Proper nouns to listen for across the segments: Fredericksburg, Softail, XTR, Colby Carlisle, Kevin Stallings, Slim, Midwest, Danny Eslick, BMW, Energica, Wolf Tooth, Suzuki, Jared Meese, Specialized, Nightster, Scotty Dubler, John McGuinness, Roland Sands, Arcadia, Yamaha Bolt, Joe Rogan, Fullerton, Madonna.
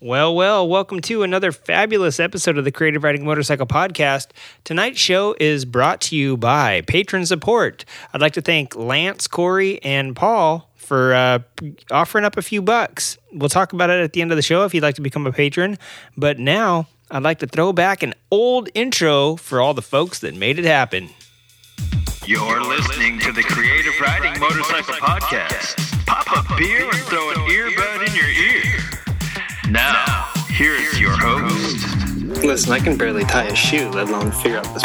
Well, welcome to another fabulous episode of the Creative Riding Motorcycle Podcast. Tonight's show is brought to you by patron support. I'd like to thank Lance, Corey, and Paul for offering up a few bucks. We'll talk about it at the end of the show if you'd like to become a patron. But now, I'd like to throw back an old intro for all the folks that made it happen. You're listening to the Creative Riding Motorcycle Podcast. Pop a beer and throw an earbud in your ear. Now, here's your host. Listen, I can barely tie a shoe, let alone figure out this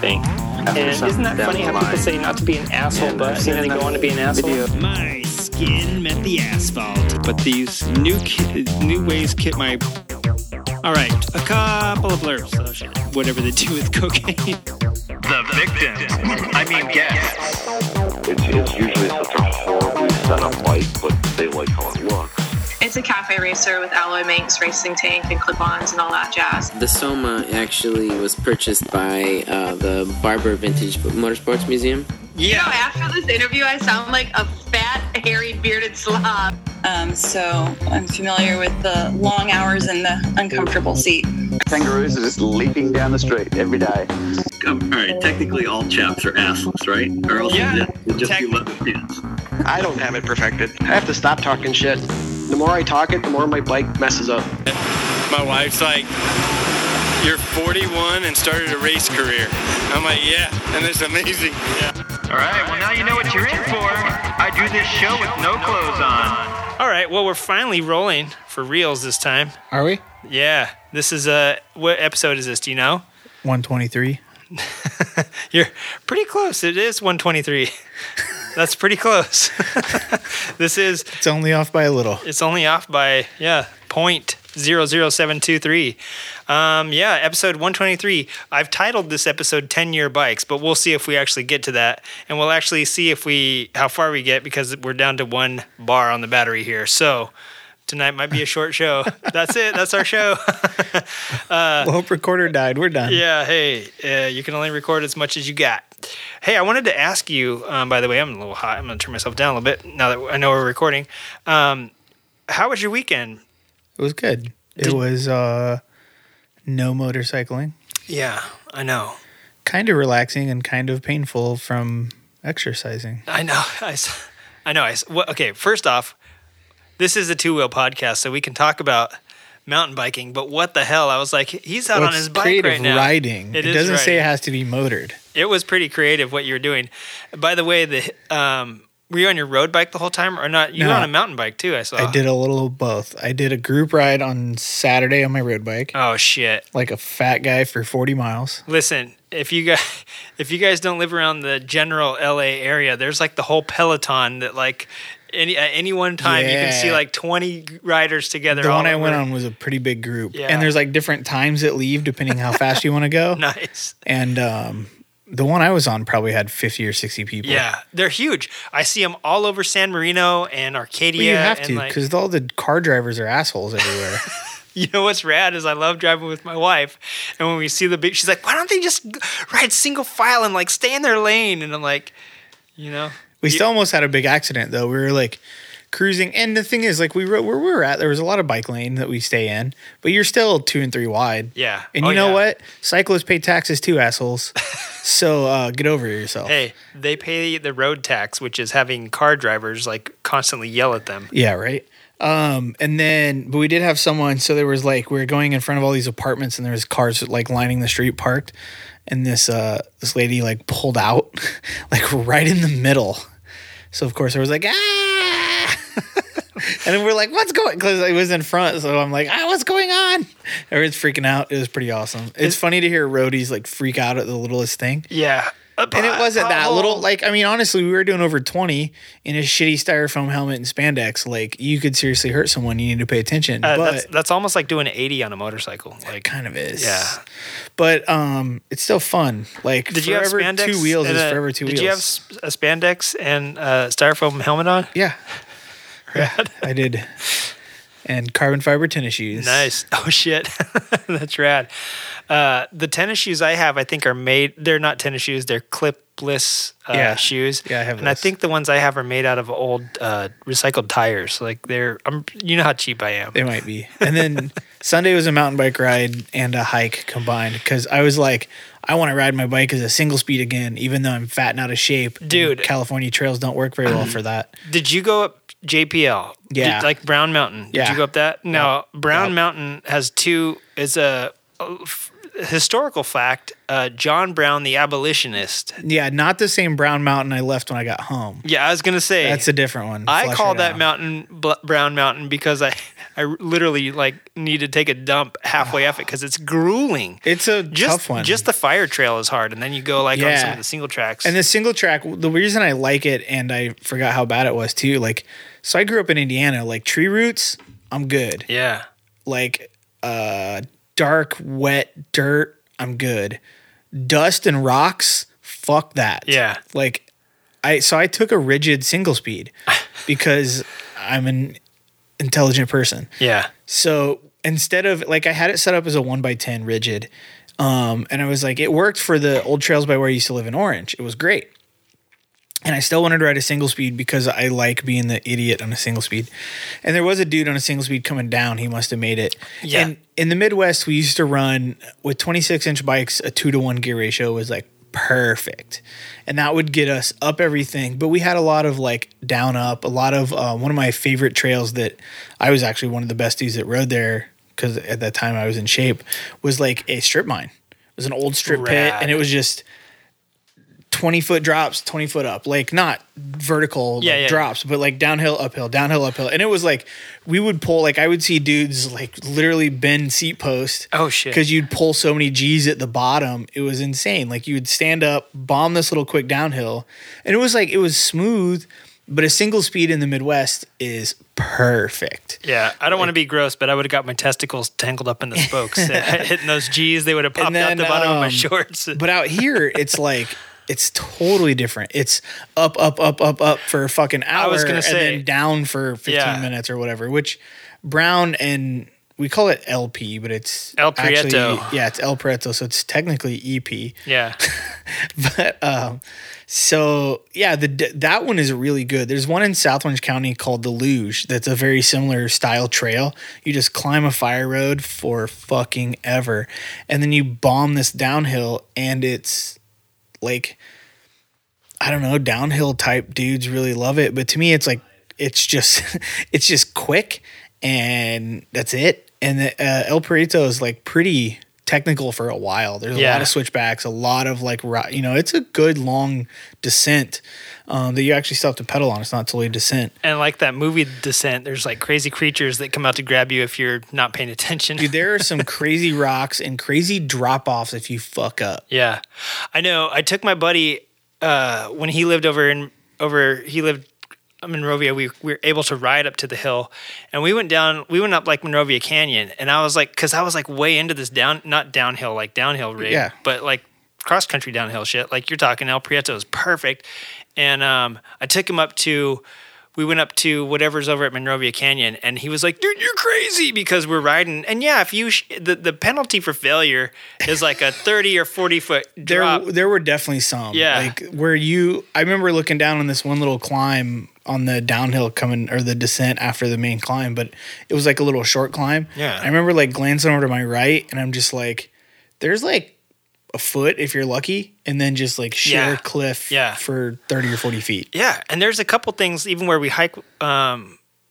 thing. And isn't that funny how people say not to be an asshole, but I've seen them go on to be an asshole? My skin met the asphalt. But these new ways kick my... All right, a couple of blurs. Oh, shit. Whatever they do with cocaine. The victims. I mean, guests. It's usually such a horribly set up light, but they like how it looks. It's a cafe racer with alloy manx, racing tank, and clip-ons and all that jazz. The Soma actually was purchased by the Barber Vintage Motorsports Museum. Yeah. You know, after this interview, I sound like a fat, hairy, bearded slob. So I'm familiar with the long hours and the uncomfortable seat. Kangaroos are just leaping down the street every day. All right, technically all chaps are assless, right? Or else just be leather pants. I don't have it perfected. I have to stop talking shit. The more I talk it, the more my bike messes up. My wife's like, you're 41 and started a race career. I'm like, yeah, and it's amazing. Yeah. All right, well, now you know what you're in for. I do this show with no clothes on. All right, well, we're finally rolling for reals this time. Are we? Yeah. This is what episode is this, do you know? 123. You're pretty close. It is 123. That's pretty close. It's only off by a little. It's only off by, 0.00723. Episode 123. I've titled this episode 10-Year Bikes, but we'll see if we actually get to that. And we'll actually see how far we get because we're down to one bar on the battery here. So tonight might be a short show. That's it. That's our show. Well, hope recorder died. We're done. Yeah, hey, you can only record as much as you got. Hey, I wanted to ask you, by the way, I'm a little hot. I'm going to turn myself down a little bit now that I know we're recording. How was your weekend? It was good. It was no motorcycling. Yeah, I know. Kind of relaxing and kind of painful from exercising. I know. Okay, first off, this is a two-wheel podcast, so we can talk about mountain biking, but what the hell? I was like, he's out on his bike right now. Riding. It doesn't riding. Say it has to be motored. It was pretty creative what you were doing. By the way, were you on your road bike the whole time or not? You were on a mountain bike too, I saw. I did a little of both. I did a group ride on Saturday on my road bike. Oh shit. Like a fat guy for 40 miles. Listen, if you guys don't live around the general LA area, there's like the whole Peloton that like at any one time, you can see like 20 riders together. The one I went on was a pretty big group. Yeah. And there's like different times that leave depending how fast you want to go. Nice. And the one I was on probably had 50 or 60 people. Yeah, they're huge. I see them all over San Marino and Arcadia. Well, you have to because all the car drivers are assholes everywhere. You know what's rad is I love driving with my wife. And when we see the big, she's like, why don't they just ride single file and like stay in their lane? And I'm like, you know. We still almost had a big accident, though. We were, like, cruising. And the thing is, like, where we were at, there was a lot of bike lane that we stay in. But you're still 2 and 3 wide. Yeah. And you know what? Cyclists pay taxes, too, assholes. So get over yourself. Hey, they pay the road tax, which is having car drivers, like, constantly yell at them. Yeah, right? But we did have someone. So there was, like, we were going in front of all these apartments, and there was cars, like, lining the street parked. And this lady, like, pulled out, like, right in the middle. So, of course, I was like, ah! And then we're like, what's going on? Because it was in front. So I'm like, what's going on? Everyone's freaking out. It was pretty awesome. It's funny to hear roadies, like, freak out at the littlest thing. Yeah. And it wasn't that little. Like, I mean, honestly, we were doing over 20 in a shitty styrofoam helmet and spandex. Like, you could seriously hurt someone. You need to pay attention. But that's almost like doing 80 on a motorcycle. Like, it kind of is. Yeah. But it's still fun. Like, did forever you have spandex 2 wheels is forever 2 wheels. Did you have a spandex and a styrofoam helmet on? Yeah. Rad. Yeah, I did. And carbon fiber tennis shoes. Nice. Oh, shit. That's rad. The tennis shoes I have, I think, are made – they're not tennis shoes. They're clip Bliss shoes. Yeah, I have. And those. I think the ones I have are made out of old recycled tires. Like they're, you know how cheap I am. They might be. And then Sunday was a mountain bike ride and a hike combined because I was like, I want to ride my bike as a single speed again, even though I'm fat and out of shape. Dude, California trails don't work very well for that. Did you go up JPL? Yeah, like Brown Mountain. Yeah. Did you go up that? No, yep. Brown Mountain has two. It's a historical fact, John Brown, the abolitionist. Yeah, not the same Brown Mountain I left when I got home. Yeah, I was going to say. That's a different one. I call that mountain Brown Mountain because I literally like need to take a dump halfway up it because it's grueling. It's a tough one. Just the fire trail is hard, and then you go like on some of the single tracks. And the single track, the reason I like it, and I forgot how bad it was too, like, so I grew up in Indiana, like tree roots, I'm good. Yeah. Like, dark, wet dirt, I'm good. Dust and rocks, fuck that. Yeah. Like, I took a rigid single speed because I'm an intelligent person. Yeah. So instead of, like, I had it set up as a 1x10 rigid. And I was like, it worked for the old trails by where I used to live in Orange. It was great. And I still wanted to ride a single speed because I like being the idiot on a single speed. And there was a dude on a single speed coming down. He must have made it. Yeah. And in the Midwest, we used to run with 26-inch bikes, a 2-to-1 gear ratio was like perfect. And that would get us up everything. But we had a lot of like down up, a lot of one of my favorite trails that I was actually one of the best dudes that rode there because at that time I was in shape was like a strip mine. It was an old strip pit and it was just 20-foot drops, 20-foot up, like not vertical drops, but like downhill, uphill. And it was like we would pull, like I would see dudes like literally bend seat post. Oh, shit. Because you'd pull so many Gs at the bottom. It was insane. Like you would stand up, bomb this little quick downhill. And it was like, it was smooth, but a single speed in the Midwest is perfect. Yeah. I don't want to be gross, but I would have got my testicles tangled up in the spokes. Hitting those Gs, they would have popped out the bottom of my shorts. But out here, it's like... It's totally different. It's up for a fucking hour and then down for 15 minutes or whatever, which Brown and we call it LP, but it's El Prieto. Actually, it's El Prieto, so it's technically EP. Yeah. But that one is really good. There's one in South Orange County called The Luge that's a very similar style trail. You just climb a fire road for fucking ever, and then you bomb this downhill, and it's like, I don't know, downhill type dudes really love it. But to me, it's like, it's just quick and that's it. And the, El Prieto is like pretty technical for a while. There's a lot of switchbacks, a lot of like, you know, it's a good long descent that you actually still have to pedal on. It's not totally descent. And like that movie Descent, there's like crazy creatures that come out to grab you if you're not paying attention. Dude, there are some crazy rocks and crazy drop-offs if you fuck up. Yeah. I know. I took my buddy when he lived in Monrovia, we were able to ride up to the hill, and we went up like Monrovia Canyon, and I was like, because I was like way into this downhill rig, but like cross country downhill shit. Like you're talking, El Prieto is perfect, and I took him up to. We went up to whatever's over at Monrovia Canyon, and he was like, dude, you're crazy because we're riding. And yeah, if you the penalty for failure is like a 30 or 40-foot drop. There were definitely some. Yeah. Like where I remember looking down on this one little climb on the downhill coming or the descent after the main climb, but it was like a little short climb. Yeah. I remember like glancing over to my right, and I'm just like, there's like a foot if you're lucky, and then just like sheer cliff for 30 or 40 feet. Yeah. And there's a couple things, even where we hike,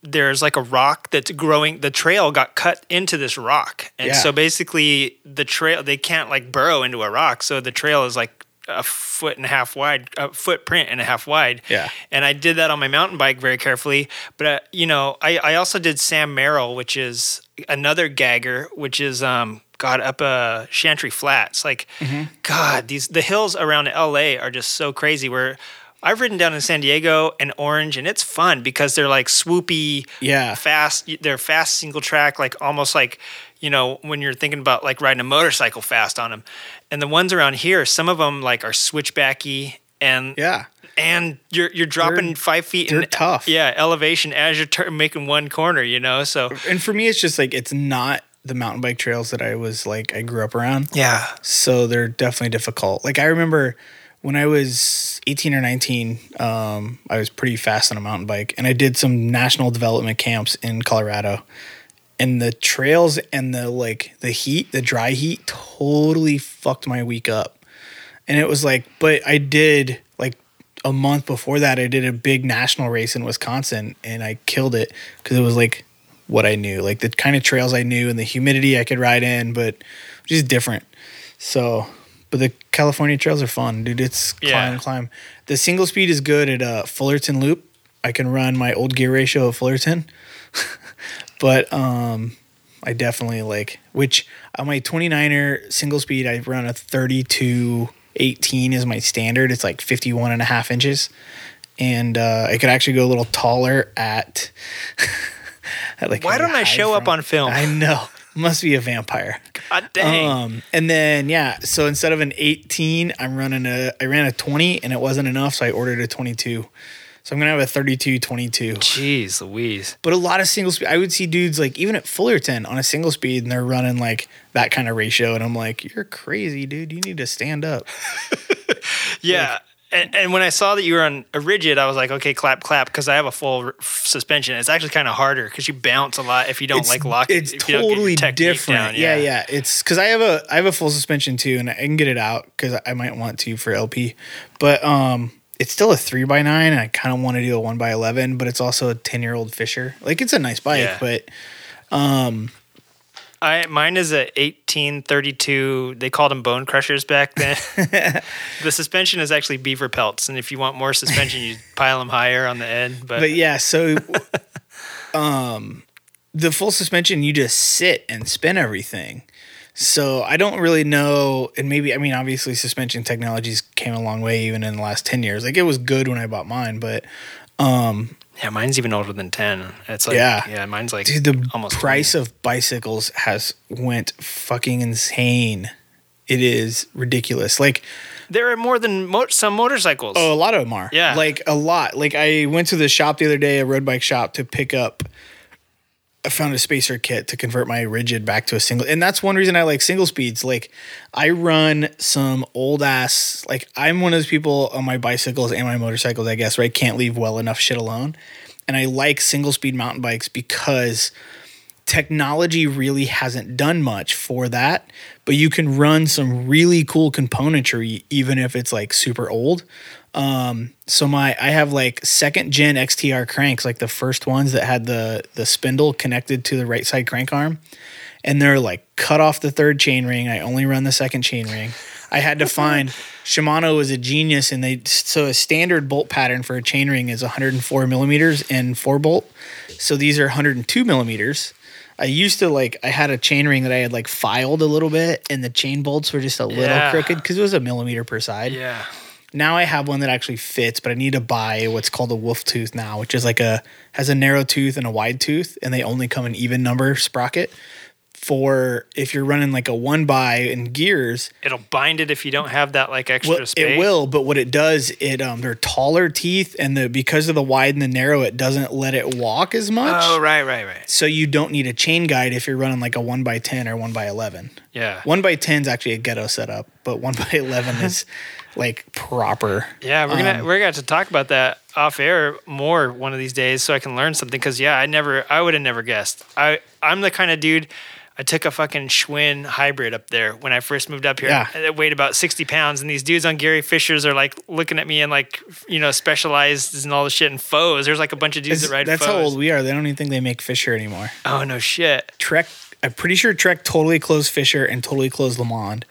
there's like a rock that's growing. The trail got cut into this rock. And so basically the trail, they can't like burrow into a rock. So the trail is like a footprint and a half wide. Yeah. And I did that on my mountain bike very carefully. But, I also did Sam Merrill, which is another gagger, which is, God, up Chantry Flats. Like, God, the hills around L.A. are just so crazy. Where I've ridden down in San Diego and Orange, and it's fun because they're like swoopy, fast. They're fast single track, like almost like, you know, when you're thinking about like riding a motorcycle fast on them. And the ones around here, some of them like are switchbacky and and you're dropping 5 feet. They're tough. Yeah, elevation as you're making one corner, you know. So and for me, it's just like it's not the mountain bike trails that I grew up around. Yeah. So they're definitely difficult. Like I remember When I was 18 or 19, I was pretty fast on a mountain bike, and I did some national development camps in Colorado. And the trails and the heat, the dry heat, totally fucked my week up. And it was but I did a month before that, I did a big national race in Wisconsin, and I killed it because it was what I knew, the kind of trails I knew and the humidity I could ride in, but just different. So, but the California trails are fun, dude. It's climb. The single speed is good at Fullerton Loop. I can run my old gear ratio of Fullerton. But I definitely which on my 29er single speed, I run a 32.18 is my standard. It's 51 and a half inches. And I could actually go a little taller at why don't I show up on film? I know. Must be a vampire. God dang. And then so instead of an 18, I ran a 20 and it wasn't enough, so I ordered a 22. So I'm going to have a 32.22. Jeez Louise. But a lot of single speed. I would see dudes even at Fullerton on a single speed, and they're running that kind of ratio. And I'm like, you're crazy, dude. You need to stand up. Yeah. And when I saw that you were on a rigid, I was like, okay, clap, clap. Because I have a full suspension. It's actually kind of harder because you bounce a lot if you don't lock it. It's totally different. Down, yeah. It's because I have a full suspension too, and I can get it out because I might want to for LP. But, it's still a 3x9, and I kind of want to do a 1x11, but it's also a 10-year-old Fisher. It's a nice bike, but mine is a 1832. They called them bone crushers back then. The suspension is actually beaver pelts, and if you want more suspension, you pile them higher on the end. But yeah, so the full suspension, you just sit and spin everything. So I don't really know, and obviously suspension technologies came a long way even in the last 10 years. It was good when I bought mine, but mine's even older than 10. It's mine's dude, the almost price 20. Of bicycles has went fucking insane. It is ridiculous. There are more than some motorcycles. Oh, a lot of them are. Yeah, a lot. I went to the shop the other day, a road bike shop, to pick up. I found a spacer kit to convert my rigid back to a single. And that's one reason I like single speeds. I run some old ass, I'm one of those people on my bicycles and my motorcycles, I guess, right? Can't leave well enough shit alone. And I like single speed mountain bikes because technology really hasn't done much for that, but you can run some really cool componentry, even if it's super old. So I have second gen XTR cranks, the first ones that had the spindle connected to the right side crank arm, and they're cut off the third chain ring. I only run the second chain ring. I had to find Shimano was a genius, and a standard bolt pattern for a chain ring is 104 millimeters and 4 bolt. So these are 102 millimeters. I used to I had a chain ring that I had filed a little bit, and the chain bolts were just a little crooked because it was a millimeter per side. Yeah. Now I have one that actually fits, but I need to buy what's called a wolf tooth now, which is has a narrow tooth and a wide tooth, and they only come in even number sprocket. For if you're running a 1x in gears, it'll bind it if you don't have that extra space. It will, but what it does, they're taller teeth, and because of the wide and the narrow, it doesn't let it walk as much. Oh, right. So you don't need a chain guide if you're running 1x10 or 1x11. Yeah, 1x10 is actually a ghetto setup, but 1x11 is proper. Yeah, we're gonna have to talk about that off air more one of these days, so I can learn something. Because I would have never guessed. I'm the kind of dude. I took a fucking Schwinn hybrid up there when I first moved up here. Yeah. I weighed about 60 pounds, and these dudes on Gary Fisher's are looking at me and Specialized and all the shit and Foes. There's a bunch of dudes that ride. That's Foes. How old we are. They don't even think they make Fisher anymore. Oh no shit. Trek. I'm pretty sure Trek totally closed Fisher and totally closed LeMond.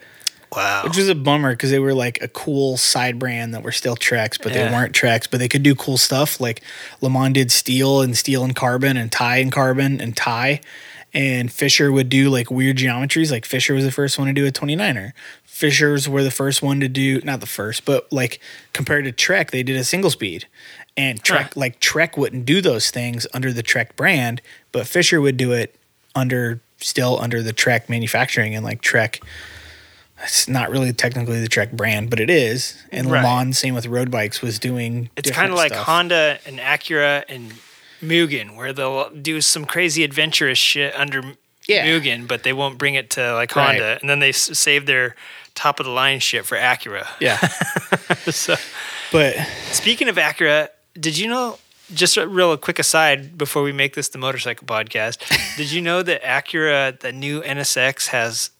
Wow. Which was a bummer because they were a cool side brand that were still Treks, but they weren't Treks, but they could do cool stuff. LeMond did steel and carbon and carbon and tie. And Fisher would do weird geometries. Fisher was the first one to do a 29er. Fishers were the first one to do, not the first, but compared to Trek, they did a single speed. And Trek, Trek wouldn't do those things under the Trek brand, but Fisher would do it under the Trek manufacturing. And Trek, it's not really technically the Trek brand, but it is. And right. LeMond, same with road bikes, was doing. It's kind of stuff. Honda and Acura and Mugen, where they'll do some crazy adventurous shit under Mugen, but they won't bring it to Honda, and then they save their top of the line shit for Acura. Yeah, So, but speaking of Acura, did you know, just a real quick aside before we make this the motorcycle podcast, did you know that Acura, the new NSX, has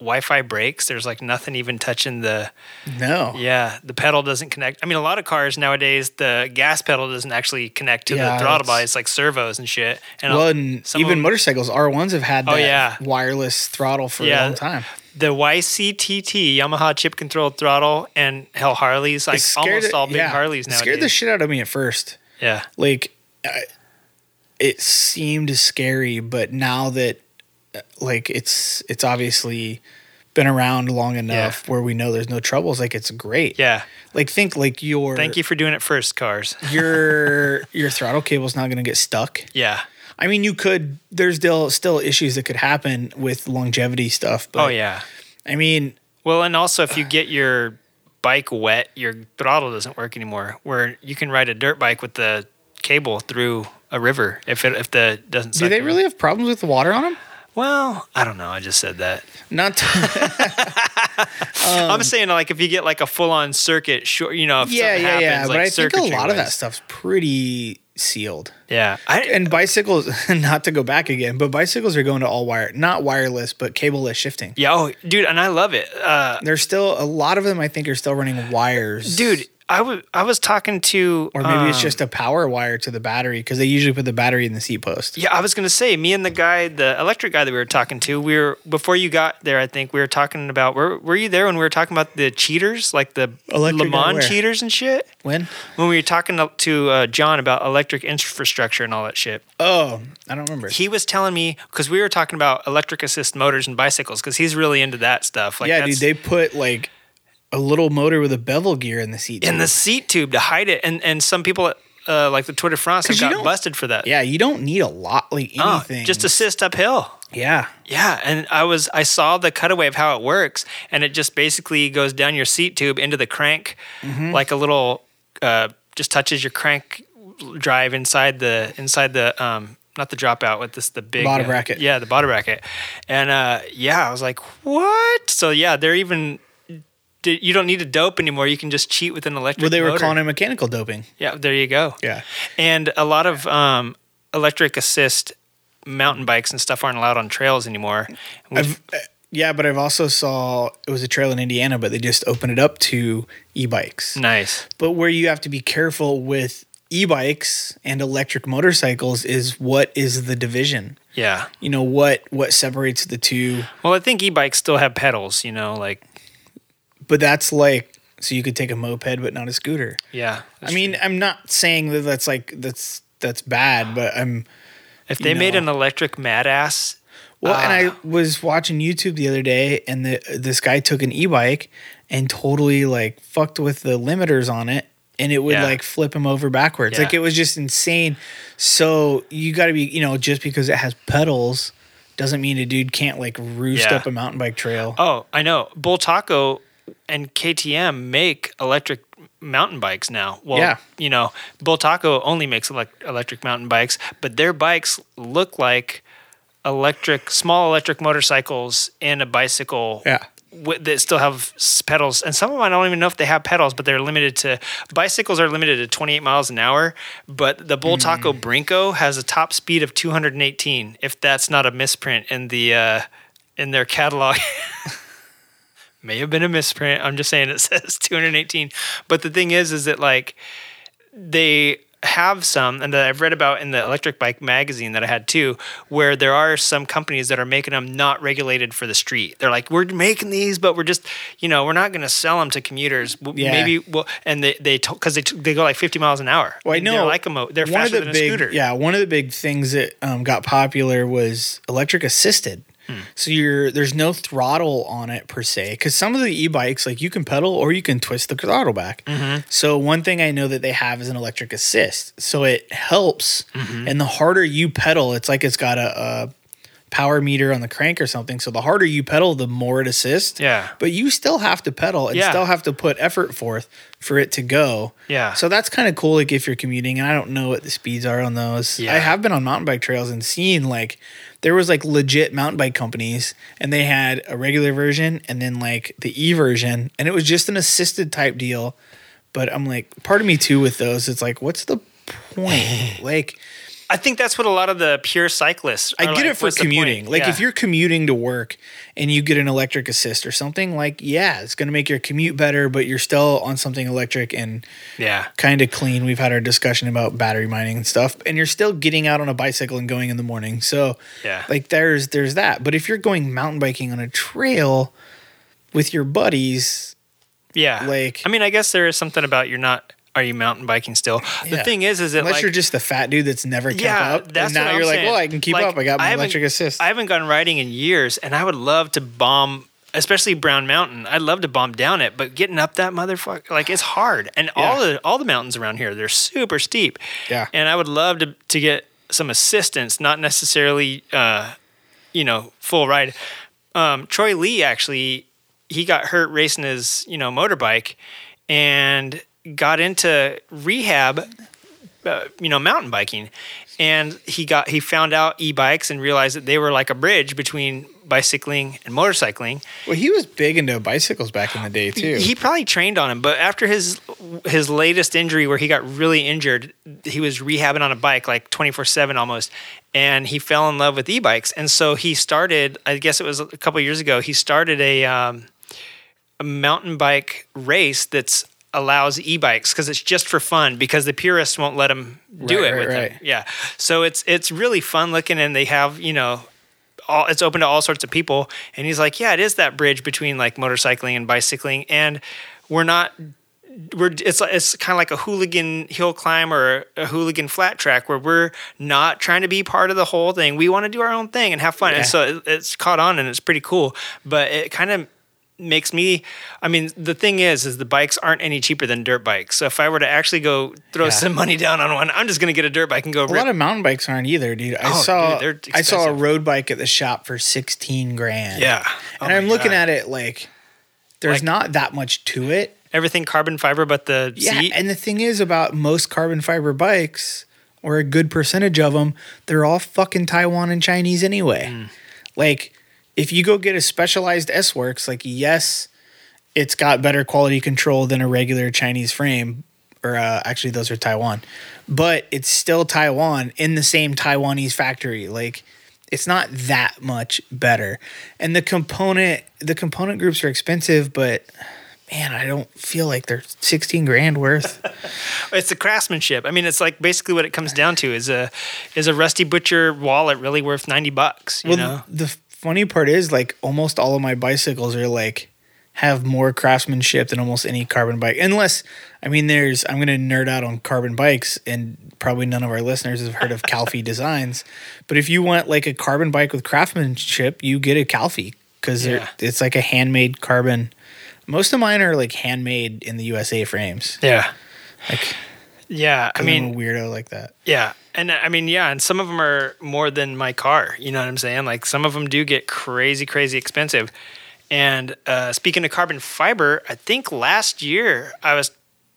Wi-Fi brakes? There's like nothing even touching the... No. Yeah, the pedal doesn't connect. I mean, a lot of cars nowadays, the gas pedal doesn't actually connect to the throttle body. It's like servos and shit. And well, and even motorcycles, R1s have had that wireless throttle for a long time. The YCTT, Yamaha chip-controlled throttle, and hell, Harleys, like almost all big Harleys nowadays. It scared the shit out of me at first. Yeah. Like, it seemed scary, but now that, like, it's obviously been around long enough where we know there's no troubles, like, it's great. Yeah. Like, think, like, your... Thank you for doing it first, cars. your throttle cable's not going to get stuck. Yeah. I mean, you could, there's still issues that could happen with longevity stuff. But, oh, yeah. I mean. Well, and also if you get your bike wet, your throttle doesn't work anymore, where you can ride a dirt bike with the cable through a river if it doesn't suck. Do they really have problems with the water on them? Well, I don't know. I just said that. I'm saying, like, if you get, like, a full-on circuit, you know, if something happens, like, but I think a lot of that stuff's pretty... sealed. Yeah. And bicycles, not to go back again, but bicycles are going to not wireless, but cableless shifting. Yeah. Oh, dude. And I love it. There's still a lot of them, I think, are still running wires. Dude, I was talking to... Or maybe it's just a power wire to the battery, because they usually put the battery in the seat post. Yeah, I was going to say, me and the electric guy that we were talking to, we were, before you got there, I think, we were talking about... Were you there when we were talking about the cheaters, like the LeMond cheaters and shit? When we were talking to John about electric infrastructure and all that shit. Oh, I don't remember. He was telling me, because we were talking about electric assist motors and bicycles, because he's really into that stuff. Like, yeah, dude, they put, like... a little motor with a bevel gear in the seat tube. In the seat tube to hide it. And some people, like the Tour de France, have gotten busted for that. Yeah, you don't need a lot, like anything. Just assist uphill. Yeah. Yeah, and I saw the cutaway of how it works, and it just basically goes down your seat tube into the crank, like a little, just touches your crank drive inside the not the dropout, with this, the big... body bracket. Yeah, the body bracket. And, I was like, what? So, yeah, they're even... You don't need to dope anymore. You can just cheat with an electric motor. Well, they were calling it mechanical doping. Yeah, there you go. Yeah. And a lot of electric assist mountain bikes and stuff aren't allowed on trails anymore. But I've also saw, it was a trail in Indiana, but they just opened it up to e-bikes. Nice. But where you have to be careful with e-bikes and electric motorcycles is what is the division. Yeah. You know, what separates the two. Well, I think e-bikes still have pedals, you know, like... But that's like, so you could take a moped, but not a scooter. Yeah. I mean, true. I'm not saying that that's bad, but I'm... If they made an electric madass... Well, and I was watching YouTube the other day, and this guy took an e-bike and totally, like, fucked with the limiters on it, and it would, like, flip him over backwards. Yeah. Like, it was just insane. So you got to be, just because it has pedals doesn't mean a dude can't, like, roost up a mountain bike trail. Oh, I know. Bull Taco... and KTM make electric mountain bikes now. Well, Bull Taco only makes electric mountain bikes, but their bikes look like small electric motorcycles and a bicycle that still have pedals. And some of them, I don't even know if they have pedals, but they're limited to... Bicycles are limited to 28 miles an hour, but the Bull Taco Brinco has a top speed of 218, if that's not a misprint in their catalog. May have been a misprint. I'm just saying it says 218. But the thing is that, like, they have some, and that I've read about in the electric bike magazine that I had too, where there are some companies that are making them not regulated for the street. They're like, we're making these, but we're just, we're not going to sell them to commuters. Yeah. Maybe we'll, and because they go like 50 miles an hour. Well, I know. They're like they're faster than a scooter. Yeah. One of the big things that got popular was electric assisted. So there's no throttle on it per se, because some of the e-bikes, like, you can pedal or you can twist the throttle back. So one thing I know that they have is an electric assist. So it helps, and the harder you pedal, it's like it's got a power meter on the crank or something. So the harder you pedal, the more it assists. Yeah. But you still have to pedal and still have to put effort forth for it to go. Yeah. So that's kind of cool. Like if you're commuting, and I don't know what the speeds are on those. Yeah. I have been on mountain bike trails and seen like there was like legit mountain bike companies and they had a regular version and then like the E version, and it was just an assisted type deal. But I'm like, part of me too with those, it's like, what's the point? Like, I think that's what a lot of the pure cyclists are. I get like, it for commuting. Like, if you're commuting to work and you get an electric assist or something, like, yeah, it's going to make your commute better, but you're still on something electric and kind of clean. We've had our discussion about battery mining and stuff, and you're still getting out on a bicycle and going in the morning. So, like, there's that. But if you're going mountain biking on a trail with your buddies, like, I mean, I guess there is something about you're not. Are you mountain biking still? The thing is it unless like, you're just the fat dude that's never kept up. That's and now what I'm you're saying. Like, well, I can keep like, up. I got my electric assist. I haven't gone riding in years, and I would love to bomb, especially Brown Mountain. I'd love to bomb down it, but getting up that motherfucker, like it's hard. And all the mountains around here, they're super steep. Yeah. And I would love to get some assistance, not necessarily, full ride. Troy Lee actually, he got hurt racing his, motorbike, and got into rehab, mountain biking, and he found out e-bikes and realized that they were like a bridge between bicycling and motorcycling. Well, he was big into bicycles back in the day too. He probably trained on them, but after his latest injury where he got really injured, he was rehabbing on a bike like 24/7 almost, and he fell in love with e-bikes. And so he started, I guess it was a couple of years ago, he started a mountain bike race that's allows e-bikes because it's just for fun because the purists won't let them do them. Yeah. So it's really fun looking, and they have, it's open to all sorts of people. And he's like, yeah, it is that bridge between like motorcycling and bicycling. And it's kind of like a hooligan hill climb or a hooligan flat track where we're not trying to be part of the whole thing. We want to do our own thing and have fun. Yeah. And so it's caught on and it's pretty cool, but it kind of makes me, I mean, the thing is the bikes aren't any cheaper than dirt bikes. So if I were to actually go throw some money down on one, I'm just going to get a dirt bike and go. A lot of mountain bikes aren't either, dude. I saw a road bike at the shop for $16,000. Yeah. And I'm looking at it like there's like, not that much to it. Everything carbon fiber but the seat. And the thing is about most carbon fiber bikes, or a good percentage of them, they're all fucking Taiwan and Chinese anyway. Mm. Like, if you go get a Specialized S-Works, like, yes, it's got better quality control than a regular Chinese frame, or actually those are Taiwan, but it's still Taiwan in the same Taiwanese factory. Like, it's not that much better. And the component groups are expensive, but man, I don't feel like they're $16,000 worth. It's the craftsmanship. I mean, it's like basically what it comes down to is a rusty butcher wallet really worth $90, you know? Funny part is like almost all of my bicycles are like have more craftsmanship than almost any carbon bike. Unless, I mean, I'm going to nerd out on carbon bikes, and probably none of our listeners have heard of Calfee Designs. But if you want like a carbon bike with craftsmanship, you get a Calfee because it's like a handmade carbon. Most of mine are like handmade in the USA frames. Yeah. Like, yeah. I mean, I'm a weirdo like that. Yeah. And I mean, yeah, and some of them are more than my car. You know what I'm saying? Like some of them do get crazy, crazy expensive. And speaking of carbon fiber, I think last year I was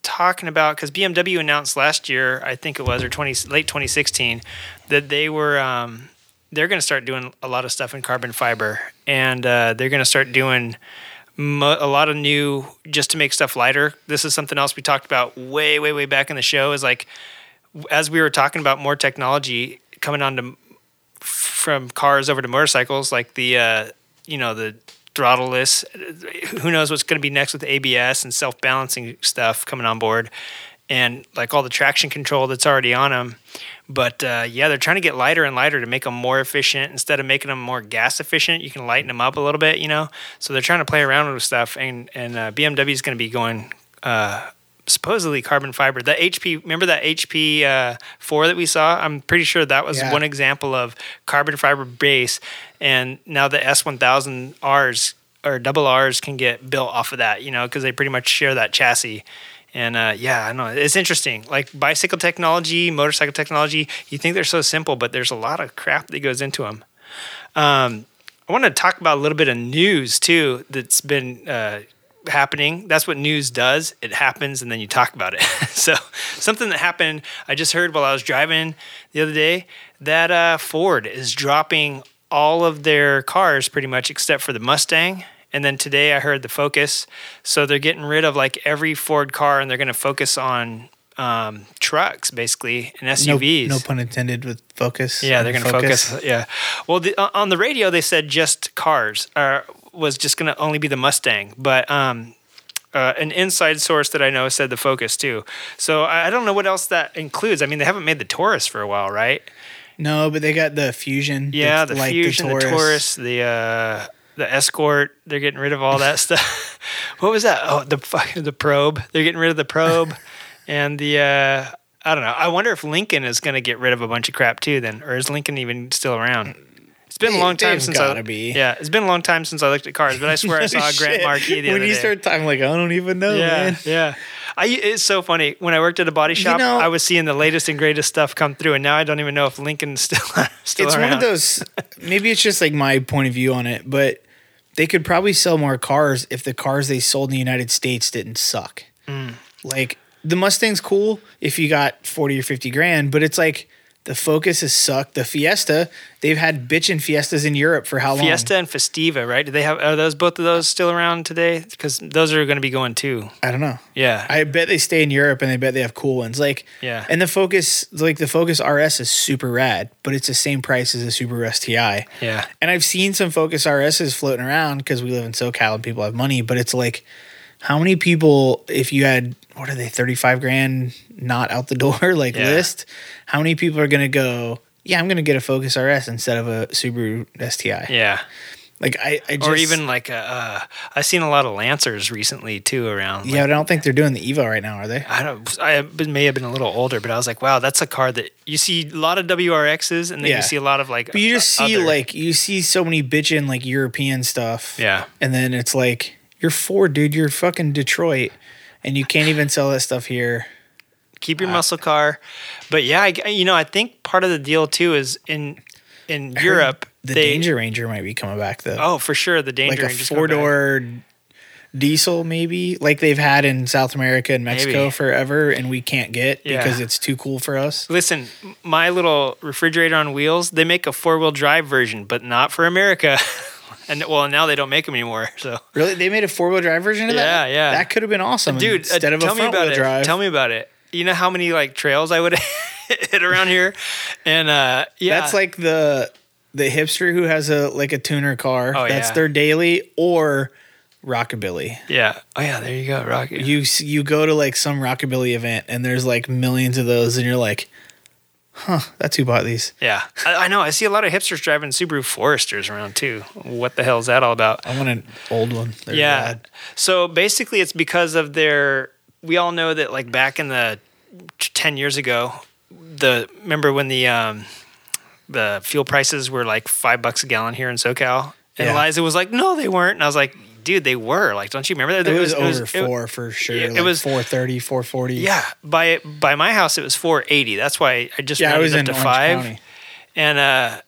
talking about, because BMW announced last year, I think it was, or late 2016, that they were they're going to start doing a lot of stuff in carbon fiber, and they're going to start doing a lot of new just to make stuff lighter. This is something else we talked about way, way, way back in the show. Is like, as we were talking about more technology coming on from cars over to motorcycles, like the throttleless, who knows what's going to be next with ABS and self-balancing stuff coming on board, and like all the traction control that's already on them. But they're trying to get lighter and lighter to make them more efficient. Instead of making them more gas efficient, you can lighten them up a little bit, So they're trying to play around with stuff, and BMW is going to be going. Supposedly carbon fiber. The HP, remember that HP 4 that we saw? I'm pretty sure that was one example of carbon fiber base. And now the S1000Rs or double Rs can get built off of that, because they pretty much share that chassis. And I know it's interesting. Like bicycle technology, motorcycle technology, you think they're so simple, but there's a lot of crap that goes into them. I want to talk about a little bit of news too that's been happening. That's what news does. It happens and then you talk about it. So something that happened, I just heard while I was driving the other day that Ford is dropping all of their cars pretty much except for the Mustang. And then today I heard the Focus. So they're getting rid of like every Ford car and they're going to focus on trucks basically and SUVs. No pun intended with Focus. Yeah, they're going to focus. Yeah. Well, on the radio they said just cars was just going to only be the Mustang. But an inside source that I know said the Focus too. So I don't know what else that includes. I mean, they haven't made the Taurus for a while, right? No, but they got the Fusion. Yeah, the Fusion, the Taurus, the Escort. They're getting rid of all that stuff. What was that? Oh, the Probe. They're getting rid of the Probe. And the, I don't know. I wonder if Lincoln is going to get rid of a bunch of crap too then. Or is Lincoln even still around? It's been a long time since I looked at cars, but I swear I saw Grant Marquis the other day. When you start talking, like, I don't even know, man. Yeah. It's so funny. When I worked at a body shop, I was seeing the latest and greatest stuff come through, and now I don't even know if Lincoln's still around. It's one of those, maybe it's just like my point of view on it, but they could probably sell more cars if the cars they sold in the United States didn't suck. Mm. Like, the Mustang's cool if you got 40 or 50 grand, but it's like, the Focus has sucked. The Fiesta, they've had bitchin' Fiestas in Europe for how long? Fiesta and Festiva, right? Are those both of those still around today? Because those are going to be going too. I don't know. Yeah, I bet they stay in Europe and I bet they have cool ones. Like, yeah. And the Focus RS is super rad, but it's the same price as a Subaru STI. Yeah. And I've seen some Focus RSs floating around because we live in SoCal and people have money, but it's like, how many people, if you had, what are they, 35 grand not out the door, like list, how many people are going to go, yeah, I'm going to get a Focus RS instead of a Subaru STI? Yeah. Like I just, or even like I've seen a lot of Lancers recently too around. Yeah, but I don't think they're doing the Evo right now, are they? I may have been a little older, but I was like, wow, that's a car that you see a lot of WRXs, and then you see a lot of like. But you just see like you see so many bitchin' like European stuff. Yeah, and then it's like, you're Ford, dude. You're fucking Detroit, and you can't even sell that stuff here. Keep your muscle car, but yeah, I think part of the deal too is in Europe the Danger Ranger might be coming back though. Oh, for sure, the Danger Ranger, like a 4-door diesel, maybe like they've had in South America and Mexico forever, and we can't get because it's too cool for us. Listen, my little refrigerator on wheels, they make a 4-wheel drive version, but not for America. And well, now they don't make them anymore. So really, they made a 4-wheel drive version of that. Yeah, that could have been awesome, dude. Instead of a front-wheel drive. Tell me about it. You know how many like trails I would hit around here, and that's like the hipster who has a tuner car. Oh, that's their daily or rockabilly. Yeah. Oh yeah, there you go, rockabilly. You go to like some rockabilly event, and there's like millions of those, and you're like, huh, that's who bought these. Yeah. I know. I see a lot of hipsters driving Subaru Foresters around too. What the hell is that all about? I want an old one. They're bad. So basically it's because of we all know that like back in the 10 years ago, remember when the fuel prices were like $5 a gallon here in SoCal? And Eliza was like, no, they weren't. And I was like, dude, they were. Like, don't you remember that? It was over four for sure. Yeah, it was 430, 440. Yeah. By my house, it was 480. That's why I just rounded up to Orange 5 County. And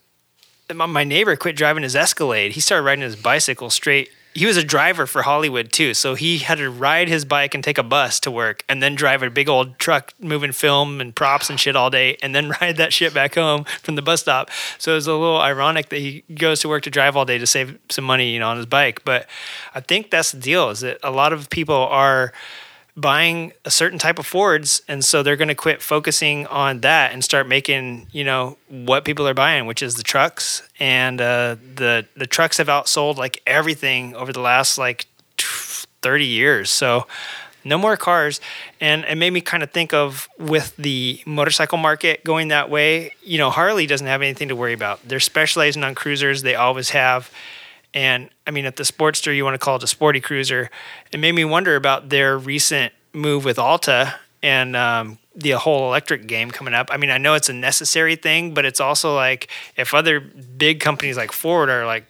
my neighbor quit driving his Escalade. He started riding his bicycle straight. He was a driver for Hollywood too, so he had to ride his bike and take a bus to work, and then drive a big old truck moving film and props and shit all day, and then ride that shit back home from the bus stop. So it was a little ironic that he goes to work to drive all day to save some money, on his bike. But I think that's the deal: is that a lot of people are buying a certain type of Fords, and so they're going to quit focusing on that and start making, what people are buying, which is the trucks. And the trucks have outsold like everything over the last like 30 years. So no more cars. And it made me kind of think of, with the motorcycle market going that way, Harley doesn't have anything to worry about. They're specializing on cruisers. They always have. And I mean, at the Sportster, you want to call it a sporty cruiser. It made me wonder about their recent move with Alta and the whole electric game coming up. I mean, I know it's a necessary thing, but it's also like, if other big companies like Ford are like,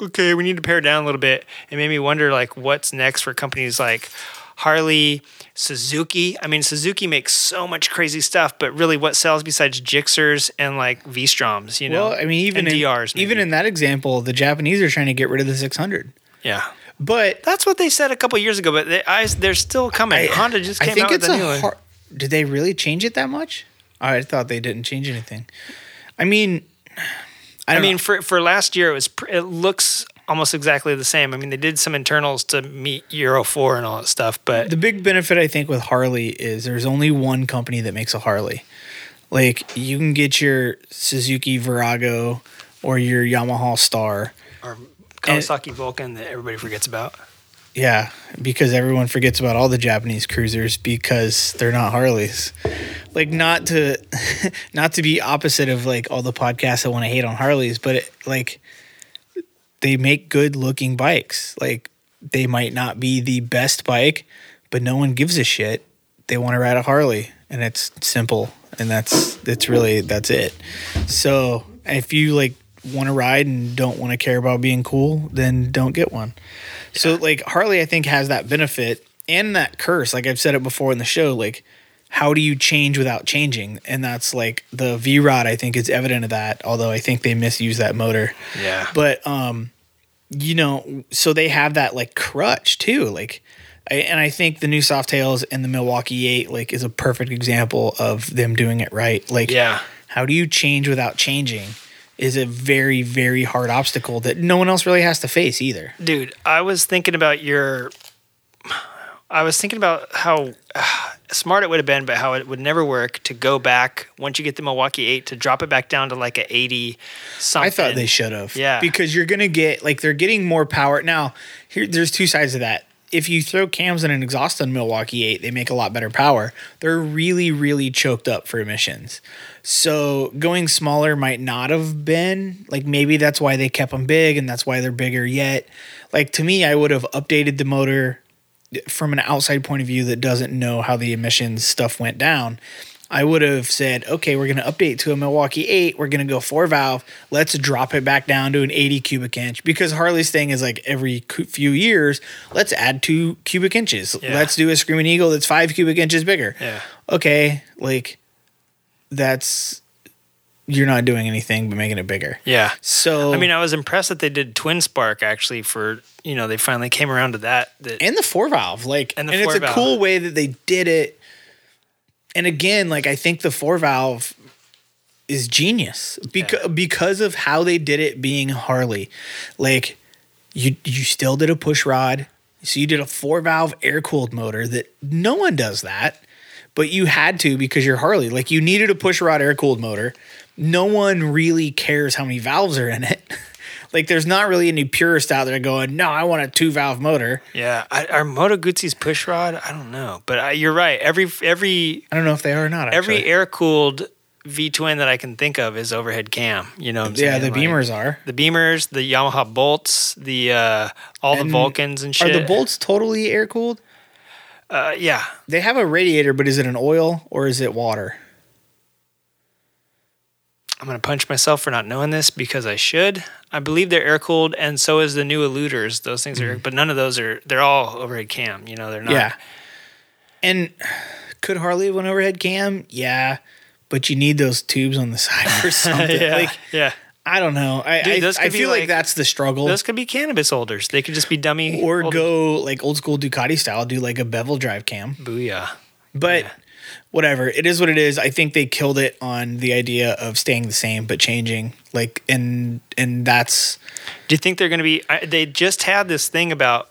okay, we need to pare down a little bit, it made me wonder like what's next for companies like Harley, Suzuki. I mean, Suzuki makes so much crazy stuff, but really what sells besides Gixxers and like V-Stroms, you know? Well, I mean, even in that example, the Japanese are trying to get rid of the 600. Yeah. But that's what they said a couple years ago, but they're still coming. Honda just came out with the new one. Did they really change it that much? I thought they didn't change anything. I mean, I mean, for last year, it looks almost exactly the same. I mean, they did some internals to meet Euro 4 and all that stuff, but the big benefit I think with Harley is there's only one company that makes a Harley. Like you can get your Suzuki Virago or your Yamaha Star or Kawasaki Vulcan that everybody forgets about. Yeah, because everyone forgets about all the Japanese cruisers because they're not Harleys. Like not to be opposite of like all the podcasts that want to hate on Harleys, but like they make good looking bikes. Like they might not be the best bike, but no one gives a shit. They want to ride a Harley, and it's simple, and that's it. So if you like want to ride and don't want to care about being cool, then don't get one. Yeah. So like Harley, I think, has that benefit and that curse. Like I've said it before in the show, like how do you change without changing? And that's like the V-Rod, I think, is evident of that, although I think they misuse that motor. Yeah. But, you know, so they have that like crutch too. Like, I think the new Softails and the Milwaukee 8 like is a perfect example of them doing it right. Like, yeah, how do you change without changing is a very, very hard obstacle that no one else really has to face either. Dude, I was thinking about how smart it would have been, but how it would never work to go back once you get the Milwaukee 8 to drop it back down to like a 80 something. I thought they should have. Yeah. Because you're going to get like they're getting more power. Now, there's two sides of that. If you throw cams and an exhaust on Milwaukee 8, they make a lot better power. They're really, really choked up for emissions. So going smaller might not have been, like maybe that's why they kept them big and that's why they're bigger yet. Like to me, I would have updated the motor from an outside point of view that doesn't know how the emissions stuff went down. I would have said, okay, we're going to update to a Milwaukee 8. We're going to go 4-valve. Let's drop it back down to an 80 cubic inch because Harley's thing is like every few years, let's add 2 cubic inches. Yeah. Let's do a Screaming Eagle that's 5 cubic inches bigger. Yeah. Okay, like that's – you're not doing anything but making it bigger. Yeah. So – I mean, I was impressed that they did Twin Spark actually for – you know, they finally came around to that. And the 4-valve. Like, and it's a cool way that they did it. And again, like I think the 4-valve is genius because of how they did it being Harley. Like you still did a push rod. So you did a 4-valve air-cooled motor that no one does that, but you had to because you're Harley. Like you needed a push rod air-cooled motor. No one really cares how many valves are in it. Like, there's not really any purists out there going, no, I want a 2-valve motor. Yeah. Are Moto Guzzi's push rod? I don't know. But you're right. Every I don't know if they are or not, actually. Every air-cooled V-twin that I can think of is overhead cam. You know what I'm saying? Yeah, the Beamers are. The Beamers, the Yamaha Bolts, the Vulcans and shit. Are the Bolts totally air-cooled? Yeah. They have a radiator, but is it an oil or is it water? I'm going to punch myself for not knowing this because I should. I believe they're air-cooled, and so is the new Eluders. Those things are – but none of those are – they're all overhead cam. You know, they're not – Yeah. And could Harley have went overhead cam? Yeah. But you need those tubes on the side or something. Yeah. Like, yeah. I don't know. I feel like that's the struggle. Those could be cannabis holders. They could just be dummy – Or holders. Go like old school Ducati style, do like a bevel drive cam. Booyah. But yeah. – Whatever. It is what it is. I think they killed it on the idea of staying the same but changing. Like, and that's... Do you think they're going to be... They just had this thing about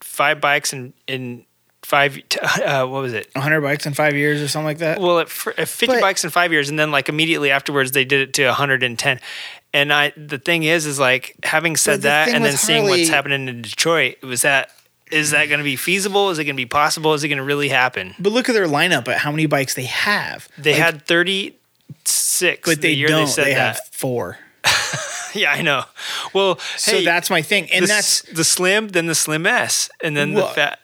5 bikes in 5... what was it? 100 bikes in 5 years or something like that? Well, at 50 bikes in 5 years, and then like immediately afterwards they did it to 110. And the thing is like having said that and then seeing what's happening in Detroit, it was that... Is that going to be feasible? Is it going to be possible? Is it going to really happen? But look at their lineup at how many bikes they have. They had 36. But they don't. They have 4. Yeah, I know. Well, so that's my thing. And that's the Slim, then the Slim S, and then the Fat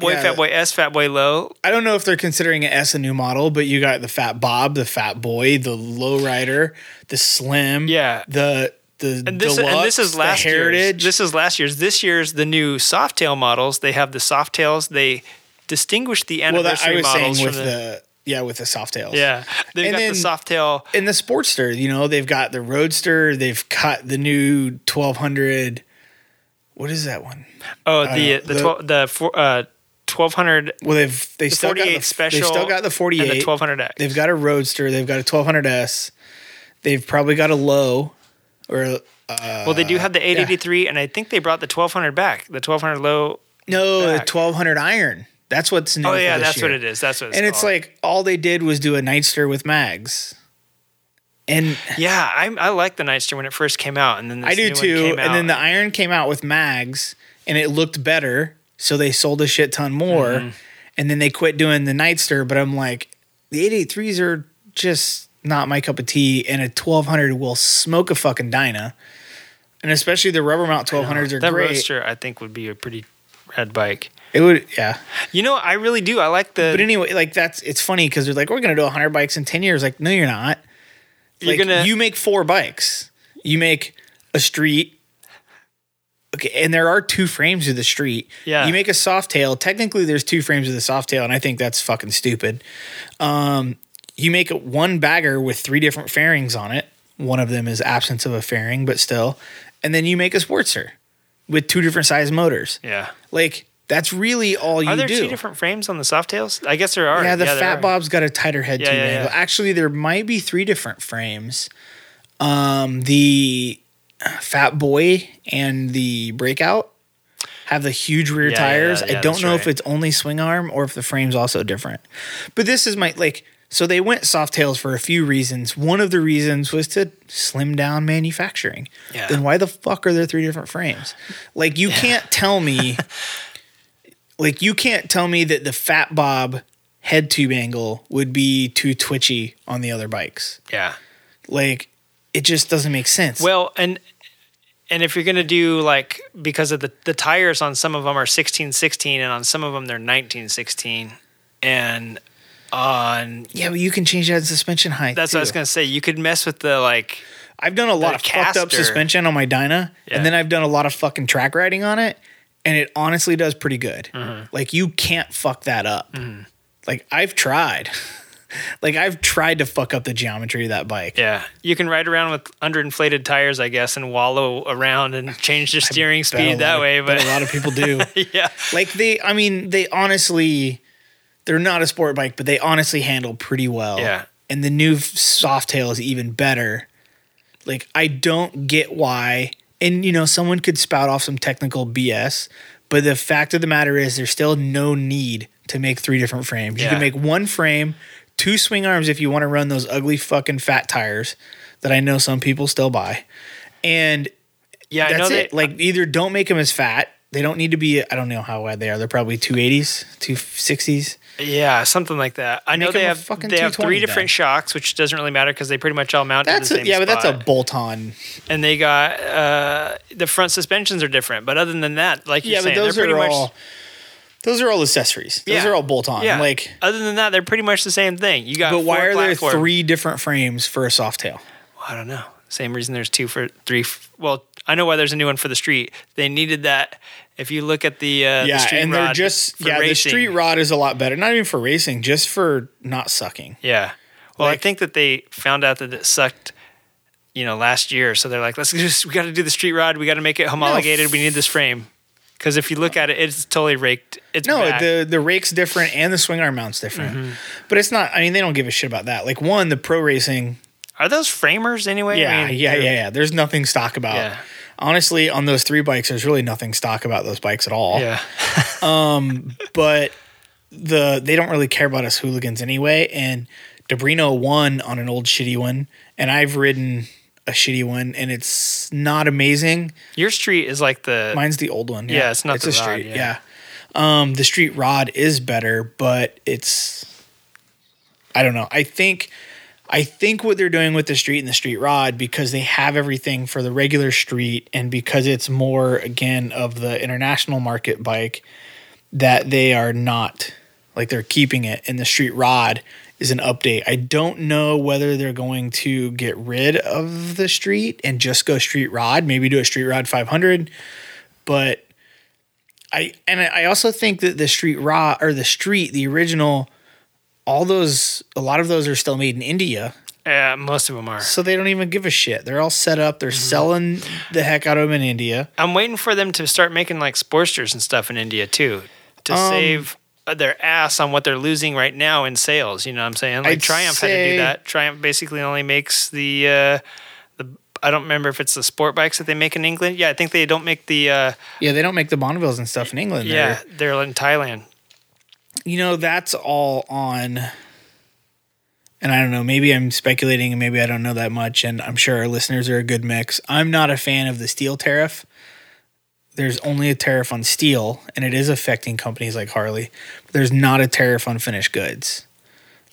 Boy, yeah. Fat Boy S, Fat Boy Low. I don't know if they're considering an S a new model, but you got the Fat Bob, the Fat Boy, the Lowrider, the Slim. Yeah. The Deluxe, this is last year's. This is last year's. This year's the new Softail models. They have the Softails. They distinguish the anniversary models. Well, I was saying with with the Softails. Yeah. They've got the Softail. And the Sportster, you know, they've got the Roadster. They've cut the new 1200. What is that one? Oh, the 1200. Well, they still got the special. They still got the 48 and the 1200X. They've got a Roadster. They've got a 1200S. They've probably got a low, or well, they do have the 883, and I think they brought the 1200 back. The 1200 low. No, back. The 1200 iron. That's what's new. Oh yeah, that's year. What it is. That's what. It's and called. It's like all they did was do a Nightster with mags. And yeah, I like the Nightster when it first came out, and then this I do new too. One came out. And then the iron came out with mags, and it looked better, so they sold a shit ton more. Mm-hmm. And then they quit doing the Nightster. But I'm like, the 883s are just not my cup of tea, and a 1200 will smoke a fucking Dyna. And especially the rubber mount 1200s are that great. That Roadster, I think, would be a pretty rad bike. It would, yeah. You know, I really do. I like the. But anyway, like it's funny because they're like, we're gonna do 100 bikes in 10 years. Like, no, you're not. Like, you're gonna. You make 4 bikes. You make a Street. Okay, and there are 2 frames of the Street. Yeah. You make a Softail. Technically, there's 2 frames of the Softail, and I think that's fucking stupid. You make one bagger with 3 different fairings on it. One of them is absence of a fairing, but still. And then you make a Sportster with 2 different size motors. Yeah. Like, that's really all you do. Are there 2 different frames on the Softails? I guess there are. Yeah, the Fat Bob's got a tighter head tube angle. Yeah. Actually, there might be 3 different frames. The Fat Boy and the Breakout have the huge rear tires. I don't know if it's only swing arm or if the frame's also different. But this is my, like, so they went Softails for a few reasons. One of the reasons was to slim down manufacturing. Yeah. Then why the fuck are there 3 different frames? Like, you can't tell me... Like, you can't tell me that the Fat Bob head tube angle would be too twitchy on the other bikes. Yeah. Like, it just doesn't make sense. Well, and if you're going to do, like, because of the tires on some of them are 16/16, and on some of them they're 19/16. And on... Yeah, but you can change that suspension height, that's too. What I was going to say. You could mess with the, like... I've done a lot of fucked up suspension on my Dyna, and then I've done a lot of fucking track riding on it. And it honestly does pretty good. Mm-hmm. Like, you can't fuck that up. Mm. Like, I've tried. Like, I've tried to fuck up the geometry of that bike. Yeah. You can ride around with underinflated tires, I guess, and wallow around and change your steering speed that way. But a lot of people do. Yeah. Like, they honestly, they're not a sport bike, but they honestly handle pretty well. Yeah. And the new Softail is even better. Like, I don't get why... And, you know, someone could spout off some technical BS, but the fact of the matter is there's still no need to make 3 different frames. Yeah. You can make 1 frame, 2 swing arms if you want to run those ugly fucking fat tires that I know some people still buy. And yeah, that's it. Like, either don't make them as fat. They don't need to be – I don't know how wide they are. They're probably 280s, 260s. Yeah, something like that. I know they have 3 different shocks, which doesn't really matter because they pretty much all mount at the same spot. Yeah, but that's a bolt-on. And they got the front suspensions are different. But other than that, like you're saying, they're pretty much – those are all accessories. Those are all bolt-on. Yeah. Like, other than that, they're pretty much the same thing. You got. But why are there 3 different frames for a Softail? Well, I don't know. Same reason there's 2 for 3 – well, I know why there's a new one for the Street. They needed that. If you look at the Street and they're rod just for racing. The Street rod is a lot better. Not even for racing, just for not sucking. Yeah. Well, like, I think that they found out that it sucked, you know, last year. So they're like, we got to do the Street rod. We got to make it homologated. We need this frame. Because if you look at it, it's totally raked. It's bad. The rake's different and the swing arm mount's different. Mm-hmm. But it's not. I mean, they don't give a shit about that. Like, one, the pro racing. Are those framers anyway? Yeah, I mean, yeah. There's nothing stock about. Yeah. Honestly, on those 3 bikes, there's really nothing stock about those bikes at all. Yeah. But they don't really care about us hooligans anyway. And DeBrino won on an old shitty one, and I've ridden a shitty one, and it's not amazing. Your Street is like the... Mine's the old one. Yeah, it's not the rod. Street, yeah. The Street rod is better, but it's... I don't know. I think what they're doing with the Street and the Street rod, because they have everything for the regular Street and because it's more, again, of the international market bike, that they are not, like, they're keeping it. And the Street rod is an update. I don't know whether they're going to get rid of the Street and just go Street rod, maybe do a Street rod 500. But I also think that the Street Raw or the Street, the original, all those, a lot of those are still made in India. Yeah, most of them are. So they don't even give a shit. They're all set up. They're selling the heck out of them in India. I'm waiting for them to start making like Sportsters and stuff in India too, to save their ass on what they're losing right now in sales. You know what I'm saying? Like Triumph had to do that. Triumph basically only makes the I don't remember if it's the sport bikes that they make in England. Yeah, I think they don't make the they don't make the Bonnevilles and stuff in England. Yeah, they're in Thailand. You know, that's all on. And I don't know, maybe I'm speculating and maybe I don't know that much, and I'm sure our listeners are a good mix. I'm not a fan of the steel tariff. There's only a tariff on steel, and it is affecting companies like Harley. But there's not a tariff on finished goods.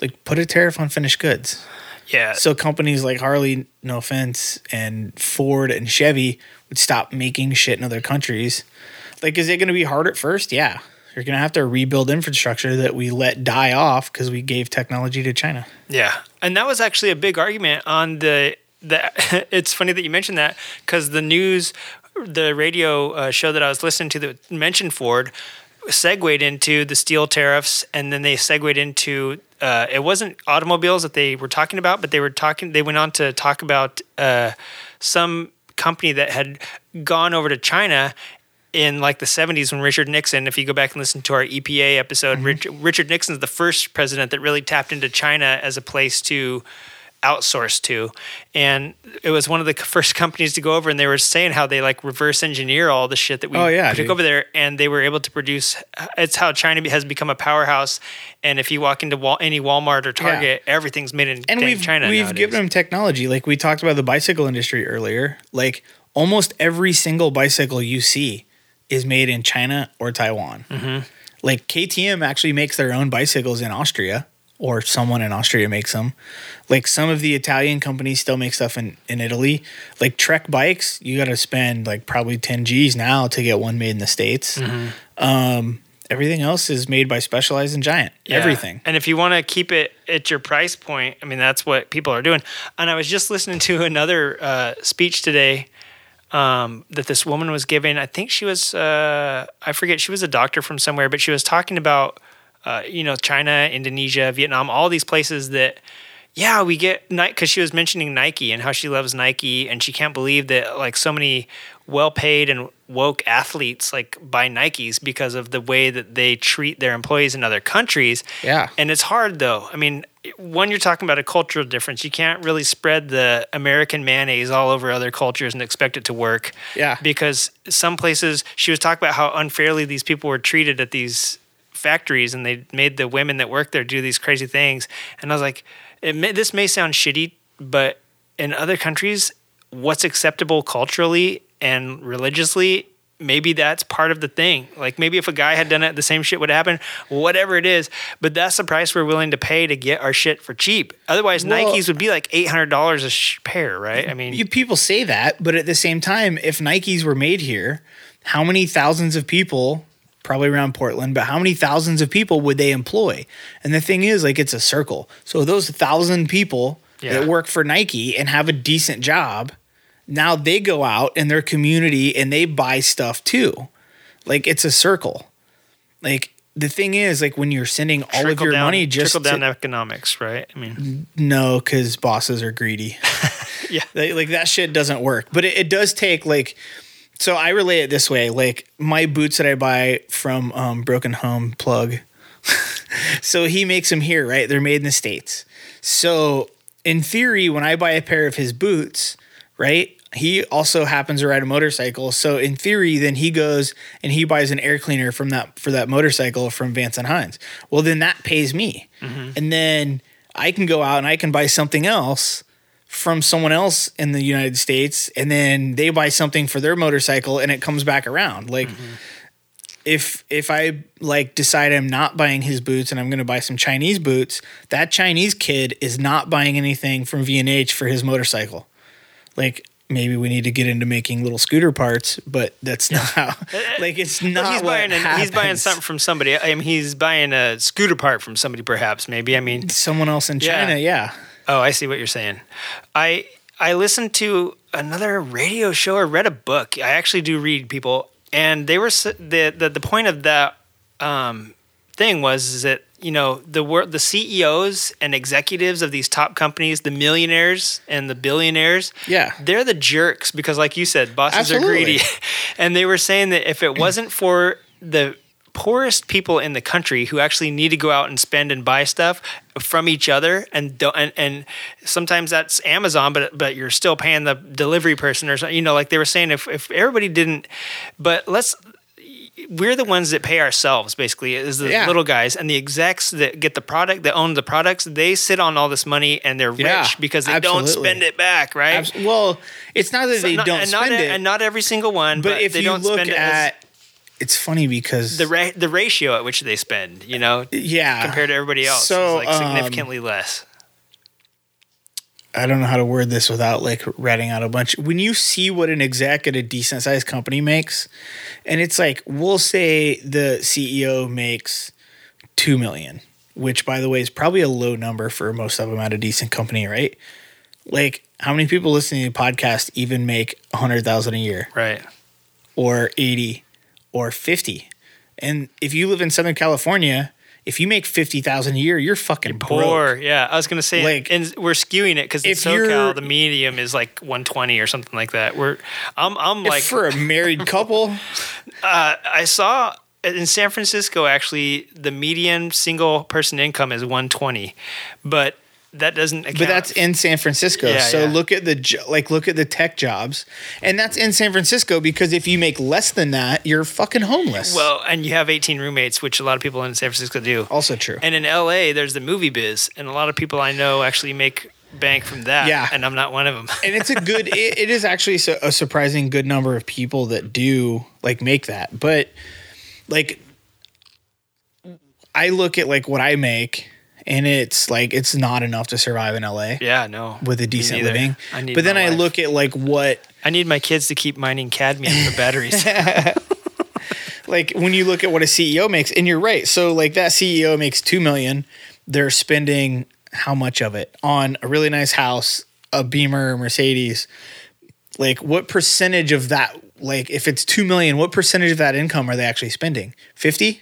Like, put a tariff on finished goods. Yeah. So companies like Harley, no offense, and Ford and Chevy would stop making shit in other countries. Like, is it going to be hard at first? Yeah. You're going to have to rebuild infrastructure that we let die off because we gave technology to China. Yeah. And that was actually a big argument on the it's funny that you mentioned that because the news, the radio show that I was listening to that mentioned Ford segued into the steel tariffs, and then they segued into it wasn't automobiles that they were talking about, but they went on to talk about some company that had gone over to China in like the 70s when Richard Nixon, if you go back and listen to our EPA episode, Richard Nixon's the first president that really tapped into China as a place to outsource to. And it was one of the first companies to go over, and they were saying how they like reverse engineer all the shit that we took over there, and they were able to produce. It's how China has become a powerhouse. And if you walk into any Walmart or Target, everything's made in China. And we've given them technology. Like we talked about the bicycle industry earlier. Like almost every single bicycle you see is made in China or Taiwan. Like KTM actually makes their own bicycles in Austria, or someone in Austria makes them. Like some of the Italian companies still make stuff in Italy. Like Trek bikes, you got to spend like probably 10 G's now to get one made in the States. Everything else is made by Specialized and Giant. Yeah. Everything. And if you want to keep it at your price point, I mean, that's what people are doing. And I was just listening to another speech today that this woman was giving. I think she was, I forget, she was a doctor from somewhere, but she was talking about, China, Indonesia, Vietnam, all these places that, we get Nike, because she was mentioning Nike and how she loves Nike, and she can't believe that like so many well-paid and woke athletes like buy Nikes because of the way that they treat their employees in other countries. Yeah. And it's hard though. I mean, when you're talking about a cultural difference, you can't really spread the American mayonnaise all over other cultures and expect it to work. Yeah. Because some places, she was talking about how unfairly these people were treated at these factories, and they made the women that work there do these crazy things. And I was like, this may sound shitty, but in other countries, what's acceptable culturally and religiously, maybe that's part of the thing. Like maybe if a guy had done it, the same shit would happen, whatever it is. But that's the price we're willing to pay to get our shit for cheap. Otherwise, Nikes would be like $800 a pair, right? I mean, people say that, but at the same time, if Nikes were made here, how many thousands of people, probably around Portland, but how many thousands of people would they employ? And the thing is, like, it's a circle. So those 1,000 people that work for Nike and have a decent job, now they go out in their community and they buy stuff too. Like it's a circle. Like the thing is, like when you're sending all of your money, just trickle down economics, right? I mean, no, because bosses are greedy. Yeah, like that shit doesn't work. But it does take like. So I relate it this way: like my boots that I buy from Broken Home Plug. So he makes them here, right? They're made in the States. So in theory, when I buy a pair of his boots, right? He also happens to ride a motorcycle. So in theory, then he goes and he buys an air cleaner from that motorcycle from Vance and Hines. Well, then that pays me. And then I can go out and I can buy something else from someone else in the United States. And then they buy something for their motorcycle and it comes back around. Like if I like decide I'm not buying his boots and I'm going to buy some Chinese boots, that Chinese kid is not buying anything from V&H for his motorcycle. Like, maybe we need to get into making little scooter parts, but that's not how. Like, it's not. Well, he's buying something from somebody. I mean, he's buying a scooter part from somebody, perhaps. Maybe. I mean, someone else in China. Yeah. Oh, I see what you're saying. I listened to another radio show or read a book. I actually do read people, And they were the point of that thing was is that, you know, the CEOs and executives of these top companies, the millionaires and the billionaires, yeah, they're the jerks because, like you said, bosses Absolutely. Are greedy. And they were saying that if it wasn't for the poorest people in the country who actually need to go out and spend and buy stuff from each other, and sometimes that's Amazon, but you're still paying the delivery person or something, you know, like they were saying, if everybody didn't, but we're the ones that pay ourselves, basically, is the little guys, and the execs that get the product, that own the products, they sit on all this money and they're rich because they don't spend it back, right? Well, it's not that they don't spend it. And not every single one, but if they don't spend it as... It's funny because... The ratio at which they spend, you know, compared to everybody else is significantly less. I don't know how to word this without like ratting out a bunch. When you see what an exec at a decent sized company makes, and it's like, we'll say the CEO makes $2 million, which by the way is probably a low number for most of them at a decent company, right? Like, how many people listening to the podcast even make $100,000 a year? Right. Or 80 or 50. And if you live in Southern California, if you make $50,000 a year, you're fucking poor. Yeah, I was gonna say, like, and we're skewing it because in SoCal the medium is like 120 or something like that. I'm like for a married couple. I saw in San Francisco actually the median single person income is 120, but that doesn't account. But that's in San Francisco. Yeah, so look at the tech jobs, and that's in San Francisco because if you make less than that, you're fucking homeless. Well, and you have 18 roommates, which a lot of people in San Francisco do. Also true. And in LA, there's the movie biz, and a lot of people I know actually make bank from that. Yeah, and I'm not one of them. And it's a good. It is actually a surprising good number of people that do like make that. But like, I look at like what I make. And it's like, it's not enough to survive in LA. Yeah, no. With a decent living. But then I look at like what. I need my kids to keep mining cadmium for batteries. Like when you look at what a CEO makes, and you're right. So like that CEO makes $2 million. They're spending how much of it on a really nice house, a Beamer, a Mercedes. Like what percentage of that, like if it's $2 million, what percentage of that income are they actually spending? 50?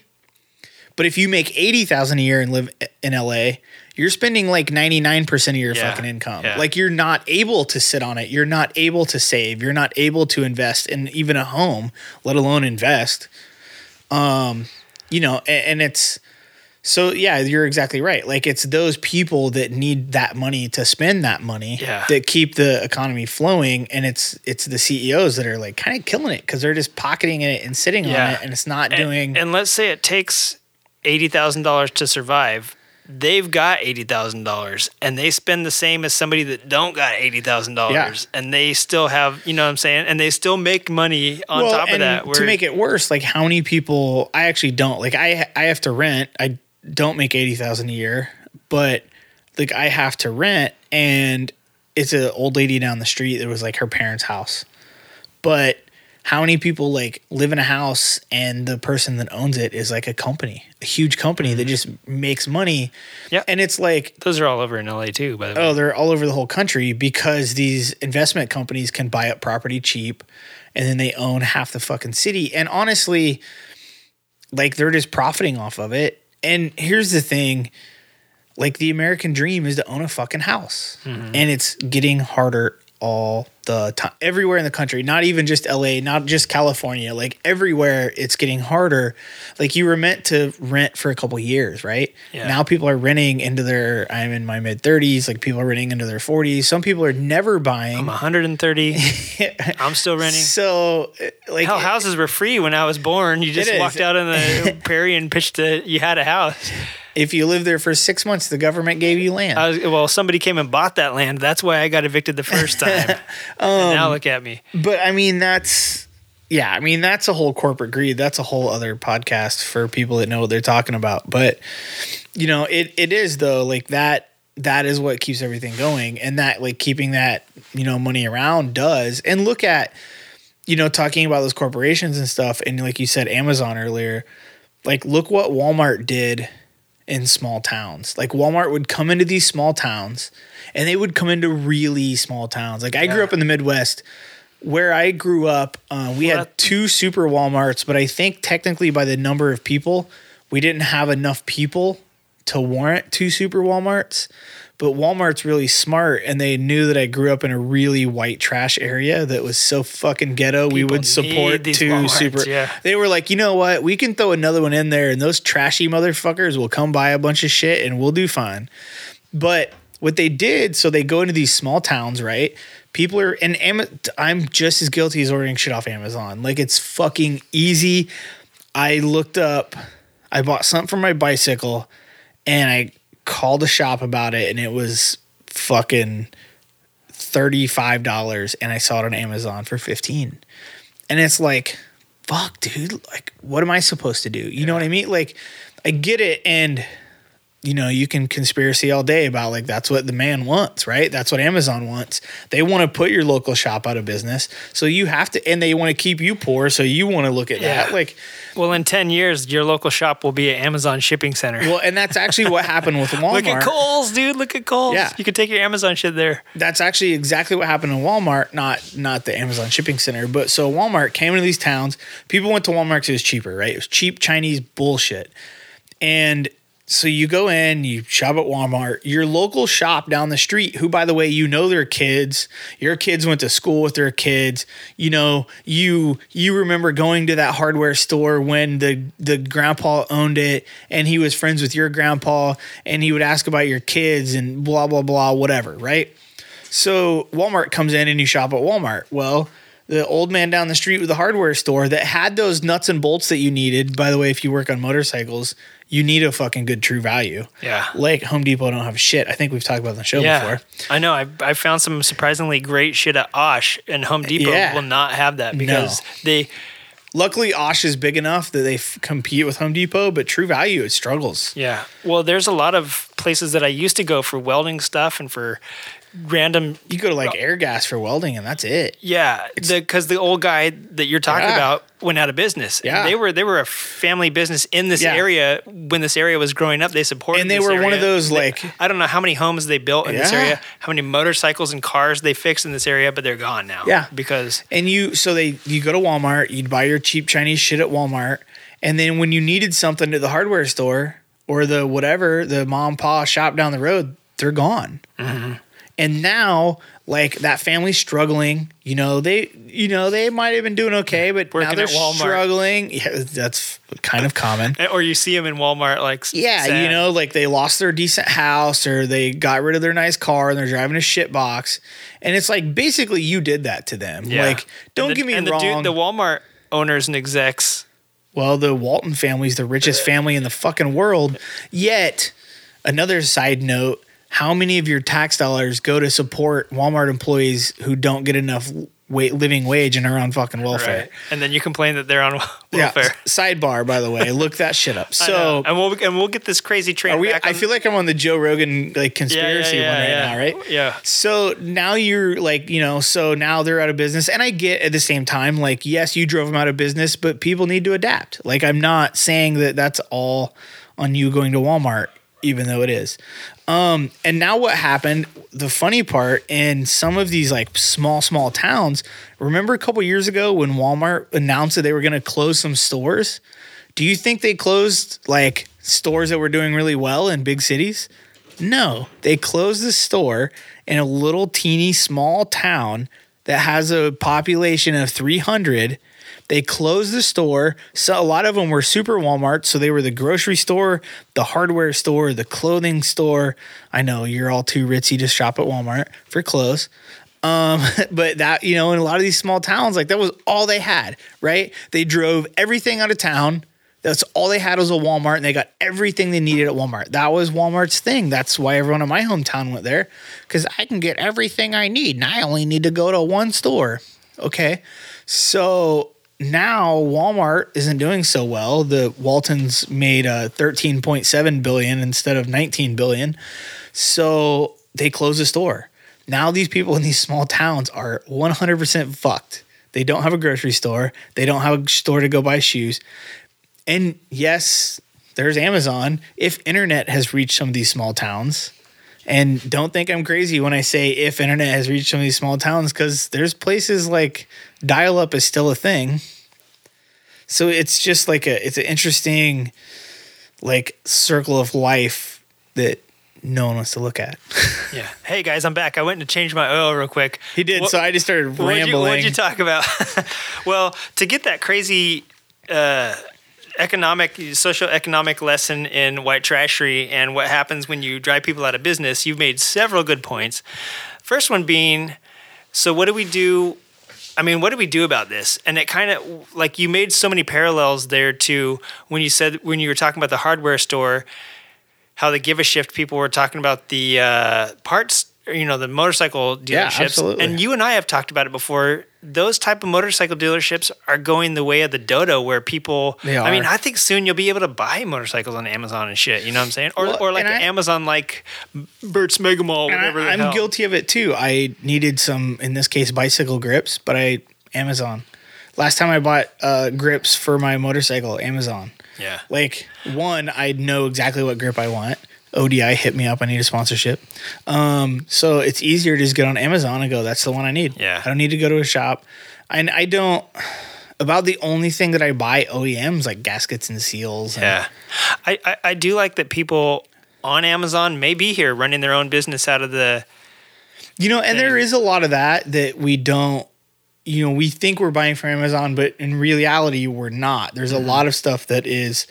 But if you make $80,000 a year and live in LA, you're spending like 99% of your fucking income. Yeah. Like you're not able to sit on it. You're not able to save. You're not able to invest in even a home, let alone invest. You know, and it's so you're exactly right. Like it's those people that need that money to spend that money that keep the economy flowing, and it's the CEOs that are like kind of killing it because they're just pocketing it and sitting on it, and it's not doing. And let's say it takes $80,000 to survive. They've got $80,000 and they spend the same as somebody that don't got $80,000 and they still have, you know what I'm saying? And they still make money on top of that. To make it worse, like how many people, I actually don't like, I have to rent. I don't make $80,000 a year, but like I have to rent, and it's an old lady down the street that was like her parents' house. But how many people like live in a house and the person that owns it is like a company, a huge company that just makes money. Yeah. And it's like, those are all over in LA too, by the way. Oh, they're all over the whole country because these investment companies can buy up property cheap and then they own half the fucking city. And honestly, like they're just profiting off of it. And here's the thing. Like the American dream is to own a fucking house, and it's getting harder all the time, everywhere in the country, not even just LA, not just California, like everywhere it's getting harder. Like you were meant to rent for a couple years, right? Yeah. Now people are renting into their, I'm in my mid 30s, like people are renting into their 40s. Some people are never buying. I'm 130. I'm still renting. So like hell, houses were free when I was born. You just walked out in the prairie and pitched that you had a house. If you lived there for 6 months, the government gave you land. Somebody came and bought that land. That's why I got evicted the first time. And now look at me. But I mean, that's a whole corporate greed. That's a whole other podcast for people that know what they're talking about. But you know, it is though. Like that is what keeps everything going, and that like keeping that, you know, money around does. And look at, you know, talking about those corporations and stuff. And like you said, Amazon earlier. Like look what Walmart did in small towns. Like Walmart would come into these small towns, and they would come into really small towns. Like I grew up in the Midwest. where I grew up, we had two super Walmarts, but I think technically by the number of people, we didn't have enough people to warrant two super Walmarts. But Walmart's really smart, and they knew that I grew up in a really white trash area that was so fucking ghetto. People we would support two Walmarts, super. Yeah. They were like, you know what? We can throw another one in there, and those trashy motherfuckers will come buy a bunch of shit, and we'll do fine. But what they did, so they go into these small towns, right? People are, and I'm just as guilty as ordering shit off Amazon. Like, it's fucking easy. I looked up, I bought something for my bicycle, and I called a shop about it, and it was fucking $35, and I saw it on Amazon for $15. And it's like, fuck, dude, like, what am I supposed to do? You know what I mean? Like, I get it, and you know, you can conspiracy all day about, like, that's what the man wants, right? That's what Amazon wants. They want to put your local shop out of business, so you have to, and they want to keep you poor, so you want to look at that. Like, well, in 10 years, your local shop will be an Amazon shipping center. Well, and that's actually what happened with Walmart. Look at Kohl's, dude. Look at Kohl's. Yeah. You can take your Amazon shit there. That's actually exactly what happened in Walmart, not the Amazon shipping center. But so Walmart came into these towns. People went to Walmart because it was cheaper, right? It was cheap Chinese bullshit. And so you go in, you shop at Walmart, your local shop down the street, who, by the way, you know their kids, your kids went to school with their kids, you know, you remember going to that hardware store when the grandpa owned it, and he was friends with your grandpa, and he would ask about your kids and blah, blah, blah, whatever, right? So Walmart comes in and you shop at Walmart. Well, the old man down the street with the hardware store that had those nuts and bolts that you needed, by the way, if you work on motorcycles, you need a fucking good True Value. Yeah. Like Home Depot don't have shit. I think we've talked about it on the show before. I know. I found some surprisingly great shit at Osh, and Home Depot will not have that because they – luckily, Osh is big enough that they compete with Home Depot, but True Value, it struggles. Yeah. Well, there's a lot of places that I used to go for welding stuff and for – random. You go to like Airgas for welding, and that's it. Yeah, because the old guy that you're talking about went out of business. Yeah, and they were a family business in this area when this area was growing up. They supported, and they were one of those like I don't know how many homes they built in this area, how many motorcycles and cars they fixed in this area, but they're gone now. Yeah, because and you go to Walmart, you'd buy your cheap Chinese shit at Walmart, and then when you needed something at the hardware store or the whatever the mom and pa shop down the road, they're gone. Mm-hmm. And now, like that family's struggling, they might have been doing okay, but working now they're struggling. Yeah, that's kind of common. Or you see them in Walmart, like sad. Like they lost their decent house or they got rid of their nice car and they're driving a shit box, and it's like basically you did that to them. Yeah. Like, don't get me wrong. The Walmart owners and execs. Well, the Walton family's the richest family in the fucking world. Yet, another side note. How many of your tax dollars go to support Walmart employees who don't get enough living wage and are on fucking welfare? Right. And then you complain that they're on welfare. Yeah. Sidebar, by the way, look that shit up. So and we'll get this crazy train back. I feel like I'm on the Joe Rogan like conspiracy one right now, right? Yeah. So now you're like, so now they're out of business, and I get at the same time, like, yes, you drove them out of business, but people need to adapt. Like, I'm not saying that that's all on you going to Walmart, even though it is. And now what happened, the funny part in some of these like small towns, remember a couple years ago when Walmart announced that they were going to close some stores? Do you think they closed like stores that were doing really well in big cities? No, they closed the store in a little teeny small town that has a population of 300. They closed the store. So a lot of them were super Walmart. So they were the grocery store, the hardware store, the clothing store. I know you're all too ritzy to shop at Walmart for clothes. But that, in a lot of these small towns, like that was all they had, right? They drove everything out of town. That's all they had was a Walmart, and they got everything they needed at Walmart. That was Walmart's thing. That's why everyone in my hometown went there, because I can get everything I need and I only need to go to one store. Okay. So now Walmart isn't doing so well. The Waltons made $13.7 billion instead of $19 billion. So they closed the store. Now these people in these small towns are 100% fucked. They don't have a grocery store. They don't have a store to go buy shoes. And yes, there's Amazon. If internet has reached some of these small towns, And don't think I'm crazy when I say if internet has reached some of these small towns, because there's places like dial-up is still a thing. So it's just like it's an interesting like circle of life that no one wants to look at. Yeah. Hey guys, I'm back. I went to change my oil real quick. He did. So I just started rambling. What did you talk about? Well, to get that crazy socioeconomic lesson in white trashery and what happens when you drive people out of business, you've made several good points. First one being, so what do we do? I mean, what do we do about this? And it kind of, like, you made so many parallels there to when you were talking about the hardware store, how the Give a Shift people were talking about the parts, the motorcycle dealerships. Yeah, absolutely. And you and I have talked about it before. Those type of motorcycle dealerships are going the way of the dodo, where people, I mean, I think soon you'll be able to buy motorcycles on Amazon and shit. You know what I'm saying? Or like Amazon, like Burt's Mega Mall, whatever. I'm guilty of it too. I needed some, in this case, bicycle grips, but Amazon. Last time I bought grips for my motorcycle, Amazon. Yeah. Like, one, I know exactly what grip I want. ODI, hit me up. I need a sponsorship. So it's easier to just get on Amazon and go, that's the one I need. Yeah. I don't need to go to a shop. And I don't – about the only thing that I buy OEMs, like gaskets and seals. Yeah. And, I do like that people on Amazon may be here running their own business out of the – and there is a lot of that we don't – we think we're buying from Amazon, but in reality, we're not. There's a lot of stuff that is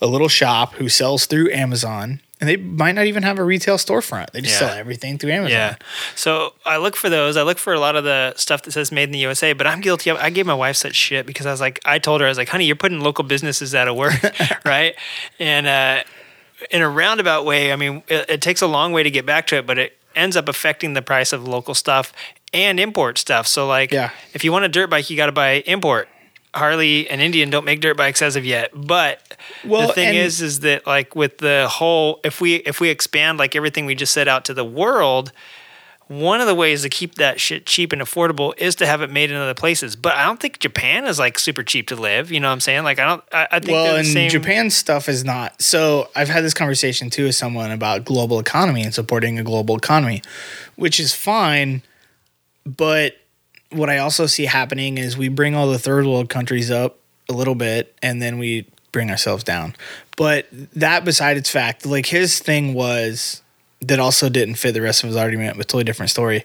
a little shop who sells through Amazon. And they might not even have a retail storefront. They just sell everything through Amazon. Yeah. So I look for those. I look for a lot of the stuff that says made in the USA, but I'm guilty of, I gave my wife such shit because I told her, honey, you're putting local businesses out of work, right? And in a roundabout way, I mean, it takes a long way to get back to it, but it ends up affecting the price of local stuff and import stuff. So if you want a dirt bike, you got to buy import. Harley and Indian don't make dirt bikes as of yet, but the thing is that like with the whole, if we expand like everything we just set out to the world, one of the ways to keep that shit cheap and affordable is to have it made in other places. But I don't think Japan is like super cheap to live. You know what I'm saying? Like I think and same. Japan stuff is not. So I've had this conversation too with someone about global economy and supporting a global economy, which is fine, but. What I also see happening is we bring all the third world countries up a little bit and then we bring ourselves down. But that beside its fact, like his thing was that also didn't fit the rest of his argument, but totally different story.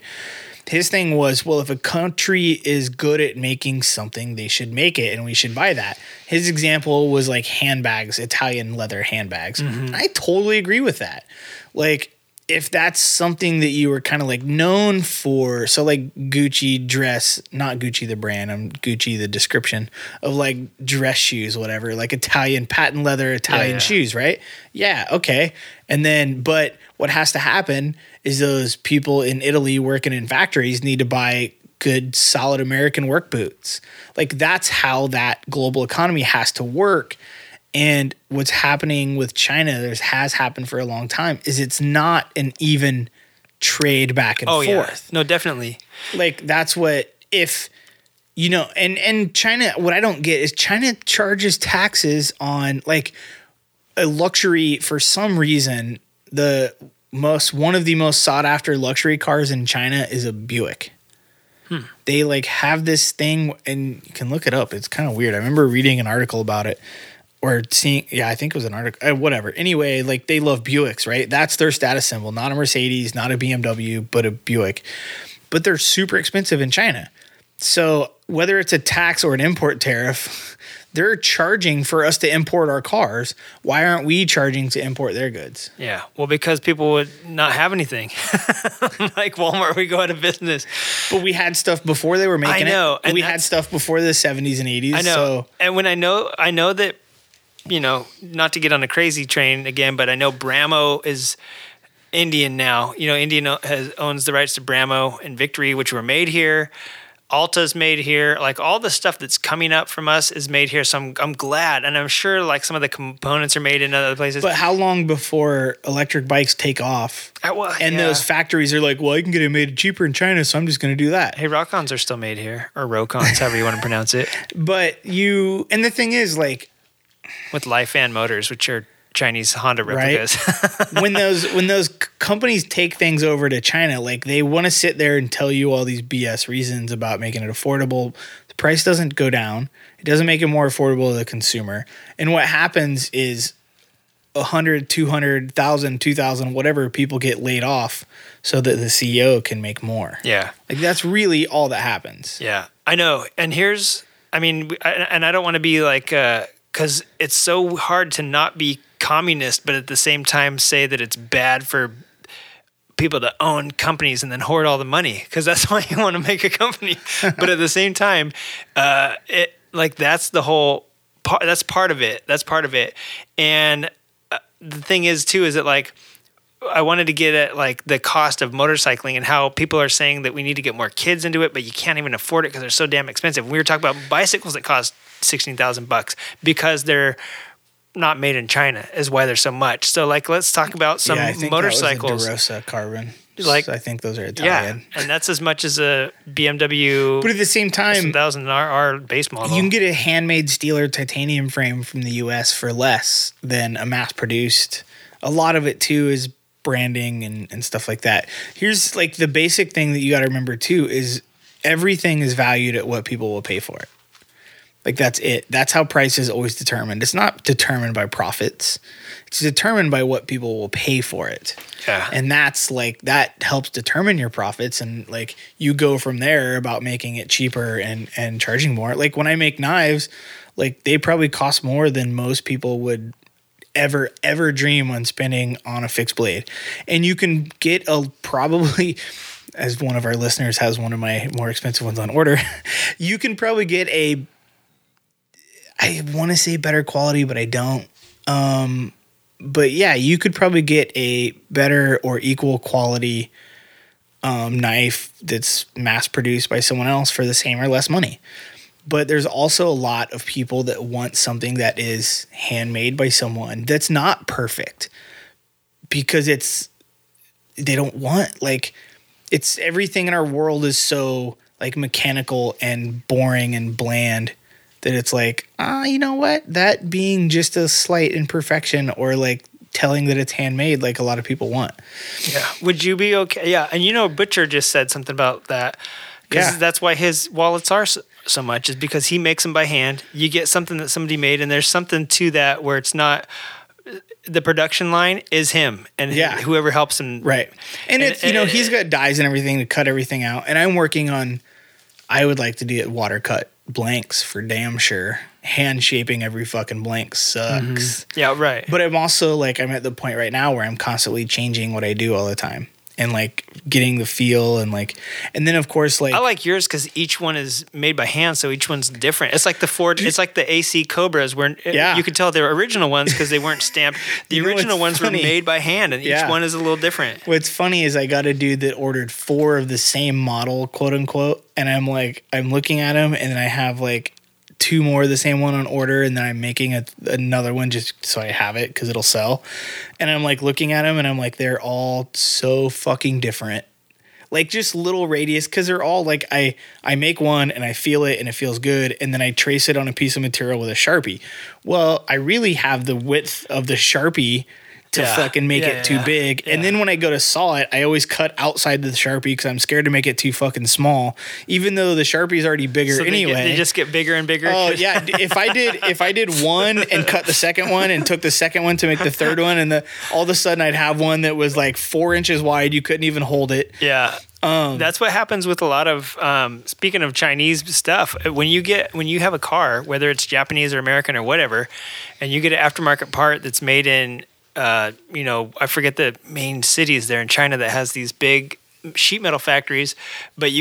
His thing was, well, if a country is good at making something, they should make it and we should buy that. His example was like handbags, Italian leather handbags. Mm-hmm. I totally agree with that. Like, if that's something that you were kind of like known for, so like Gucci dress, not Gucci the brand, I'm Gucci the description of like dress shoes, whatever, like Italian patent leather, Italian shoes, right? Yeah, okay. And then, but what has to happen is those people in Italy working in factories need to buy good, solid American work boots. Like that's how that global economy has to work. And what's happening with China, this has happened for a long time, is it's not an even trade back and forth. Yeah. No, definitely. Like that's what and China, what I don't get is China charges taxes on like a luxury for some reason. One of the most sought after luxury cars in China is a Buick. They like have this thing and you can look it up. It's kind of weird. I remember reading an article about it. Or seeing, I think it was an article, whatever. Anyway, like they love Buicks, right? That's their status symbol, not a Mercedes, not a BMW, but a Buick. But they're super expensive in China. So whether it's a tax or an import tariff, they're charging for us to import our cars. Why aren't we charging to import their goods? Yeah, well, because people would not have anything. Like Walmart, we go out of business. But we had stuff before they were making it. I know. And we had stuff before the 70s and 80s. I know. So. And when I know that, not to get on a crazy train again, but I know Brammo is Indian now. Indian owns the rights to Brammo and Victory, which were made here. Alta's made here. Like all the stuff that's coming up from us is made here. So I'm glad, and I'm sure like some of the components are made in other places. But how long before electric bikes take off? Those factories are like, well, I can get it made cheaper in China, so I'm just going to do that. Hey, Rokons are still made here, or Rokons, however you want to pronounce it. But and the thing is like. With Lifan motors, which are Chinese Honda replicas. Right? when those companies take things over to China, like they want to sit there and tell you all these BS reasons about making it affordable. The price doesn't go down. It doesn't make it more affordable to the consumer. And what happens is 100, 200, 1,000, 2,000, whatever people get laid off so that the CEO can make more. Yeah. Like that's really all that happens. Yeah, I know. And here's, I mean, and I don't want to be like, because it's so hard to not be communist, but at the same time say that it's bad for people to own companies and then hoard all the money, because that's why you want to make a company. But at the same time, that's the whole part. That's part of it. And the thing is too, is that like, I wanted to get at like the cost of motorcycling and how people are saying that we need to get more kids into it, but you can't even afford it because they're so damn expensive. We were talking about bicycles that cost $16,000 because they're not made in China is why there's so much. So like, let's talk about some motorcycles. That was a DeRosa Carbon. Like, so I think those are Italian. Yeah, and that's as much as a BMW. But at the same time, 1000 RR base model. You can get a handmade steel or titanium frame from the US for less than a mass produced. A lot of it too is branding and stuff like that. Here's like the basic thing that you got to remember too is everything is valued at what people will pay for it. Like that's it. That's how price is always determined. It's not determined by profits. It's determined by what people will pay for it. Yeah. And that's like that helps determine your profits, and like you go from there about making it cheaper and charging more. Like when I make knives, like they probably cost more than most people would ever dream on spending on a fixed blade. And you can get a probably, as one of our listeners has one of my more expensive ones on order, you can probably get a, I want to say better quality, but I don't. But yeah, you could probably get a better or equal quality knife that's mass produced by someone else for the same or less money. But there's also a lot of people that want something that is handmade by someone that's not perfect because they don't want, like, it's everything in our world is so like mechanical and boring and bland that it's like, you know what? That being just a slight imperfection or like telling that it's handmade, like a lot of people want. Yeah. Would you be okay? Yeah. And you know, Butcher just said something about that. Because that's why his wallets are so much, is because he makes them by hand. You get something that somebody made, and there's something to that where it's not the production line is him and whoever helps him. Right. And it's, you know, he's got dyes and everything to cut everything out. And I'm working on, I would like to do water cut blanks for damn sure. Hand shaping every fucking blank sucks. Mm-hmm. Yeah, right. But I'm also like, I'm at the point right now where I'm constantly changing what I do all the time. And like getting the feel and like, and then of course like I like yours because each one is made by hand, so each one's different. It's like the Ford, it's like the AC Cobras where you could tell they're original ones because they weren't stamped. The original ones were made by hand, and each one is a little different. What's funny is I got a dude that ordered 4 of the same model, quote unquote, and I'm like, I'm looking at him, and then I have like 2 more of the same one on order, and then I'm making another one just so I have it because it'll sell. And I'm like looking at them, and I'm like, they're all so fucking different. Like just little radius, because they're all like I make one and I feel it and it feels good, and then I trace it on a piece of material with a Sharpie. Well, I really have the width of the Sharpie to fucking make it too big. Yeah. And then when I go to saw it, I always cut outside the Sharpie because I'm scared to make it too fucking small, even though the Sharpie's already bigger anyway. They just get bigger and bigger. Oh yeah. If I did one and cut the second one and took the second one to make the third one, and all of a sudden I'd have one that was like 4 inches wide. You couldn't even hold it. Yeah. That's what happens with a lot of, speaking of Chinese stuff, when you have a car, whether it's Japanese or American or whatever, and you get an aftermarket part that's made in, you know, I forget the main cities there in China that has these big sheet metal factories, but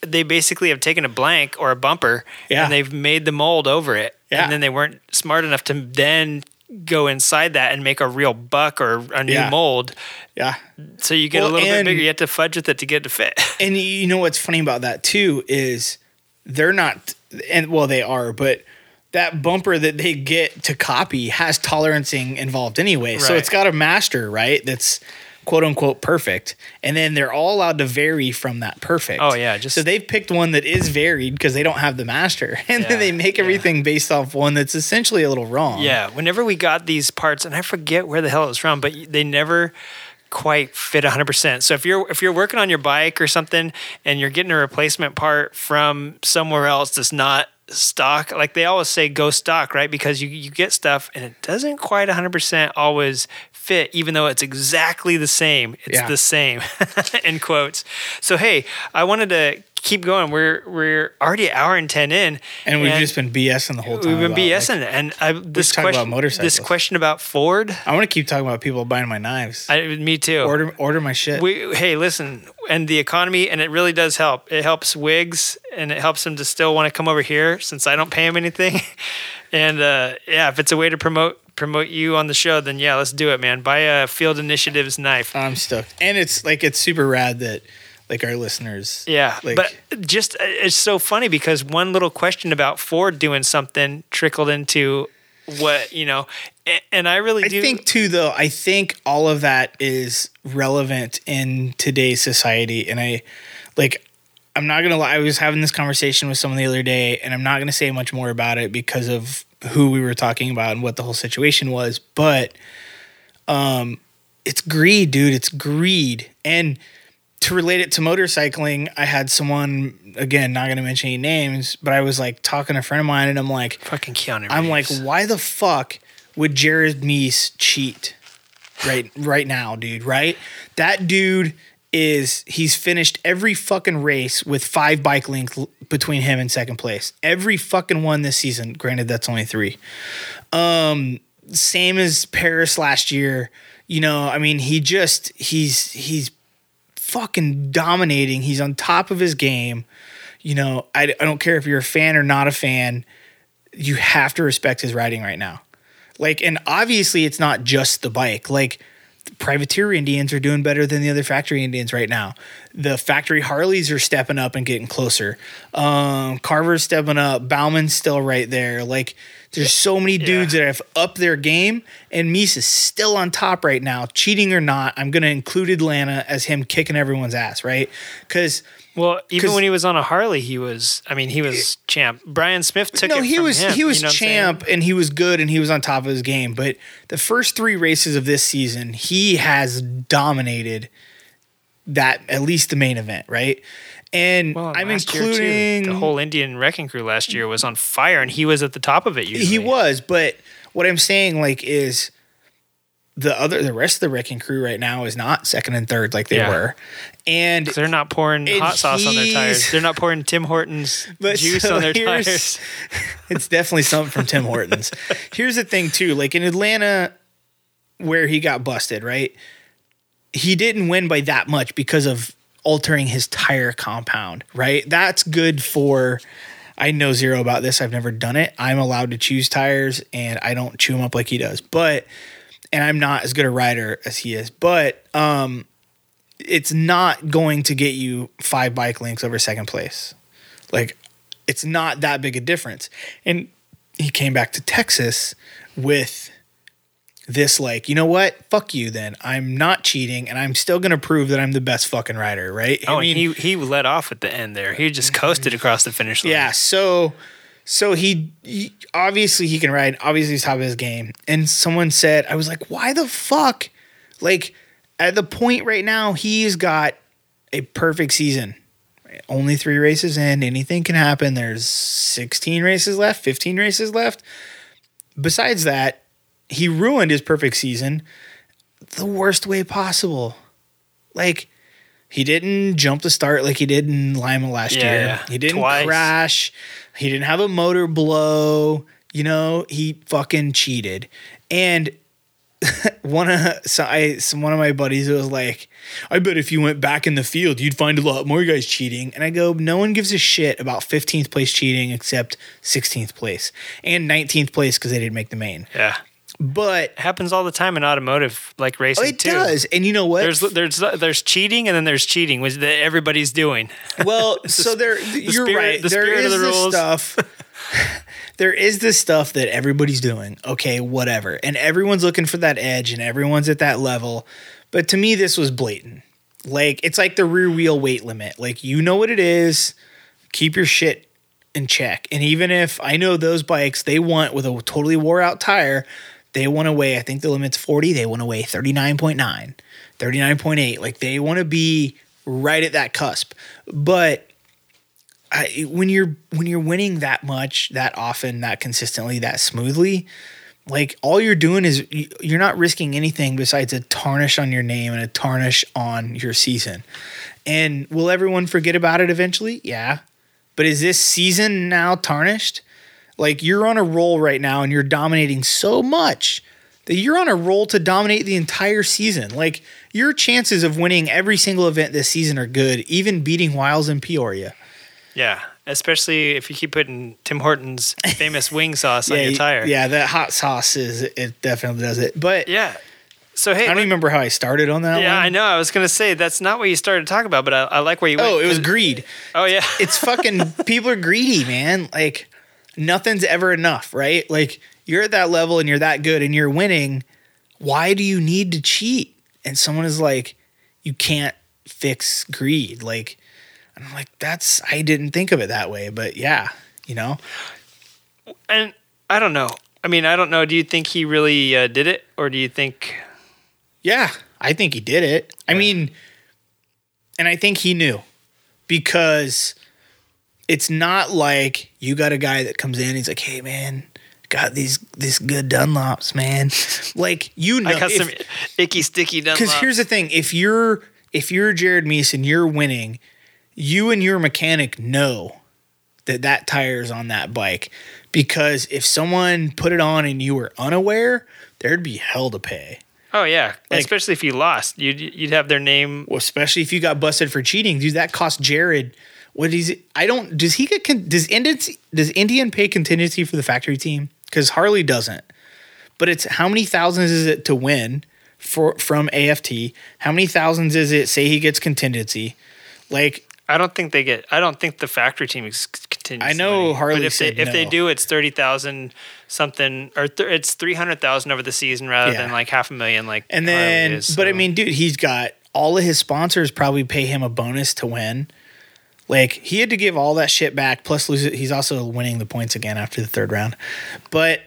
they basically have taken a blank or a bumper and they've made the mold over it. Yeah. And then they weren't smart enough to then go inside that and make a real buck or a new mold. Yeah. So you get a little bit bigger. You have to fudge with it to get it to fit. And you know what's funny about that too is they're not, and well, they are, but that bumper that they get to copy has tolerancing involved anyway. Right. So it's got a master, right? That's quote unquote perfect. And then they're all allowed to vary from that perfect. Oh yeah. So they've picked one that is varied because they don't have the master. And then they make everything based off one that's essentially a little wrong. Yeah. Whenever we got these parts, and I forget where the hell it was from, but they never quite fit 100%. So if you're working on your bike or something and you're getting a replacement part from somewhere else that's not stock, like they always say, go stock, right? Because you get stuff and it doesn't quite 100% always fit, even though it's exactly the same. It's the same, in quotes. So hey, I wanted to keep going. We're already an hour and 10 in, and we've just been BSing the whole time. We've been BSing, like, and this question about Ford. I want to keep talking about people buying my knives. Me too. Order my shit. Hey, listen, and the economy, and it really does help. It helps Wigs, and it helps them to still want to come over here since I don't pay them anything. And if it's a way to promote you on the show, then yeah, let's do it, man. Buy a Field Initiatives knife. I'm stoked, and it's super rad that. Like our listeners. Yeah. Like, but just, it's so funny because one little question about Ford doing something trickled into what, and I think too, though, I think all of that is relevant in today's society. And I'm not going to lie. I was having this conversation with someone the other day, and I'm not going to say much more about it because of who we were talking about and what the whole situation was. But it's greed, dude. It's greed. And to relate it to motorcycling, I had someone, again, not going to mention any names, but I was like talking to a friend of mine, and I'm like, fucking Keanu Reeves. I'm like, why the fuck would Jared Meese cheat right now, dude? Right? That dude he's finished every fucking race with 5 bike lengths between him and second place. Every fucking one this season. Granted, that's only 3. Same as Paris last year. I mean, he's fucking dominating. He's on top of his game. I don't care if you're a fan or not a fan, you have to respect his riding right now. Like, and obviously it's not just the bike. Like, the privateer Indians are doing better than the other factory Indians right now. The factory Harleys are stepping up and getting closer. Carver's stepping up. Bauman's still right there. Like, there's so many dudes that have upped their game, and Meese is still on top right now, cheating or not. I'm going to include Atlanta as him kicking everyone's ass, right? Because when he was on a Harley, he was champ. Brian Smith took it from him. He was champ, and he was good, and he was on top of his game. But the first 3 races of this season, he has dominated that, at least the main event, right? And I'm including the whole Indian wrecking crew last year was on fire, and he was at the top of it. Usually. He was, but what I'm saying, like, is the rest of the wrecking crew right now is not second and third like they were, and they're not pouring hot sauce on their tires. They're not pouring Tim Hortons juice on their tires. It's definitely something from Tim Hortons. Here's the thing too, like in Atlanta, where he got busted, right? He didn't win by that much because of altering his tire compound, right? That's good for, I know zero about this. I've never done it. I'm allowed to choose tires, and I don't chew them up like he does, but, and I'm not as good a rider as he is, but it's not going to get you 5 bike lengths over second place. Like, it's not that big a difference. And he came back to Texas with this, like, you know what? Fuck you then. I'm not cheating, and I'm still going to prove that I'm the best fucking rider, right? Oh, I mean, he let off at the end there. He just coasted across the finish line. Yeah, so he obviously he can ride. Obviously he's top of his game. And someone said, I was like, why the fuck? Like, at the point right now, he's got a perfect season. Right? Only 3 races in. Anything can happen. There's 16 races left, 15 races left. Besides that, he ruined his perfect season the worst way possible. Like, he didn't jump the start like he did in Lima last year. Yeah. He didn't crash. He didn't have a motor blow. He fucking cheated. And one of my buddies was like, I bet if you went back in the field, you'd find a lot more guys cheating. And I go, no one gives a shit about 15th place cheating except 16th place and 19th place because they didn't make the main. Yeah. But it happens all the time in automotive, like racing. It too. Does, and you know what? There's cheating, and then there's cheating, which everybody's doing. Well, so you're spirit, right. The there is of the this rules. Stuff. There is this stuff that everybody's doing. Okay, whatever, and everyone's looking for that edge, and everyone's at that level. But to me, this was blatant. Like, it's like the rear wheel weight limit. Like, you know what it is. Keep your shit in check. And even if I know those bikes, they want with a totally wore out tire. They want to weigh, I think the limit's 40. They want to weigh 39.9, 39.8. Like, they want to be right at that cusp. But when you're winning that much, that often, that consistently, that smoothly, like, all you're doing is you're not risking anything besides a tarnish on your name and a tarnish on your season. And will everyone forget about it eventually? Yeah. But is this season now tarnished? Like, you're on a roll right now and you're dominating so much that you're on a roll to dominate the entire season. Like, your chances of winning every single event this season are good, even beating Wiles in Peoria. Yeah. Especially if you keep putting Tim Hortons famous wing sauce on your tire. Yeah, that hot sauce it definitely does it. But yeah. So hey, I don't remember how I started on that one. Yeah, I know. I was gonna say that's not what you started to talk about, but I like where you went. Oh, it was greed. Oh yeah. It's fucking people are greedy, man. Like, nothing's ever enough, right? Like, you're at that level and you're that good and you're winning. Why do you need to cheat? And someone is like, you can't fix greed. Like, I'm like, I didn't think of it that way, but yeah, you know? And I don't know. I mean, I don't know. Do you think he really did it, or do you think? Yeah, I think he did it. Yeah. I mean, and I think he knew, because it's not like you got a guy that comes in and he's like, hey, man, got these good Dunlops, man. Like, you know. I got some icky, sticky Dunlops. Because here's the thing. If you're Jared Meeson, you're winning – you and your mechanic know that tire is on that bike, because if someone put it on and you were unaware, there'd be hell to pay. Oh, yeah. Like, especially if you lost. You'd have their name. Well, especially if you got busted for cheating. Dude, that cost Jared. Does Indian pay contingency for the factory team? Because Harley doesn't. But it's how many thousands is it to win from AFT? How many thousands is it, say he gets contingency? Like, I don't think the factory team is contingency. I know Harley said no. If they do, it's 30,000 something, or it's 300,000 over the season rather than like $500,000. Like, and then, is, but so. I mean, dude, he's got all of his sponsors probably pay him a bonus to win. Like, he had to give all that shit back. Plus, lose it. He's also winning the points again after the third round. But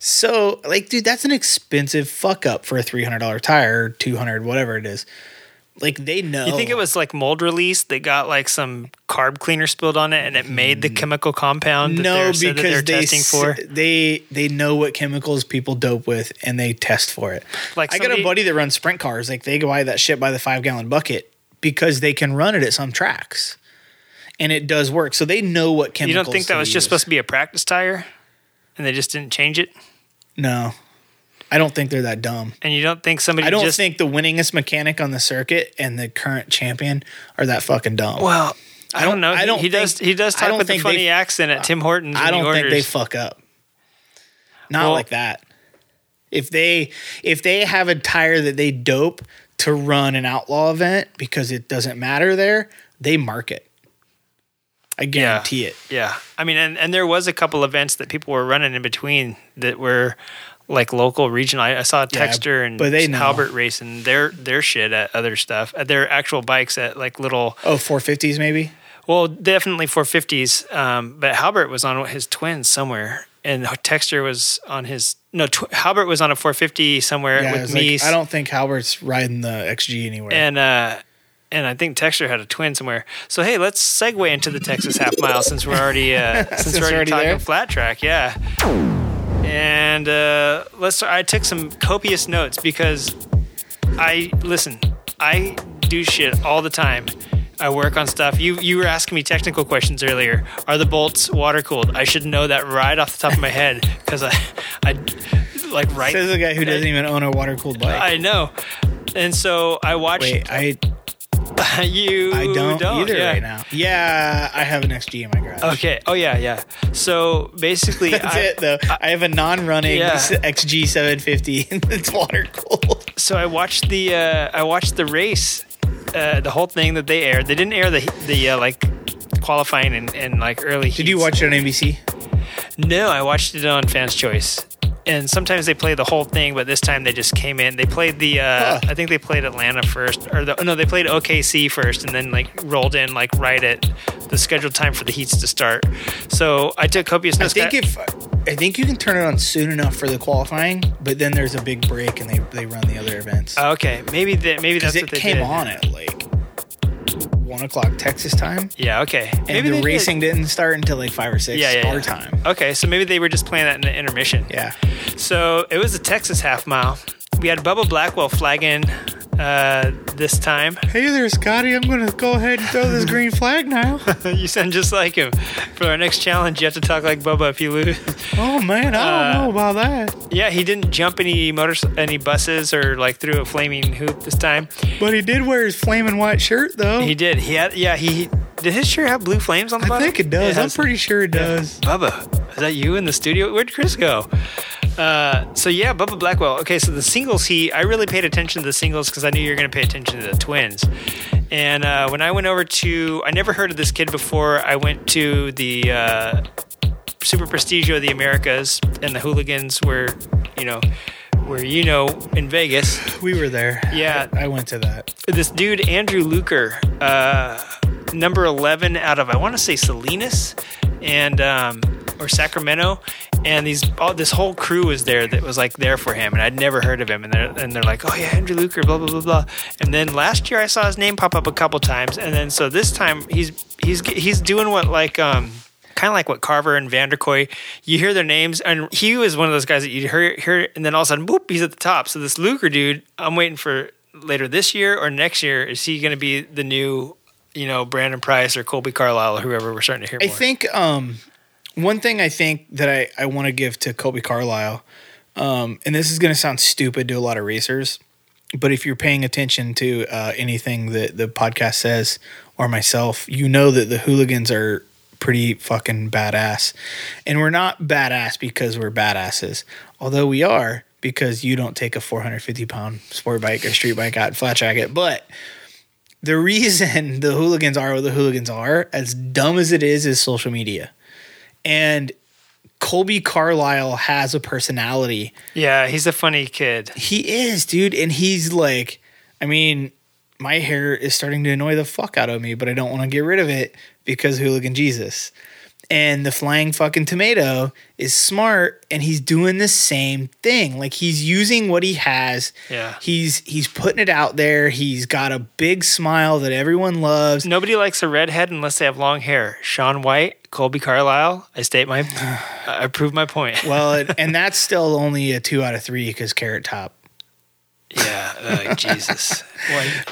so, like, dude, that's an expensive fuck up for a $300 tire, $200, whatever it is. Like, they know. You think it was like mold release? They got like some carb cleaner spilled on it, and it made the chemical compound. They know what chemicals people dope with, and they test for it. Like, I got a buddy that runs sprint cars. Like, they buy that shit by the 5-gallon bucket because they can run it at some tracks, and it does work. So they know what chemicals. You don't think that was just supposed to be a practice tire, and they just didn't change it? No. I don't think they're that dumb. And you don't think somebody I don't think the winningest mechanic on the circuit and the current champion are that fucking dumb. Well, I don't know. He does talk with a funny accent at Tim Hortons. I don't think they fuck up. Not like that. If they have a tire that they dope to run an outlaw event because it doesn't matter there, they mark it. I guarantee it. Yeah. I mean, and there was a couple events that people were running in between that were like local, regional. I saw Texter and Halbert racing their shit at other stuff, at their actual bikes at like little 450s maybe. Well, definitely 450s. But Halbert was on his twins somewhere, and Texter was on his Halbert was on a 450 somewhere with me. Like, I don't think Halbert's riding the XG anywhere. And I think Texture had a twin somewhere. So hey, let's segue into the Texas half mile since we're already since we're already talking there. Flat track, yeah. And I took some copious notes because I do shit all the time. I work on stuff. You were asking me technical questions earlier. Are the bolts water cooled? I should know that right off the top of my head because I like right. Says the guy who doesn't even own a water cooled bike. I know. And so I watched. I don't either right now. Yeah, I have an XG in my garage. Okay. Oh, yeah. So basically, that's it though. I have a non-running XG 750, and it's water cooled. So I watched the race, the whole thing that they aired. They didn't air the like qualifying and like early heats. Did you watch it on NBC? No, I watched it on Fans Choice. And sometimes they play the whole thing, but this time they just came in. They played the, I think they played Atlanta first, or the, no, they played OKC first, and then like rolled in like right at the scheduled time for the heats to start. So I took copious notes. I think you can turn it on soon enough for the qualifying, but then there's a big break and they run the other events. Okay, maybe that's what they did. Because it came on at like 1 o'clock Texas time. Yeah, okay. And maybe the racing didn't start until like 5 or 6 our time. Okay, so maybe they were just playing that in the intermission. Yeah. So it was the Texas half mile. We had Bubba Blackwell flagging this time. Hey there, Scotty. I'm going to go ahead and throw this green flag now. You sound just like him. For our next challenge, you have to talk like Bubba if you lose. Oh man, I don't know about that. Yeah, he didn't jump any buses or like through a flaming hoop this time. But he did wear his flaming white shirt though. He did. Did his shirt have blue flames on the bottom? I think it does. I'm pretty sure it does. Bubba, is that you in the studio? Where'd Chris go? So yeah, Bubba Blackwell. Okay, so the singles heat, I really paid attention to the singles because I knew you were going to pay attention to the twins. And when I went over to, I never heard of this kid before. I went to the Super Prestigio of the Americas, and the hooligans were in Vegas. We were there. Yeah. I went to that. This dude, Andrew Luker, number 11 out of, I want to say Salinas and or Sacramento. And this whole crew was there that was like there for him, and I'd never heard of him. And they're like, oh yeah, Andrew Luker, blah blah blah blah. And then last year I saw his name pop up a couple times, and then so this time he's doing what like kind of like what Carver and Vanderkoy, you hear their names, and he was one of those guys that you hear, and then all of a sudden boop, he's at the top. So this Luker dude, I'm waiting for later this year or next year, is he going to be the new Brandon Price or Colby Carlisle or whoever we're starting to hear more? I think. One thing I think that I want to give to Colby Carlisle, and this is going to sound stupid to a lot of racers, but if you're paying attention to anything that the podcast says or myself, you know that the hooligans are pretty fucking badass. And we're not badass because we're badasses, although we are because you don't take a 450-pound sport bike or street bike out and flat track it. But the reason the hooligans are what the hooligans are, as dumb as it is social media. And Colby Carlisle has a personality. Yeah, he's a funny kid. He is, dude. And he's like, I mean, my hair is starting to annoy the fuck out of me, but I don't want to get rid of it because hooligan Jesus. And the flying fucking tomato is smart, and he's doing the same thing. Like, he's using what he has. Yeah. He's putting it out there. He's got a big smile that everyone loves. Nobody likes a redhead unless they have long hair. Sean White, Colby Carlisle, I prove my point. Well, and that's still only a 2 out of 3 because Carrot Top. Yeah, Jesus.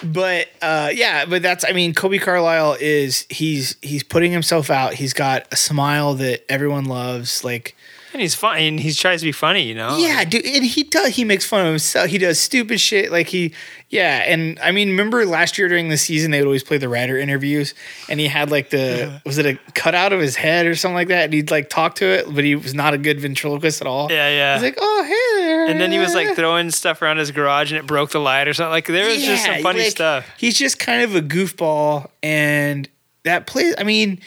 But but that's, I mean, Colby Carlisle is he's putting himself out. He's got a smile that everyone loves, like, and he's funny. And he tries to be funny, Yeah, dude, and he makes fun of himself. He does stupid shit, like and I mean, remember last year during the season they would always play the rider interviews, and he had like was it a cutout of his head or something like that, and he'd like talk to it, but he was not a good ventriloquist at all. Yeah, yeah. He's like, oh hey there, and then he was like throwing stuff around his garage and it broke the light or something. Like there was just some funny stuff. He's just kind of a goofball, and that plays. I mean.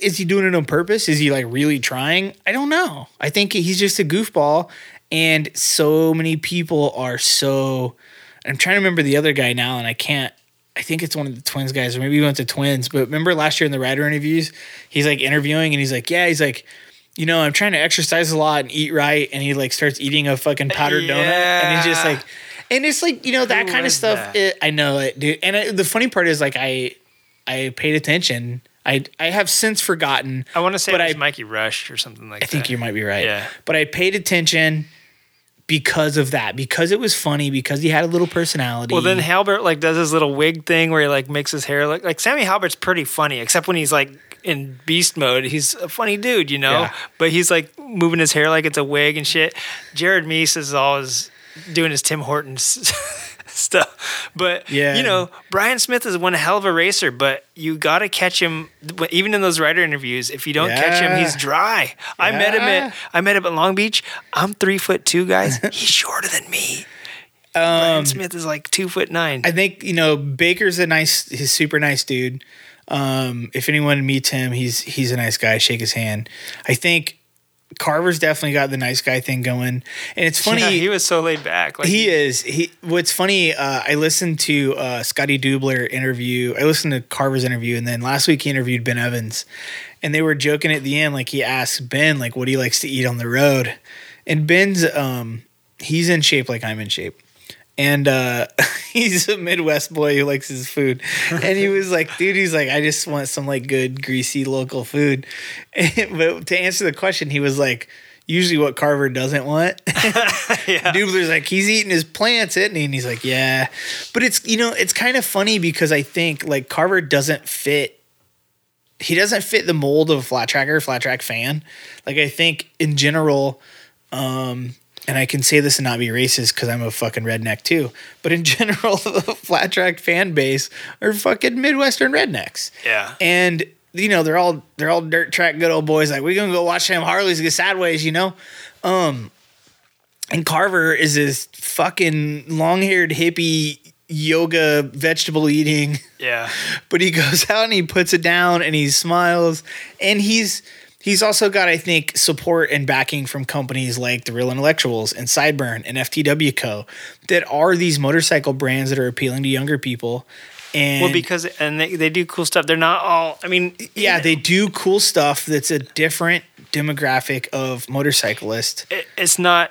Is he doing it on purpose? Is he like really trying? I don't know. I think he's just a goofball, and so many people are so. I'm trying to remember the other guy now, and I can't. I think it's one of the twins guys, or maybe he went to twins. But remember last year in the rider interviews, he's like interviewing, and he's like, I'm trying to exercise a lot and eat right, and he like starts eating a fucking powdered donut, and he's just like, and it's like that kind of stuff. I know it, dude. And the funny part is like I paid attention. I have since forgotten. I want to say it was Mikey Rush or something like that. I think you might be right. Yeah. But I paid attention because of that, because it was funny, because he had a little personality. Well, then Halbert like does his little wig thing where he like makes his hair look like Sammy Halbert's pretty funny, except when he's like in beast mode. He's a funny dude, Yeah. But he's like moving his hair like it's a wig and shit. Jared Meese is always doing his Tim Hortons stuff, but Brian Smith is one hell of a racer, but you gotta catch him even in those rider interviews. If you don't catch him, he's dry. I met him at Long Beach. I'm 3'2", guys. He's shorter than me. Brian Smith is like 2'9". I think Baker's he's super nice dude. If anyone meets him, he's a nice guy. Shake his hand. I think Carver's definitely got the nice guy thing going, and it's funny. Yeah, he was so laid back. Like, he is. He. What's funny? I listened to Scotty Dubler interview. I listened to Carver's interview, and then last week he interviewed Ben Evans, and they were joking at the end. Like, he asked Ben, like, what he likes to eat on the road, and Ben's he's in shape like I'm in shape. And he's a Midwest boy who likes his food. And he was like, dude, he's like, I just want some like good, greasy local food. And, but to answer the question, he was like, usually what Carver doesn't want. Yeah. Dubler's like, he's eating his plants, isn't he? And he's like, yeah. But it's, you know, it's kind of funny because I think like Carver doesn't fit. He doesn't fit the mold of a flat tracker, flat track fan. Like, I think in general, and I can say this and not be racist because I'm a fucking redneck too. But in general, the flat track fan base are fucking Midwestern rednecks. Yeah. And, you know, they're all dirt track good old boys. Like, we're going to go watch them Harleys get sideways, you know? And Carver is this fucking long-haired hippie yoga vegetable eating. Yeah. But he goes out and he puts it down and he smiles. And He's also got, I think, support and backing from companies like The Real Intellectuals and Sideburn and FTW Co. that are these motorcycle brands that are appealing to younger people. And well, because and they do cool stuff. They're not all – I mean – yeah, they do cool stuff that's a different demographic of motorcyclists. It's not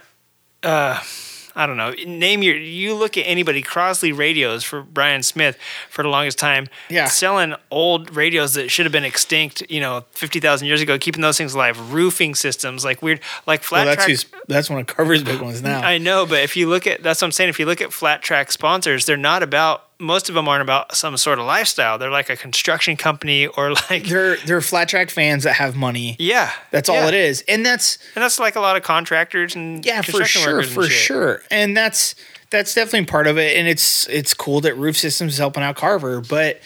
I don't know. Name your – you look at anybody. Crosley Radios for Brian Smith for the longest time. Yeah. Selling old radios that should have been extinct, you know, 50,000 years ago, keeping those things alive. Roofing systems, like weird, like flat track. That's one of Carver's big ones now. I know, but if you look at, that's what I'm saying. If you look at flat track sponsors, they're not about, most of them aren't about some sort of lifestyle. They're like a construction company or like. They're flat track fans that have money. Yeah. That's all it is. And that's like a lot of contractors and construction workers. Yeah, for sure. And that's definitely part of it. And it's cool that Roof Systems is helping out Carver. But,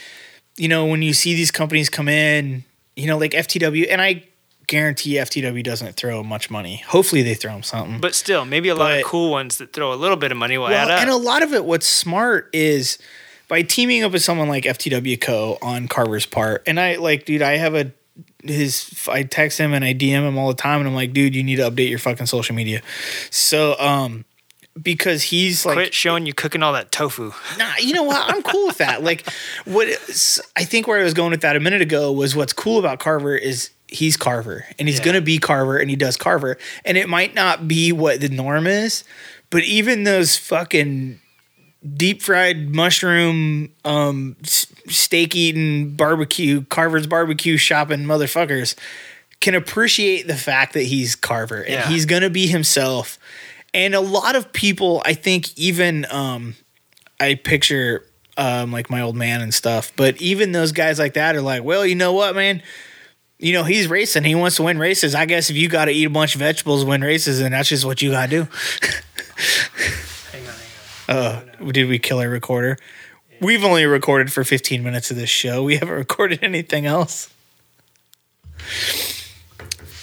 you know, when you see these companies come in, you know, like FTW, and I guarantee FTW doesn't throw much money. Hopefully they throw them something. But still, maybe a lot of cool ones that throw a little bit of money will add up. And a lot of it, what's smart is by teaming up with someone like FTW Co. on Carver's part, and I like, dude, I have I text him and I DM him all the time, and I'm like, dude, you need to update your fucking social media. So, because he's like, quit showing you cooking all that tofu. Nah, you know what? I'm cool with that. Like, I think where I was going with that a minute ago was what's cool about Carver is he's Carver, and he's going to be Carver, and he does Carver, and it might not be what the norm is, but even those fucking deep fried mushroom, steak eating barbecue, Carver's barbecue shopping motherfuckers can appreciate the fact that he's Carver and he's going to be himself. And a lot of people, I think, even I picture like my old man and stuff, but even those guys like that are like, well, you know what, man? You know, he's racing. He wants to win races. I guess if you got to eat a bunch of vegetables to win races, then that's just what you got to do. Hang on. Did we kill our recorder? Yeah. We've only recorded for 15 minutes of this show. We haven't recorded anything else.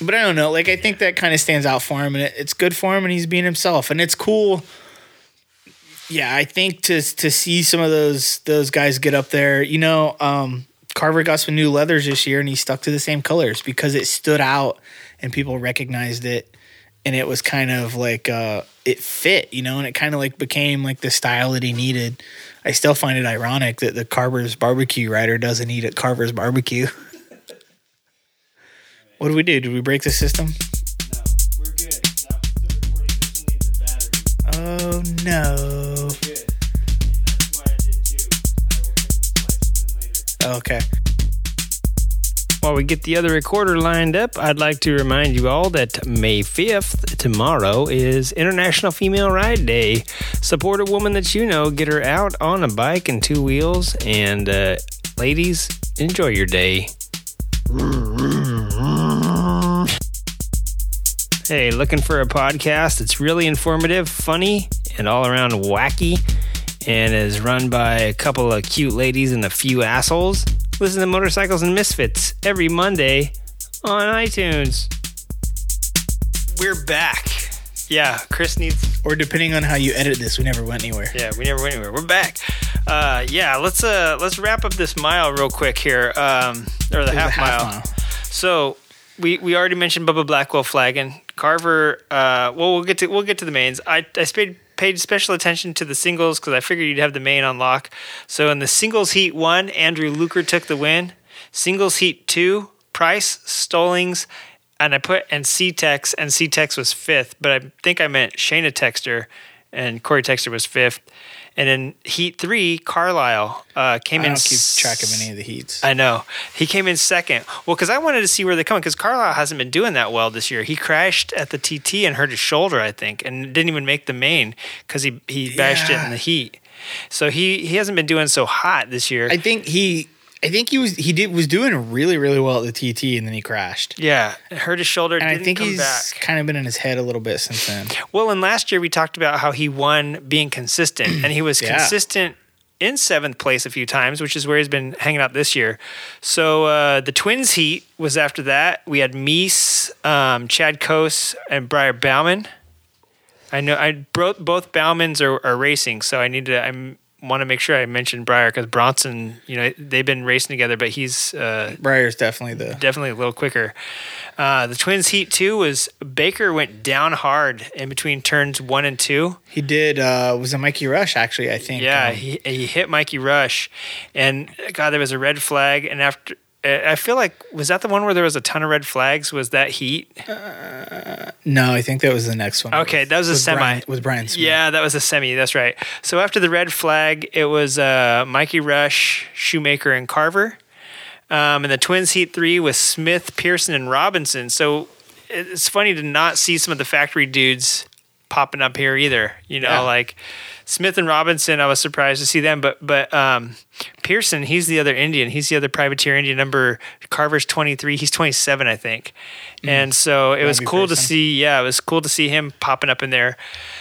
But I don't know. Like, I think that kind of stands out for him, and it's good for him, and he's being himself, and it's cool. Yeah, I think to see some of those guys get up there, you know, Carver got some new leathers this year, and he stuck to the same colors because it stood out, and people recognized it, and it was kind of like it fit, you know, and it kind of like became like the style that he needed. I still find it ironic that the Carver's Barbecue rider doesn't eat at Carver's Barbecue. What did we do? Did we break the system? No, we're good. Now we're still recording. This one needs a battery. Oh, no. We're good. And that's why I did, too. I will get some slices in later. Okay. While we get the other recorder lined up, I'd like to remind you all that May 5th, tomorrow, is International Female Ride Day. Support a woman that you know. Get her out on a bike and two wheels. And, ladies, enjoy your day. Hey, looking for a podcast that's really informative, funny, and all around wacky, and is run by a couple of cute ladies and a few assholes? Listen to Motorcycles and Misfits every Monday on iTunes. We're back. Yeah, Chris needs... Or depending on how you edit this, we never went anywhere. Yeah, we never went anywhere. We're back. Yeah, let's wrap up this mile real quick here, or the half mile. So... we already mentioned Bubba Blackwell flagging. Carver, well, we'll get to the mains. I paid special attention to the singles because I figured you'd have the main on lock. So in the singles heat 1, Andrew Luker took the win. Singles heat 2, Price, Stallings, and I put and C-Tex, and C-Tex was 5th, but I think I meant Shayna Texter, and Corey Texter was 5th. And in heat 3, Carlisle came in. I don't keep track of any of the heats. I know. He came in second. Well, because I wanted to see where they're coming, because Carlisle hasn't been doing that well this year. He crashed at the TT and hurt his shoulder, I think, and didn't even make the main because he bashed it in the heat. So he hasn't been doing so hot this year. I think he was doing really, really well at the TT, and then he crashed. Yeah, it hurt his shoulder. And didn't I think come he's back. Kind of been in his head a little bit since then. Well, and last year we talked about how he won being consistent, and he was consistent in 7th place a few times, which is where he's been hanging out this year. So the Twins heat was after that. We had Meese, Chad Coase, and Briar Bauman. I know both Baumans are racing, so I need to. Want to make sure I mention Breyer because Bronson, they've been racing together, but he's Breyer's definitely a little quicker. The Twins heat 2 was Baker went down hard in between turns 1 and 2. He did. Was a Mikey Rush actually? I think. Yeah, he hit Mikey Rush, and God, there was a red flag. And after, I feel like was that the one where there was a ton of red flags? Was that heat? No, I think that was the next one. Okay, that was a semi. Brian Smith. Yeah, that was a semi. That's right. So after the red flag, it was Mikey Rush, Shoemaker, and Carver. And the Twins heat 3 with Smith, Pearson, and Robinson. So it's funny to not see some of the factory dudes popping up here either. Like Smith and Robinson, I was surprised to see them. But Pearson, he's the other Indian. He's the other privateer Indian number. Carver's 23. He's 27, I think. And so it was cool to see. Yeah, it was cool to see him popping up in there.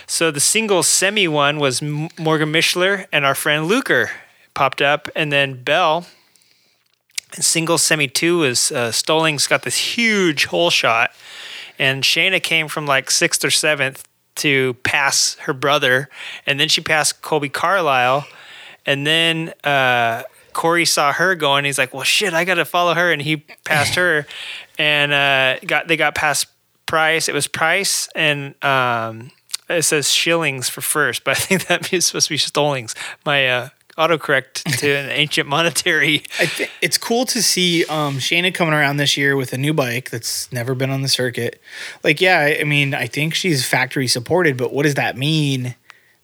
So the single semi one was Morgan Mishler and our friend Luker popped up. And then Bell. Single semi 2 was Stallings got this huge hole shot. And Shayna came from like 6th or 7th. To pass her brother, and then she passed Colby Carlisle, and then Corey saw her going. He's like, "Well, shit, I got to follow her," and he passed her, and they got past Price. It was Price, and it says Shillings for first, but I think that is supposed to be Stallings. My autocorrect to an ancient monetary. It's cool to see Shayna coming around this year with a new bike that's never been on the circuit. Like, yeah, I mean, I think she's factory supported, but what does that mean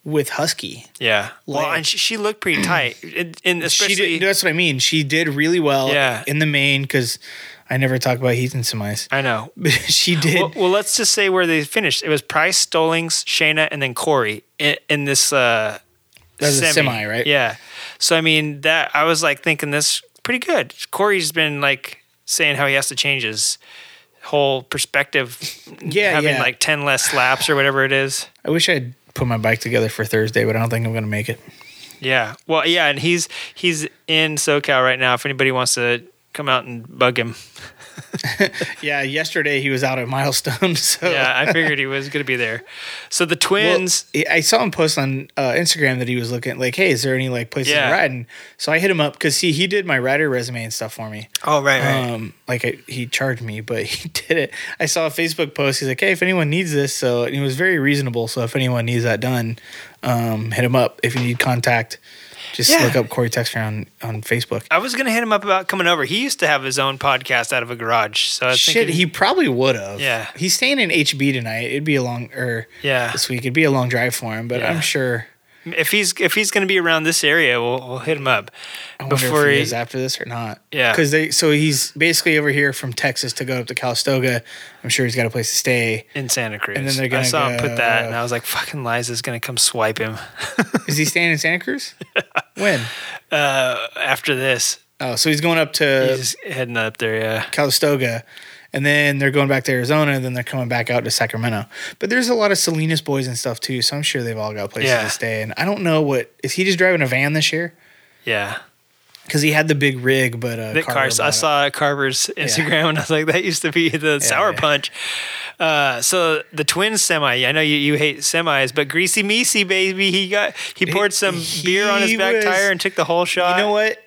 with Husky? Yeah. Like, well, and she looked pretty tight. And especially, that's what I mean. She did really well in the main because I never talk about heats and semis. I know. But she did. Well, let's just say where they finished. It was Price, Stallings, Shayna, and then Corey in this That's a semi, right? Yeah. So, I mean, that I was like thinking this pretty good. Corey's been like saying how he has to change his whole perspective. Yeah. Having like 10 less laps or whatever it is. I wish I'd put my bike together for Thursday, but I don't think I'm going to make it. Yeah. Well, yeah. And he's in SoCal right now if anybody wants to come out and bug him. Yeah, yesterday he was out at Milestone. So. Yeah, I figured he was going to be there. So the Twins. Well, I saw him post on Instagram that he was looking like, hey, is there any like places to ride? And so I hit him up because, see, he did my rider resume and stuff for me. Oh, right. He charged me, but he did it. I saw a Facebook post. He's like, hey, if anyone needs this. So and he was very reasonable. So if anyone needs that done, hit him up if you need contact. Just look up Corey Texter on Facebook. I was going to hit him up about coming over. He used to have his own podcast out of a garage. So I shit, thinking, he probably would have. Yeah. He's staying in HB tonight. It'd be a long this week. It'd be a long drive for him, but I'm sure if he's going to be around this area, we'll hit him up. I wonder before if he is after this or not. Yeah. Cuz he's basically over here from Texas to go up to Calistoga. I'm sure he's got a place to stay in Santa Cruz. And then they're going to him put that and I was like fucking Liza's going to come swipe him. Is he staying in Santa Cruz? When? After this. Oh, so he's going up to... He's heading up there, yeah. Calistoga. And then they're going back to Arizona, and then they're coming back out to Sacramento. But there's a lot of Salinas boys and stuff, too, so I'm sure they've all got places to stay. And I don't know what... Is he just driving a van this year? Yeah. Because he had the big rig, but... I saw Carver's Instagram, and I was like, that used to be the Sour Punch. So the Twin semi, I know you hate semis, but Greasy Meesey, baby, he poured some beer on his back tire and took the whole shot. You know what?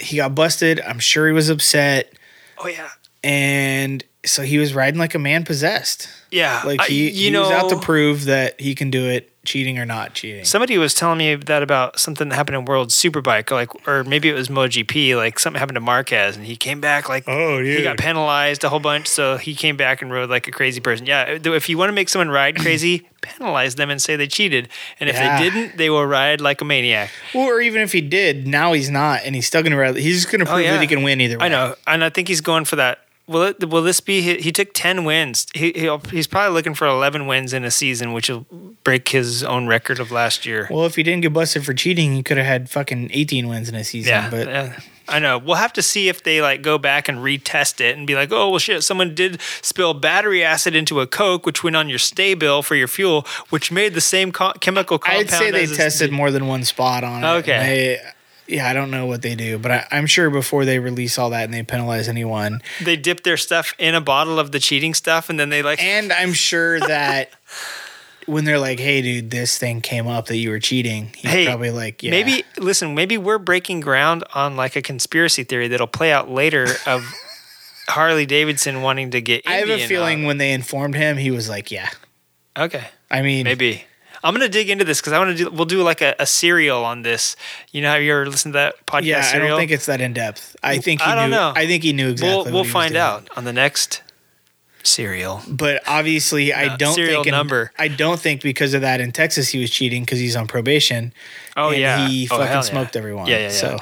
He got busted. I'm sure he was upset. Oh yeah. And so he was riding like a man possessed. Yeah. Like he was out to prove that he can do it, cheating or not cheating. Somebody was telling me that about something that happened in World Superbike, like, or maybe it was MotoGP, like something happened to Marquez, and he came back like, oh yeah, he got penalized a whole bunch, so he came back and rode like a crazy person. Yeah, if you want to make someone ride crazy, penalize them and say they cheated, and if they didn't, they will ride like a maniac. Well, or even if he did, now he's not, and he's still gonna ride. He's just gonna prove that he can win either way. I know, and I think he's going for that. Will this be? He took 10 wins. He's probably looking for 11 wins in a season, which will break his own record of last year. Well, if he didn't get busted for cheating, he could have had fucking 18 wins in a season. Yeah, but I know. We'll have to see if they like go back and retest it and be like, oh well, shit, someone did spill battery acid into a Coke, which went on your stay bill for your fuel, which made the same chemical compound. I'd say they tested more than one spot on it. Okay. Yeah, I don't know what they do, but I'm sure before they release all that and they penalize anyone, they dip their stuff in a bottle of the cheating stuff, and then they like. And I'm sure that when they're like, "Hey, dude, this thing came up that you were cheating," he's probably like, "Yeah." Maybe we're breaking ground on like a conspiracy theory that'll play out later of Harley-Davidson wanting to get. I have a feeling when they informed him, he was like, "Yeah, okay." I mean, maybe. I'm going to dig into this because I want to we'll do like a serial on this. You know how you ever listened to that podcast? Yeah, serial? I don't think it's that in depth. I think he knew exactly what he was doing. We'll find out on the next serial. But obviously, I don't think because of that in Texas he was cheating because he's on probation. Oh, and he fucking smoked everyone. Yeah. So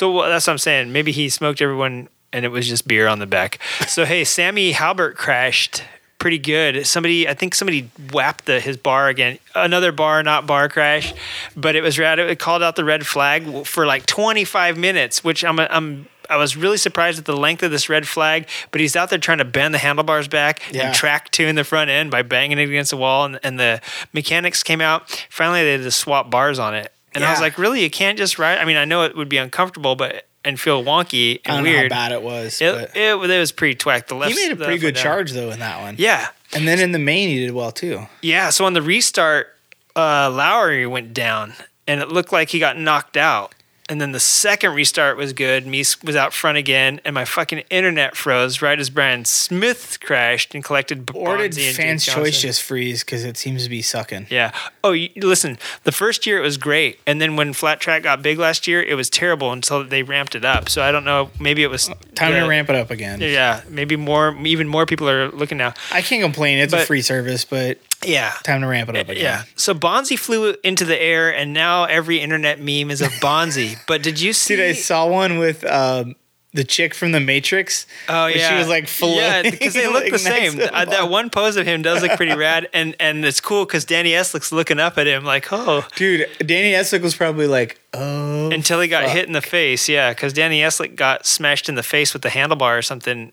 that's what I'm saying. Maybe he smoked everyone and it was just beer on the back. So, hey, Sammy Halbert crashed. Pretty good. I think somebody whapped his bar again. Another not bar crash, but it was rad. It called out the red flag for like 25 minutes, which I was really surprised at the length of this red flag. But he's out there trying to bend the handlebars back and track tune the front end by banging it against the wall, and the mechanics came out. Finally, they had to swap bars on it, and I was like, really, you can't just ride? I mean, I know it would be uncomfortable, but. And feel wonky and weird. I don't know how bad it was. It was pretty twack. He made a pretty good charge, though, in that one. Yeah. And then in the main, he did well, too. Yeah, so on the restart, Lowry went down, and it looked like he got knocked out. And then the second restart was good. Meese was out front again, and my fucking internet froze right as Brian Smith crashed and collected Bonzi. Or did Fans' Choice just freeze because it seems to be sucking? Yeah. Oh, listen, the first year it was great, and then when Flat Track got big last year, it was terrible until they ramped it up. So I don't know. Maybe it was time to ramp it up again. Yeah. Maybe even more people are looking now. I can't complain. It's a free service, but... Yeah. Time to ramp it up again. Yeah. So Bonzi flew into the air, and now every internet meme is of Bonzi. But did you see? Dude, I saw one with the chick from The Matrix. Oh, yeah. She was like floating. Yeah, because they look like the same. That one pose of him does look pretty rad. And it's cool because Danny Eslick's looking up at him like, oh. Dude, Danny Eslick was probably like, oh. Until he got hit in the face. Yeah, because Danny Eslick got smashed in the face with the handlebar or something.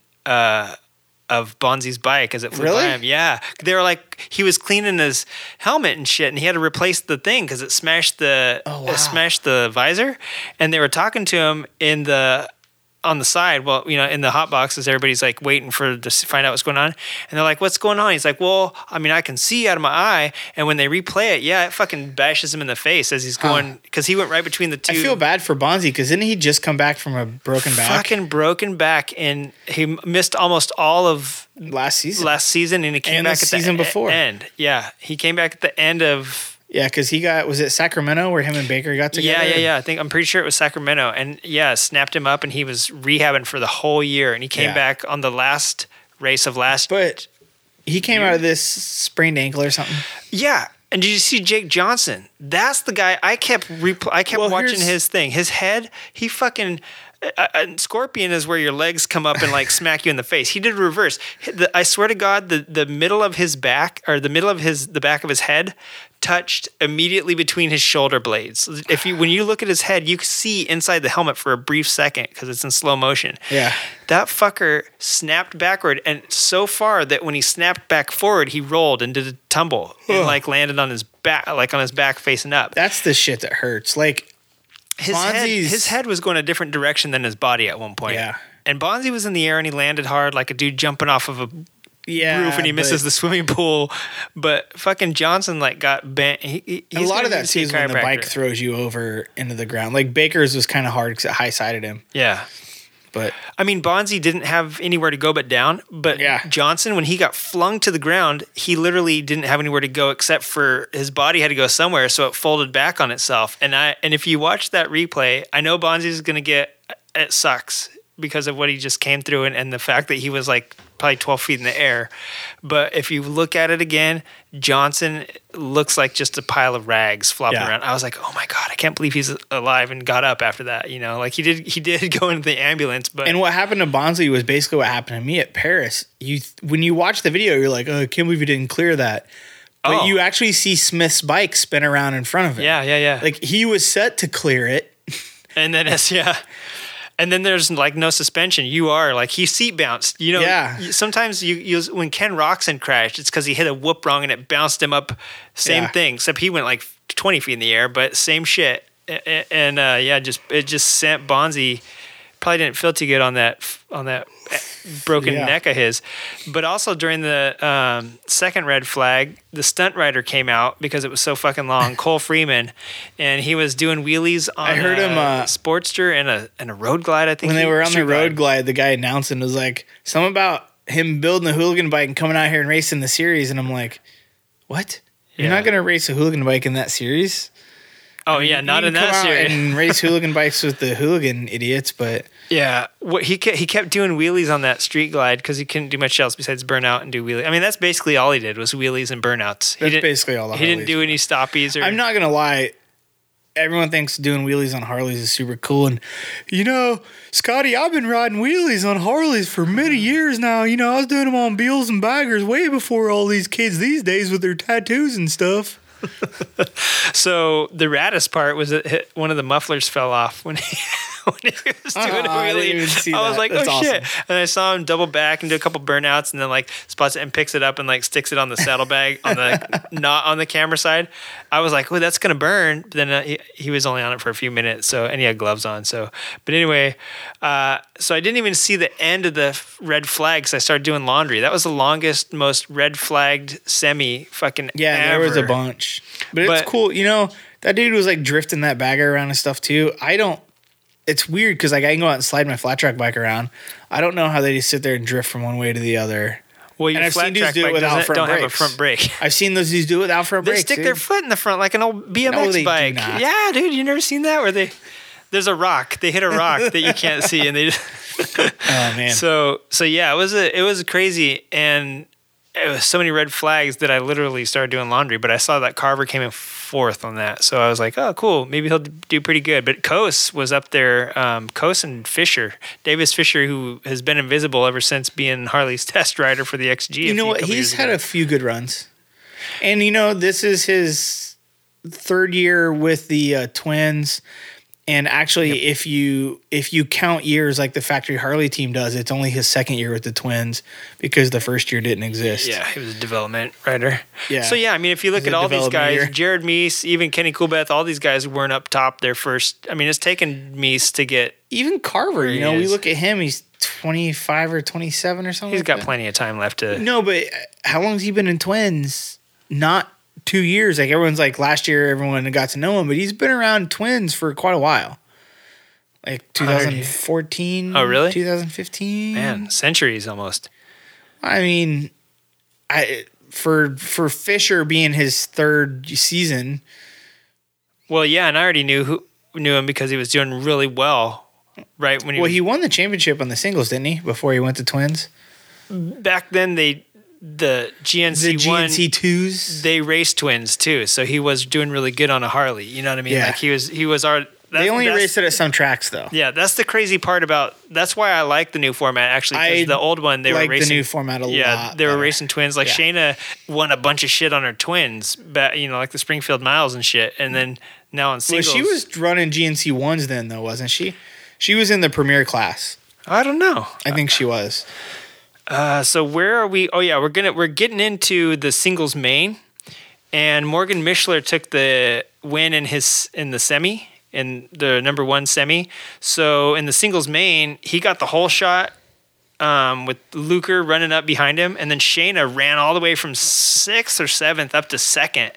Of Bonzi's bike as it flew by him. Yeah. They were like, he was cleaning his helmet and shit, and he had to replace the thing because it smashed the visor. And they were talking to him on the side. Well, you know, in the hot boxes, everybody's like waiting to find out what's going on. And they're like, what's going on? He's like, well, I mean, I can see out of my eye. And when they replay it, it fucking bashes him in the face as he's going, because he went right between the two. I feel bad for Bonzi because didn't he just come back from a broken back? Fucking broken back. And he missed almost all of last season. And he came back at the season before. End. Yeah. He came back at the end of. Yeah, because he got, was it Sacramento where him and Baker got together? Yeah. I'm pretty sure it was Sacramento. And snapped him up, and he was rehabbing for the whole year. And he came back on the last race of last year. But he came out of this sprained ankle or something. Yeah. And did you see Jake Johnson? That's the guy. I kept watching his thing. His head, he fucking... A scorpion is where your legs come up and like smack you in the face. He did reverse. I swear to God, the middle of his back or the back of his head touched immediately between his shoulder blades. When you look at his head, you see inside the helmet for a brief second because it's in slow motion. Yeah, that fucker snapped backward, and so far that when he snapped back forward, he rolled and did a tumble and like landed on his back, like on his back facing up. That's the shit that hurts. Like. His head was going a different direction than his body at one point. Yeah. And Bonzi was in the air and he landed hard like a dude jumping off of a roof and he misses the swimming pool. But fucking Johnson like got bent. A lot of that sees when the bike throws you over into the ground. Like Baker's was kind of hard because it high-sided him. Yeah. But I mean, Bonzi didn't have anywhere to go but down. But yeah. Johnson, when he got flung to the ground, he literally didn't have anywhere to go except for his body had to go somewhere, so it folded back on itself. And if you watch that replay, I know Bonzi's going to get – it sucks because of what he just came through and the fact that he was like probably 12 feet in the air. But if you look at it again, Johnson looks like just a pile of rags flopping around. I was like, oh my God, I can't believe he's alive and got up after that. You know, like he did go into the ambulance. But and what happened to Bonzi was basically what happened to me at Paris. When you watch the video, you're like, oh, I can't believe you didn't clear that. But you actually see Smith's bike spin around in front of him. Yeah. Like he was set to clear it. And then and then there's like no suspension. You are like he seat bounced. You know, sometimes you when Ken Roxon crashed, it's because he hit a whoop wrong and it bounced him up. Same thing, except he went like 20 feet in the air, but same shit. And it just sent Bonzi. Probably didn't feel too good on that broken neck of his. But also during the second red flag, the stunt rider came out because it was so fucking long. Cole Freeman, and he was doing wheelies on a Sportster and a road glide. I think when they were on the road glide, the guy announcing was like something about him building a hooligan bike and coming out here and racing the series. And I'm like, what? You're not gonna race a hooligan bike in that series? Oh, yeah, not in that series. And race hooligan bikes with the hooligan idiots, but... Yeah, he kept doing wheelies on that street glide because he couldn't do much else besides burn out and do wheelies. I mean, that's basically all he did was wheelies and burnouts. That's basically all the Harleys. He didn't do any stoppies or... I'm not going to lie. Everyone thinks doing wheelies on Harleys is super cool. And, you know, Scotty, I've been riding wheelies on Harleys for many years now. You know, I was doing them on Beals and Baggers way before all these kids these days with their tattoos and stuff. So the raddest part was that one of the mufflers fell off when he was doing a wheelie. I was like, that's shit. And I saw him double back and do a couple burnouts and then like spots it and picks it up and like sticks it on the saddlebag on the not on the camera side. I was like, oh, that's going to burn. But then he was only on it for a few minutes. And he had gloves on. But anyway, so I didn't even see the end of the red flags. I started doing laundry. That was the longest, most red flagged semi fucking ever. There was a bunch. But it's cool. You know, that dude was like drifting that bagger around and stuff too. It's weird because like I can go out and slide my flat track bike around. I don't know how they just sit there and drift from one way to the other. Well, your flat track bike don't have a front brake. I've seen those dudes do it without front brakes. They stick their foot in the front like an old BMX bike. Yeah, dude, you never seen that where there's a rock. They hit a rock that you can't see, and they just oh man. So yeah, it was crazy, and it was so many red flags that I literally started doing laundry. But I saw that Carver came in fourth on that, so I was like, oh cool, maybe he'll do pretty good. But Coase was up there. Coase and Fisher, Davis Fisher, who has been invisible ever since being Harley's test rider for the XG. You know what, he's had a few good runs, and you know, this is his third year with the Twins. And actually, if you count years like the factory Harley team does, it's only his second year with the Twins because the first year didn't exist. Yeah, he was a development rider. Yeah. So, yeah, I mean, if you look at all these guys, Jared Meese, even Kenny Coolbeth, all these guys weren't up top their first – I mean, it's taken Meese to get – even Carver, you know, we look at him, he's 25 or 27 or something. He's got plenty of time left to – No, but how long has he been in Twins? Not – 2 years, like everyone's like last year, everyone got to know him, but he's been around Twins for quite a while, like 2014. Oh, really? 2015. Man, centuries almost. I mean, for Fisher being his third season. Well, yeah, and I already knew him because he was doing really well, right? He won the championship on the singles, didn't he? Before he went to Twins. Back then, the GNC1s, they raced Twins too, so he was doing really good on a Harley. You know what I mean? Yeah. Like he was our. They only raced it at some tracks though. Yeah, that's the crazy part about. That's why I like the new format actually. Because the old one they were racing the new format a lot. Yeah, they were racing Twins. Like Shayna won a bunch of shit on her Twins, but you know, like the Springfield Miles and shit, and then now on singles. Well, she was running GNC1s then though, wasn't she? She was in the premier class. I don't know. I think she was. So where are we? Oh yeah, we're getting into the singles main, and Morgan Mishler took the win in the semi, in the number one semi. So in the singles main, he got the hole shot with Luker running up behind him, and then Shayna ran all the way from 6th or 7th up to 2nd,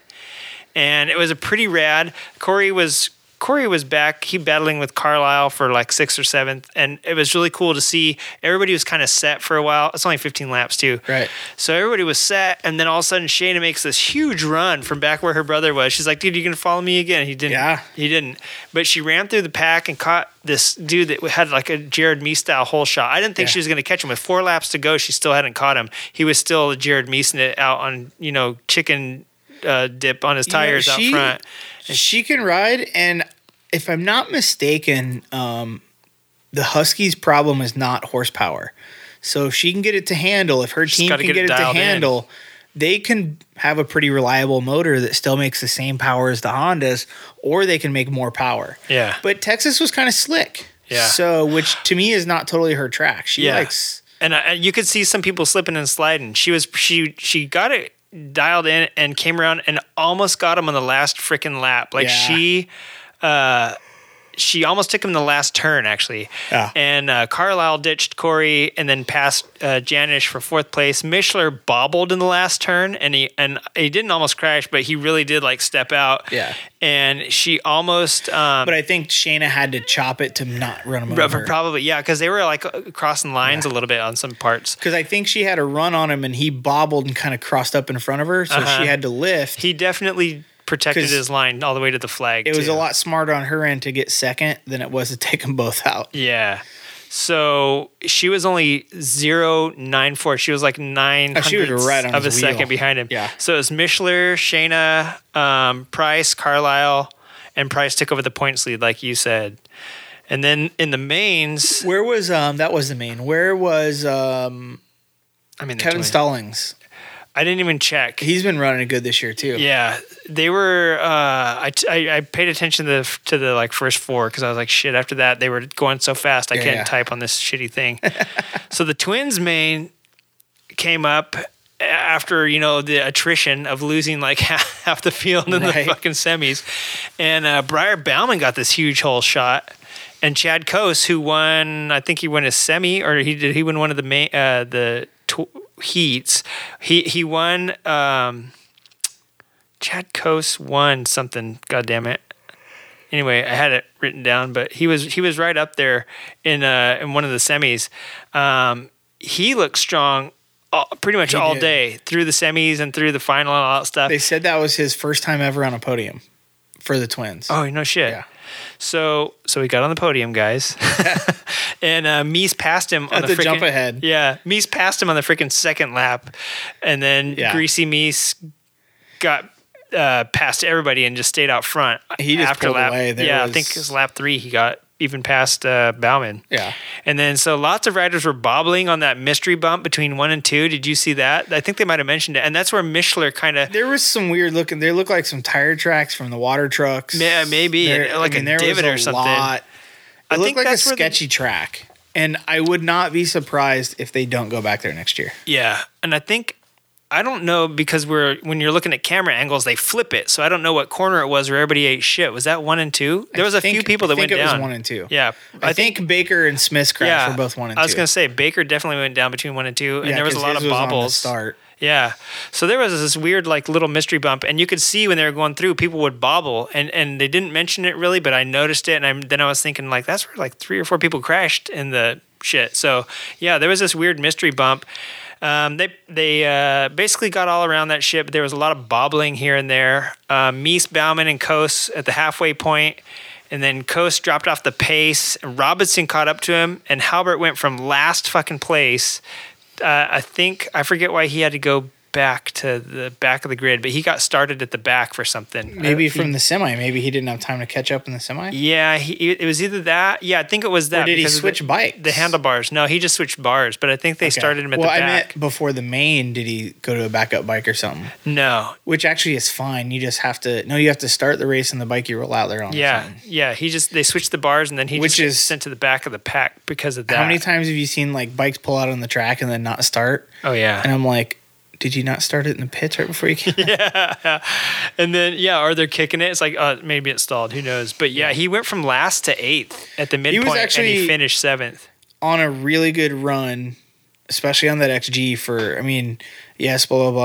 and it was a pretty rad. Corey was Corey was back. He battling with Carlisle for like 6th or 7th, and it was really cool to see. Everybody was kind of set for a while. It's only 15 laps too, right? So everybody was set, and then all of a sudden Shayna makes this huge run from back where her brother was. She's like, "Dude, you gonna follow me again?" He didn't. Yeah. He didn't. But she ran through the pack and caught this dude that had like a Jared Meese style hole shot. I didn't think she was gonna catch him. With 4 laps to go, she still hadn't caught him. He was still Jared Meese it out on chicken. Dip on his tires out front. And she can ride, and if I'm not mistaken, the Huskies' problem is not horsepower. So if she can get it to handle, if her team can get it to handle, they can have a pretty reliable motor that still makes the same power as the Hondas, or they can make more power. Yeah. But Texas was kind of slick. Yeah. So, which to me is not totally her track. She likes, and you could see some people slipping and sliding. She got it dialed in and came around and almost got him on the last freaking lap. Like she almost took him the last turn actually. Yeah. And Carlisle ditched Corey and then passed Janish for 4th place. Mishler bobbled in the last turn and he didn't almost crash, but he really did like step out. Yeah. And she almost but I think Shayna had to chop it to not run him over. Probably, yeah, because they were like crossing lines a little bit on some parts. Because I think she had a run on him and he bobbled and kind of crossed up in front of her, so she had to lift. He definitely protected his line all the way to the flag. It was a lot smarter on her end to get 2nd than it was to take them both out. Yeah. So she was only 0.94. She was like 0.09 right of a second behind him. Yeah. So it was Mishler, Shayna, Price, Carlisle, and Price took over the points lead, like you said. And then in the mains, where was that was the main. Where was Kevin Stallings? I didn't even check. He's been running good this year too. Yeah, they were. I paid attention to the like first 4 because I was like, shit. After that, they were going so fast. I can't type on this shitty thing. So the Twins main came up after the attrition of losing like half the field in the fucking semis, and Briar Bauman got this huge hole shot. And Chad Coase, who won, I think he won a semi, or he won one of the main heats. He won. Chad Coase won something. God damn it! Anyway, I had it written down, but he was right up there in one of the semis. He looked strong pretty much all day through the semis and through the final and all that stuff. They said that was his first time ever on a podium for the Twins. Oh no shit! Yeah. So he got on the podium, guys, and Meese passed him on the freaking jump ahead. Yeah, Meese passed him on the freaking 2nd lap, and then Greasy Meese got past everybody and just stayed out front. He just after pulled lap, away. I think it was lap 3 he got even past Bauman. Yeah, and then so lots of riders were bobbling on that mystery bump between 1 and 2. Did you see that? I think they might have mentioned it, and that's where Mishler kind of. There was some weird looking. They looked like some tire tracks from the water trucks. Yeah, maybe there, like a divot or something. Lot. It looked like a sketchy track, and I would not be surprised if they don't go back there next year. Yeah, and I don't know because when you're looking at camera angles, they flip it. So I don't know what corner it was where everybody ate shit. Was that 1 and 2? There was a few people that went down. I think it was 1 and 2. Yeah. I think Baker and Smith's crash were both 1 and 2. I was going to say, Baker definitely went down between 1 and 2, and there was a lot of bobbles. Start. Yeah. So there was this weird like little mystery bump, and you could see when they were going through, people would bobble, and they didn't mention it really, but I noticed it, and then I was thinking like, that's where like 3 or 4 people crashed in the shit. So yeah, there was this weird mystery bump. They basically got all around that shit, but there was a lot of bobbling here and there. Meese, Bauman, and Coase at the halfway point, and then Coase dropped off the pace, and Robinson caught up to him, and Halbert went from last fucking place. I forget why he had to go back to the back of the grid, but he got started at the back for something. Maybe from the semi. Maybe he didn't have time to catch up in the semi. Yeah, it was either that. Yeah, I think it was that. Or did he switch bikes? The handlebars. No, he just switched bars, but I think they started him at the back. Well, I meant before the main, did he go to a backup bike or something? No. Which actually is fine. You just have to – no, you have to start the race on the bike you were out there on. Yeah, yeah. They switched the bars, and then he just sent to the back of the pack because of that. How many times have you seen like bikes pull out on the track and then not start? Oh, yeah. And I'm like – did you not start it in the pits right before you came? Yeah. And then, or they're kicking it. It's like, maybe it stalled. Who knows? But yeah, he went from last to 8th at the midpoint, and he finished 7th. On a really good run, especially on that XG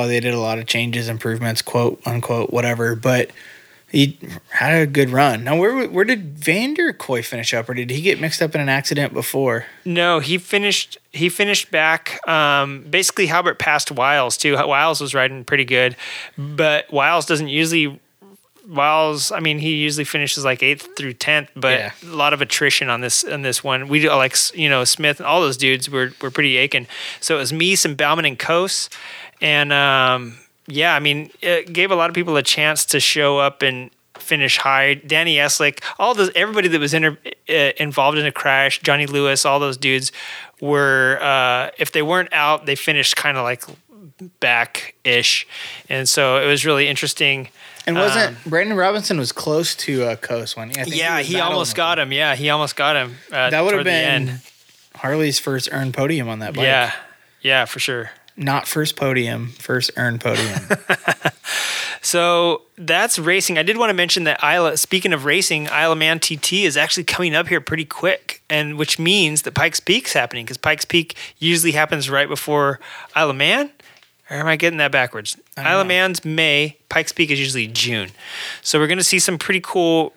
they did a lot of changes, improvements, quote, unquote, whatever. But He had a good run. Now, where did Vanderkoy finish up, or did he get mixed up in an accident before? No, he finished back. Basically, Halbert passed Wiles too. Wiles was riding pretty good, but Wiles doesn't usually. Wiles, I mean, he usually finishes like 8th through 10th, but yeah, a lot of attrition on this one. We do, like, you know, Smith and all those dudes were pretty aching. So it was Meese and Bauman and Coase, and yeah, I mean, it gave a lot of people a chance to show up and finish high. Danny Eslick, all those, everybody that was involved in a crash, Johnny Lewis, all those dudes were, if they weren't out, they finished kind of like back-ish, and so it was really interesting. And wasn't Brandon Robinson was close to Coase when he almost got him. Yeah, he almost got him. That would have been Harley's first earned podium on that bike. Yeah, for sure. Not first podium, first earned podium. So that's racing. I did want to mention that Isla, speaking of racing, Isle Man TT is actually coming up here pretty quick, and which means that Pikes Peak's happening, because Pikes Peak usually happens right before Isle Man. Or am I getting that backwards? Isle of Man's May, Pikes Peak is usually June. So we're going to see some pretty cool,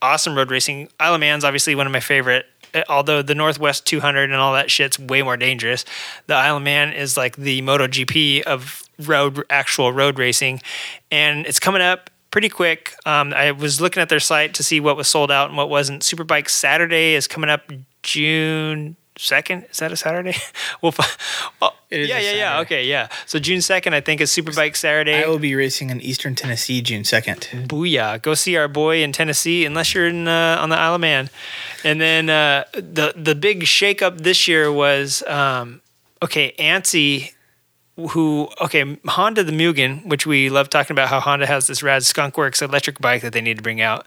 awesome road racing. Isle of Man's obviously one of my favorite, although the Northwest 200 and all that shit's way more dangerous. The Isle of Man is like the MotoGP of actual road racing, and it's coming up pretty quick. I was looking at their site to see what was sold out and what wasn't. Superbike Saturday is coming up June 2nd? Is that a Saturday? It is a Saturday. Okay, yeah. So June 2nd, I think, is Superbike Saturday. I will be racing in Eastern Tennessee June 2nd. Booyah. Go see our boy in Tennessee, unless you're in on the Isle of Man. And then the big shakeup this year was, Anstey, Honda the Mugen, which we love talking about how Honda has this rad Skunkworks electric bike that they need to bring out.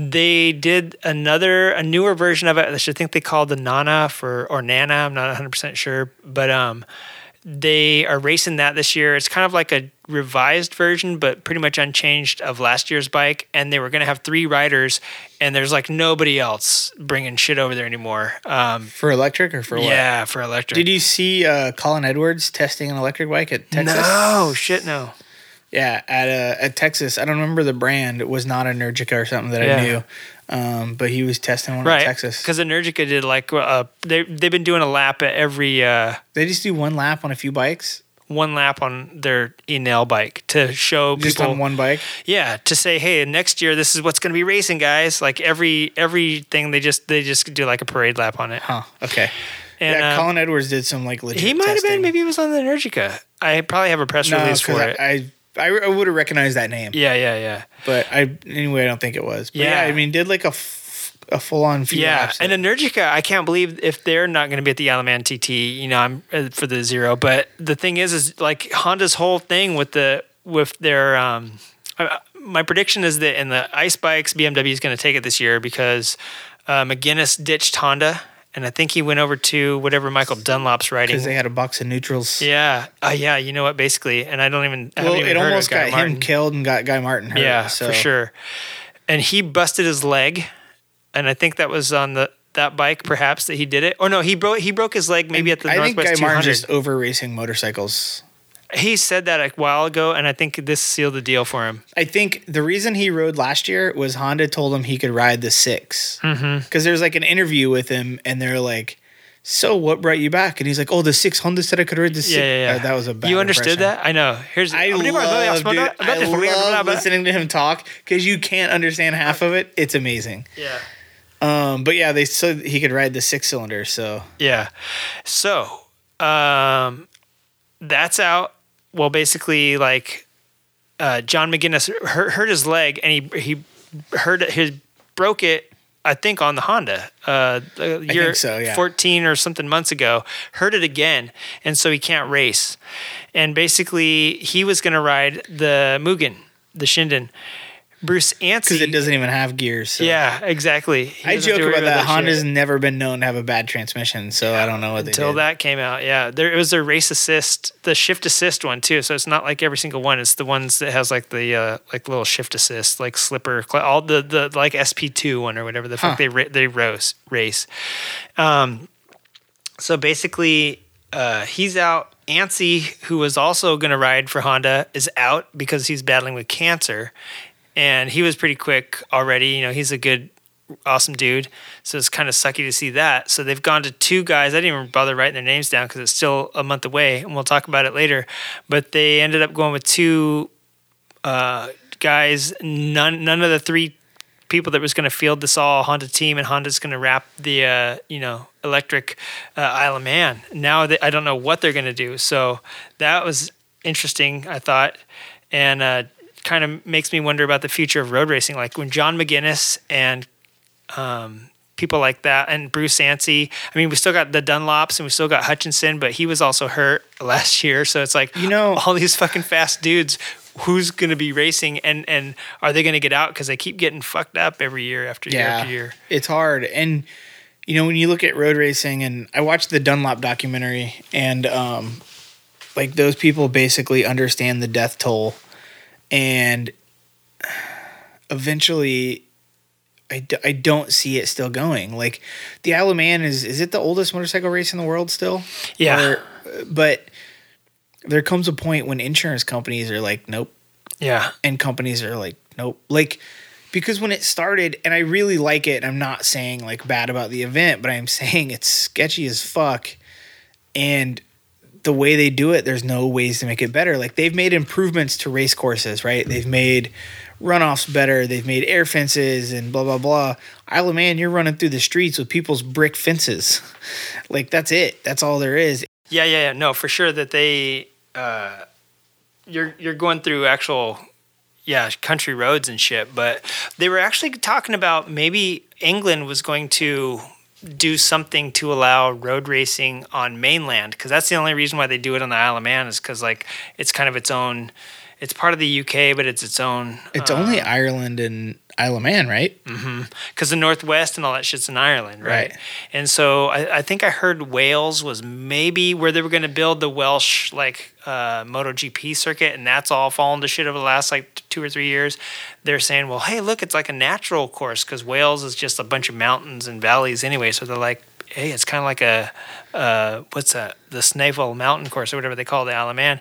They did a newer version of it. I should think they called the Nana or Nana. I'm not 100% sure, but they are racing that this year. It's kind of like a revised version, but pretty much unchanged of last year's bike. And they were going to have 3 riders, and there's like nobody else bringing shit over there anymore. For electric or for what? Yeah, for electric. Did you see Colin Edwards testing an electric bike at Texas? No, shit, no. Yeah, at Texas. I don't remember the brand. It was not a Energica or something that I knew. But he was testing one at Texas. Because Energica did like they've been doing a lap at every. They just do one lap on a few bikes. One lap on their Enel bike to show just people. Just on one bike? Yeah, to say, hey, next year this is what's going to be racing, guys. Like everything, they just do like a parade lap on it. Huh. Okay. And, Colin Edwards did some like legit. He might have been. Maybe he was on the Energica. I probably have a press release for it. I would have recognized that name. Yeah. But I don't think it was. But yeah, I mean, did like a full-on few laps. And Energica, I can't believe if they're not going to be at the Isle of Man TT, you know, for the zero. But the thing is like Honda's whole thing with their my prediction is that in the ice bikes, BMW is going to take it this year because McGuinness ditched Honda. And I think he went over to whatever Michael Dunlop's riding. Because they had a box of neutrals. Yeah. You know what, basically. And I don't even... it almost got him killed and got Guy Martin hurt. Yeah, so. For sure. And he busted his leg. And I think that was on that bike, perhaps, that he did it. Or no, he broke his leg maybe at the Northwest 200. I think Guy Martin just over-racing motorcycles. He said that a while ago, and I think this sealed the deal for him. I think the reason he rode last year was Honda told him he could ride the 6. Because there's like an interview with him, and they're like, so what brought you back? And he's like, the 6. Honda said I could ride the 6. Yeah. That was a bad You understood impression. That? I know. I love listening to him talk because you can't understand half of it. It's amazing. Yeah. But yeah, they said he could ride the 6-cylinder, so. Yeah. So, that's out. Well, basically, like John McGuinness hurt his leg, and he broke it. I think on the Honda, year I think so, yeah. 14 or something months ago, hurt it again, and so he can't race. And basically, he was going to ride the Mugen, the Shinden. Bruce Anstey, because it doesn't even have gears. So. Yeah, exactly. I joke about that. Honda's never been known to have a bad transmission, so I don't know what they did. Until that came out, yeah. It was their race assist, the shift assist one too. So it's not like every single one. It's the ones that has like the little shift assist, like slipper, all the like SP2 one or whatever the fuck they race. So basically, he's out. Anstey, who was also going to ride for Honda, is out because he's battling with cancer. And he was pretty quick already. You know, he's a good, awesome dude. So it's kind of sucky to see that. So they've gone to two guys. I didn't even bother writing their names down because it's still a month away, and we'll talk about it later. But they ended up going with two guys. None of the three people that was going to field this all Honda team, and Honda's going to wrap the electric Isle of Man. Now I don't know what they're going to do. So that was interesting, I thought, and kind of makes me wonder about the future of road racing. Like when John McGuinness and people like that, and Bruce Ansey. I mean, we still got the Dunlops and we still got Hutchinson, but he was also hurt last year. So it's like, you know, all these fucking fast dudes. Who's going to be racing, and are they going to get out? Because they keep getting fucked up every year after year after year. It's hard. And, you know, when you look at road racing, and I watched the Dunlop documentary, and, like, those people basically understand the death toll. And eventually, I don't see it still going. Like, the Isle of Man, is it the oldest motorcycle race in the world still? Yeah. But there comes a point when insurance companies are like, nope. Yeah. And companies are like, nope. Like, because when it started, and I really like it, and I'm not saying like bad about the event, but I'm saying it's sketchy as fuck. And the way they do it, there's no ways to make it better. Like, they've made improvements to race courses, right? They've made runoffs better. They've made air fences and blah, blah, blah. Isle of Man, you're running through the streets with people's brick fences. Like, that's it. That's all there is. Yeah. No, for sure that they... You're going through actual, country roads and shit. But they were actually talking about maybe England was going to do something to allow road racing on mainland, because that's the only reason why they do it on the Isle of Man, is because like it's kind of its own. It's part of the UK, but it's its own. It's only Ireland and Isle of Man, right? Mm-hmm. Because the Northwest and all that shit's in Ireland, right? And so I think I heard Wales was maybe where they were going to build the Welsh like MotoGP circuit, and that's all fallen to shit over the last like 2 or 3 years. They're saying, well, hey, look, it's like a natural course because Wales is just a bunch of mountains and valleys anyway. So they're like, hey, it's kind of like a the Snavel Mountain course or whatever they call the Isle of Man.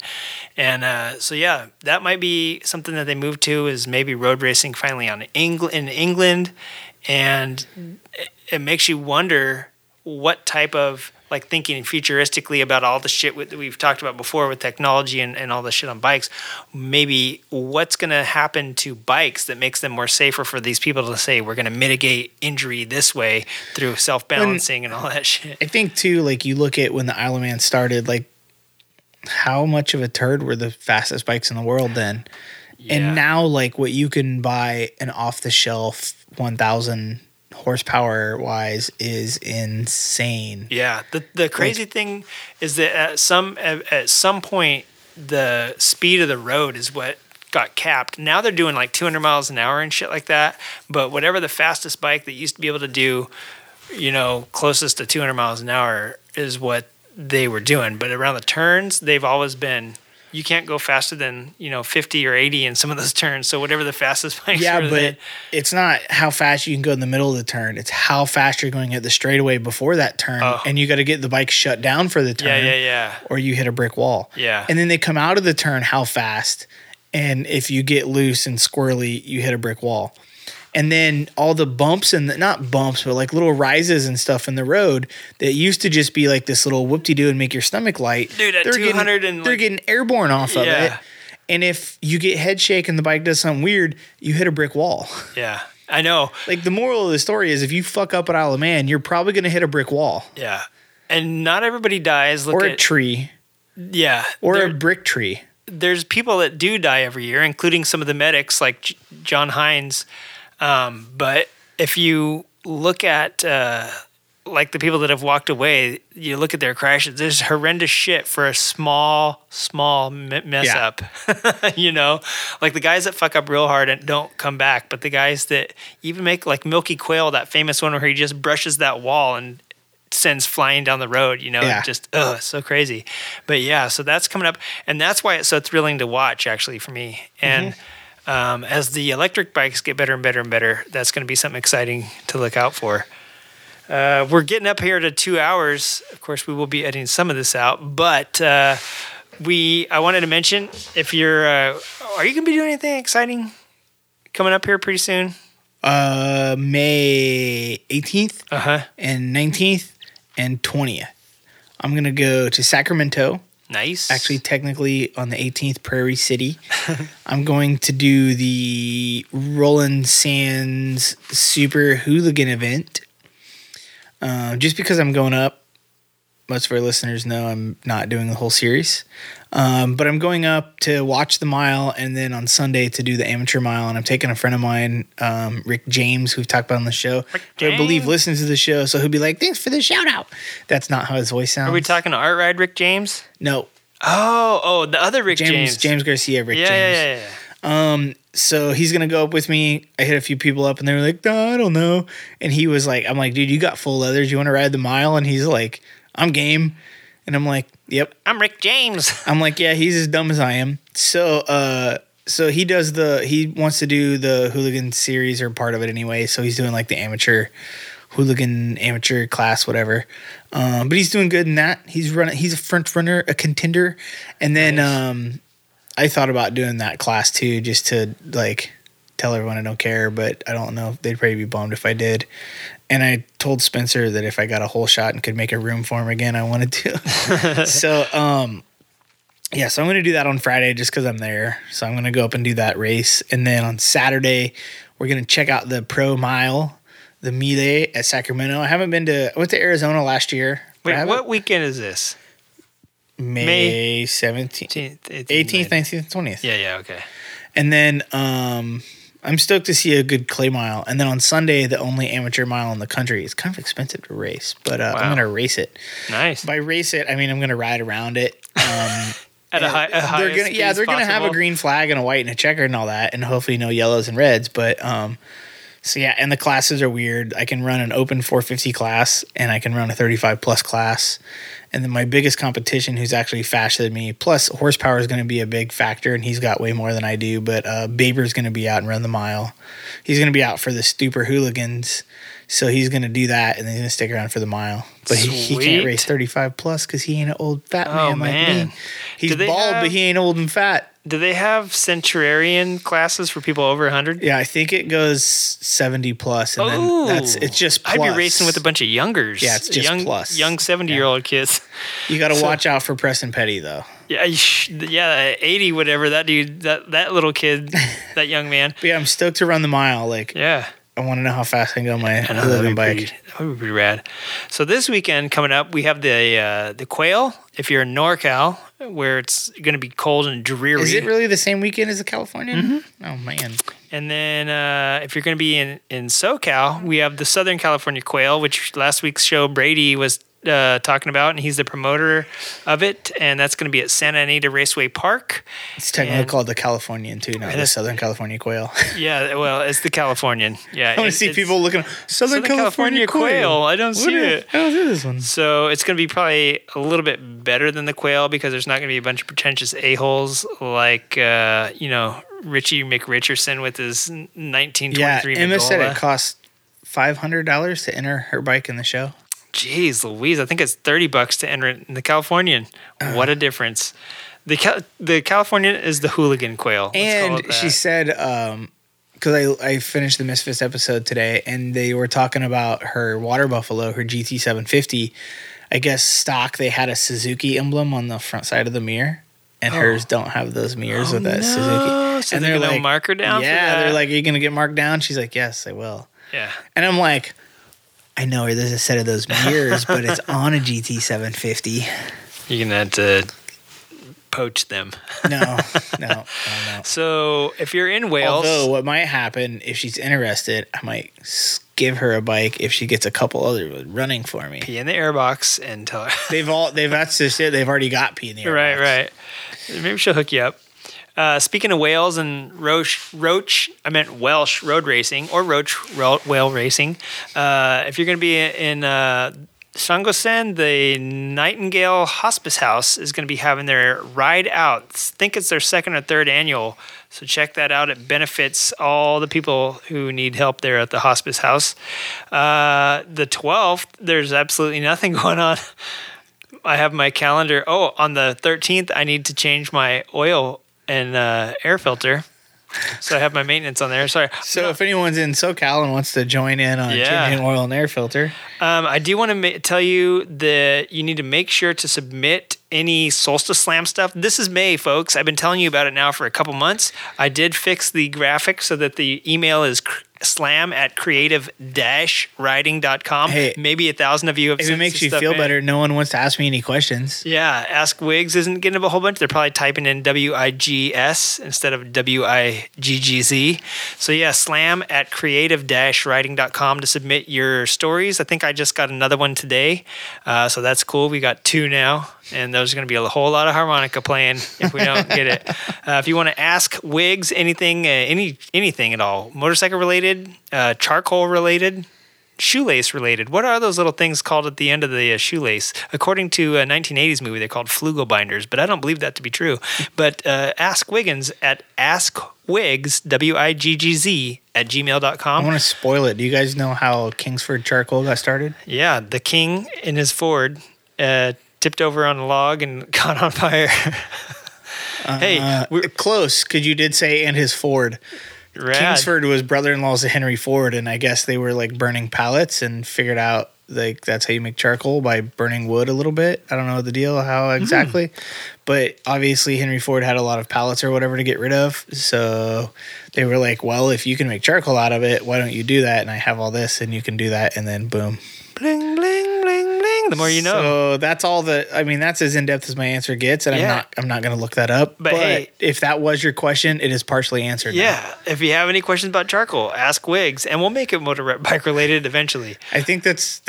And so, yeah, that might be something that they move to, is maybe road racing finally in England. And it makes you wonder what type of, like, thinking futuristically about all the shit that we've talked about before with technology and all the shit on bikes. Maybe what's going to happen to bikes that makes them more safer for these people to say, we're going to mitigate injury this way through self-balancing and all that shit. I think, too, like, you look at when the Isle of Man started, like, how much of a turd were the fastest bikes in the world then? Yeah. And now, like, what you can buy an off-the-shelf 1,000 horsepower wise is insane. Yeah, the crazy thing is that at some point the speed of the road is what got capped. Now they're doing like 200 miles an hour and shit like that. But whatever the fastest bike that used to be able to do, you know, closest to 200 miles an hour is what they were doing. But around the turns, they've always been, you can't go faster than, you know, 50 or 80 in some of those turns. So whatever the fastest bikes are. Yeah, but it's not how fast you can go in the middle of the turn. It's how fast you're going at the straightaway before that turn. Oh. And you got to get the bike shut down for the turn. Yeah. Or you hit a brick wall. Yeah. And then they come out of the turn how fast. And if you get loose and squirrely, you hit a brick wall. And then all the bumps and not bumps, but like little rises and stuff in the road that used to just be like this little whoop-de-doo and make your stomach light. Dude, at 200 and they're getting airborne off of it. And if you get head shake and the bike does something weird, you hit a brick wall. Yeah, I know. Like, the moral of the story is if you fuck up at Isle of Man, you're probably going to hit a brick wall. Yeah. And not everybody dies. Or a tree. Yeah. Or a brick tree. There's people that do die every year, including some of the medics like John Hines. But if you look at, like, the people that have walked away, you look at their crashes, there's horrendous shit for a small mess up, you know, like the guys that fuck up real hard and don't come back. But the guys that even make, like, Milky Quail, that famous one where he just brushes that wall and sends flying down the road, you know, just, so crazy. But yeah, so that's coming up, and that's why it's so thrilling to watch, actually, for me. And, as the electric bikes get better and better and better, that's going to be something exciting to look out for. We're getting up here to 2 hours. Of course, we will be editing some of this out, but I wanted to mention, if you're, are you going to be doing anything exciting coming up here pretty soon? May 18th and 19th and 20th. I'm going to go to Sacramento. Nice. Actually, technically on the 18th, Prairie City. I'm going to do the Roland Sands Super Hooligan event. Just because I'm going up, most of our listeners know I'm not doing the whole series. But I'm going up to watch the mile and then on Sunday to do the amateur mile. And I'm taking a friend of mine, Rick James, who we've talked about on the show, who I believe listens to the show. So he'll be like, thanks for the shout out. That's not how his voice sounds. Are we talking to Art Ride Rick James? No. Oh, the other Rick James. James Garcia, Rick James. Yeah. So he's going to go up with me. I hit a few people up and they were like, no, I don't know. And he was like, I'm like, dude, you got full leathers. You want to ride the mile? And he's like, I'm game. And I'm like, yep. I'm Rick James. I'm like, yeah, he's as dumb as I am. So he does he wants to do the hooligan series or part of it anyway. So he's doing like the amateur hooligan, amateur class, whatever. But he's doing good in that. He's a front runner, a contender. And then, nice. I thought about doing that class too, just to like tell everyone I don't care, but I don't know. They'd probably be bummed if I did. And I told Spencer that if I got a whole shot and could make a room for him again, I wanted to. So I'm going to do that on Friday just because I'm there. So I'm going to go up and do that race. And then on Saturday, we're going to check out the Pro Mile, the Melee at Sacramento. I went to Arizona last year. Wait, what weekend is this? May 17th, 18th, 19th, 20th. Yeah, okay. And then I'm stoked to see a good clay mile. And then on Sunday, the only amateur mile in the country. It's kind of expensive to race, but wow. I'm going to race it. Nice. By race it, I mean I'm going to ride around it. At a high speed. Yeah, they're going to have a green flag and a white and a checker and all that, and hopefully no yellows and reds. But so, yeah, and the classes are weird. I can run an open 450 class, and I can run a 35-plus class. And then my biggest competition, who's actually faster than me, plus horsepower is going to be a big factor, and he's got way more than I do, but Baber's going to be out and run the mile. He's going to be out for the Super Hooligans, so he's going to do that, and then he's going to stick around for the mile. But he can't race 35-plus because he ain't an old fat man like me. He's bald, but he ain't old and fat. Do they have centurion classes for people over 100? Yeah, I think it goes 70-plus, and then it's just plus. I'd be racing with a bunch of youngers. Yeah, it's just plus. Young 70-year-old kids. You got to watch out for Preston Petty, though. Yeah, 80, whatever, that dude, that little kid, that young man. But yeah, I'm stoked to run the mile. Like, yeah. I want to know how fast I can go on my living bike. That would be rad. So this weekend coming up, we have the quail. If you're in NorCal, where it's going to be cold and dreary. Is it really the same weekend as the Californian? Mm-hmm. Oh, man. And then if you're going to be in SoCal, we have the Southern California quail, which last week's show Brady was talking about, and he's the promoter of it, and that's going to be at Santa Anita Raceway Park. It's technically called the Californian too, not the Southern California quail. Yeah, well, it's the Californian. Yeah, I want to see people looking. Southern California quail. I don't see it. I don't see this one. So it's going to be probably a little bit better than the quail because there's not going to be a bunch of pretentious a-holes like Richie McRicherson with his 1923. Yeah, Emma said it cost $500 to enter her bike in the show. Jeez Louise, I think it's $30 to enter in the Californian. What a difference. The Californian is the hooligan quail. And she said, because I finished the Misfits episode today, and they were talking about her water buffalo, her GT750. I guess stock, they had a Suzuki emblem on the front side of the mirror. And hers don't have those mirrors with that Suzuki. So and they're like, mark her down for that? They're like, are you going to get marked down? She's like, yes, I will. Yeah. And I'm like, I know there's a set of those mirrors, but it's on a GT750. You're going to have to poach them. No. So if you're in Wales. Although what might happen, if she's interested, I might give her a bike if she gets a couple other running for me. Pee in the airbox and tell her. That's just it. They've already got pee in the airbox. Right. Maybe she'll hook you up. Speaking of Wales and Welsh road racing or whale racing. If you're going to be in Llangollen, the Nightingale Hospice House is going to be having their ride out. I think it's their second or third annual. So check that out. It benefits all the people who need help there at the hospice house. The 12th, there's absolutely nothing going on. I have my calendar. On the 13th, I need to change my oil and air filter. So I have my maintenance on there. Sorry. So if anyone's in SoCal and wants to join in on changing oil and air filter. I do want to tell you that you need to make sure to submit any Solstice Slam stuff. This is May, folks. I've been telling you about it now for a couple months. I did fix the graphic so that the email is slam@creative-writing.com. Hey, maybe 1,000 of you have seen it makes you feel better. No one wants to ask me any questions. Yeah. Ask Wigs isn't getting a whole bunch. They're probably typing in WIGS instead of WIGGZ. So yeah, slam@creative-writing.com to submit your stories. I think I just got another one today. So that's cool. We got two now. And there's going to be a whole lot of harmonica playing if we don't get it. If you want to ask Wigs anything, anything at all, motorcycle related, charcoal related, shoelace related. What are those little things called at the end of the shoelace? According to a 1980s movie, they're called flugelbinders, but I don't believe that to be true. But ask Wiggins at askwigs, W-I-G-G-Z, @gmail.com. I want to spoil it. Do you guys know how Kingsford charcoal got started? Yeah, the king in his Ford tipped over on a log and caught on fire. Hey, close, because you did say and his Ford. Rad. Kingsford was brother-in-law's of Henry Ford, and I guess they were like burning pallets and figured out like that's how you make charcoal, by burning wood a little bit. I don't know the deal, how exactly, but obviously Henry Ford had a lot of pallets or whatever to get rid of, so they were like, well, if you can make charcoal out of it, why don't you do that? And I have all this, and you can do that, and then boom. Bling, bling, bling, bling. The more you know. So that's all the. I mean, that's as in depth as my answer gets, and I'm not going to look that up. But hey, if that was your question, it is partially answered. Yeah. Now. If you have any questions about charcoal, ask Wigs, and we'll make it motor bike related eventually. I think that's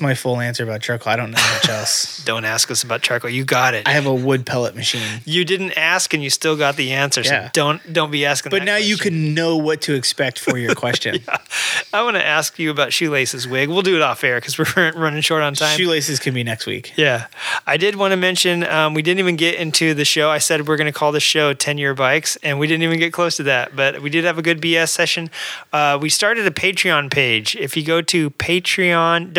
my full answer about charcoal. I don't know much else. Don't ask us about charcoal. You got it. I have a wood pellet machine. You didn't ask, and you still got the answer. Yeah. So don't be asking. But that now question. You can know what to expect for your question. Yeah. I want to ask you about shoelaces, Wig. We'll do it off air because we're running short on time. Shoelaces can be next week. Yeah. I did want to mention, we didn't even get into the show. I said we're going to call the show 10-Year Bikes, and we didn't even get close to that. But we did have a good BS session. We started a Patreon page. If you go to Patreon,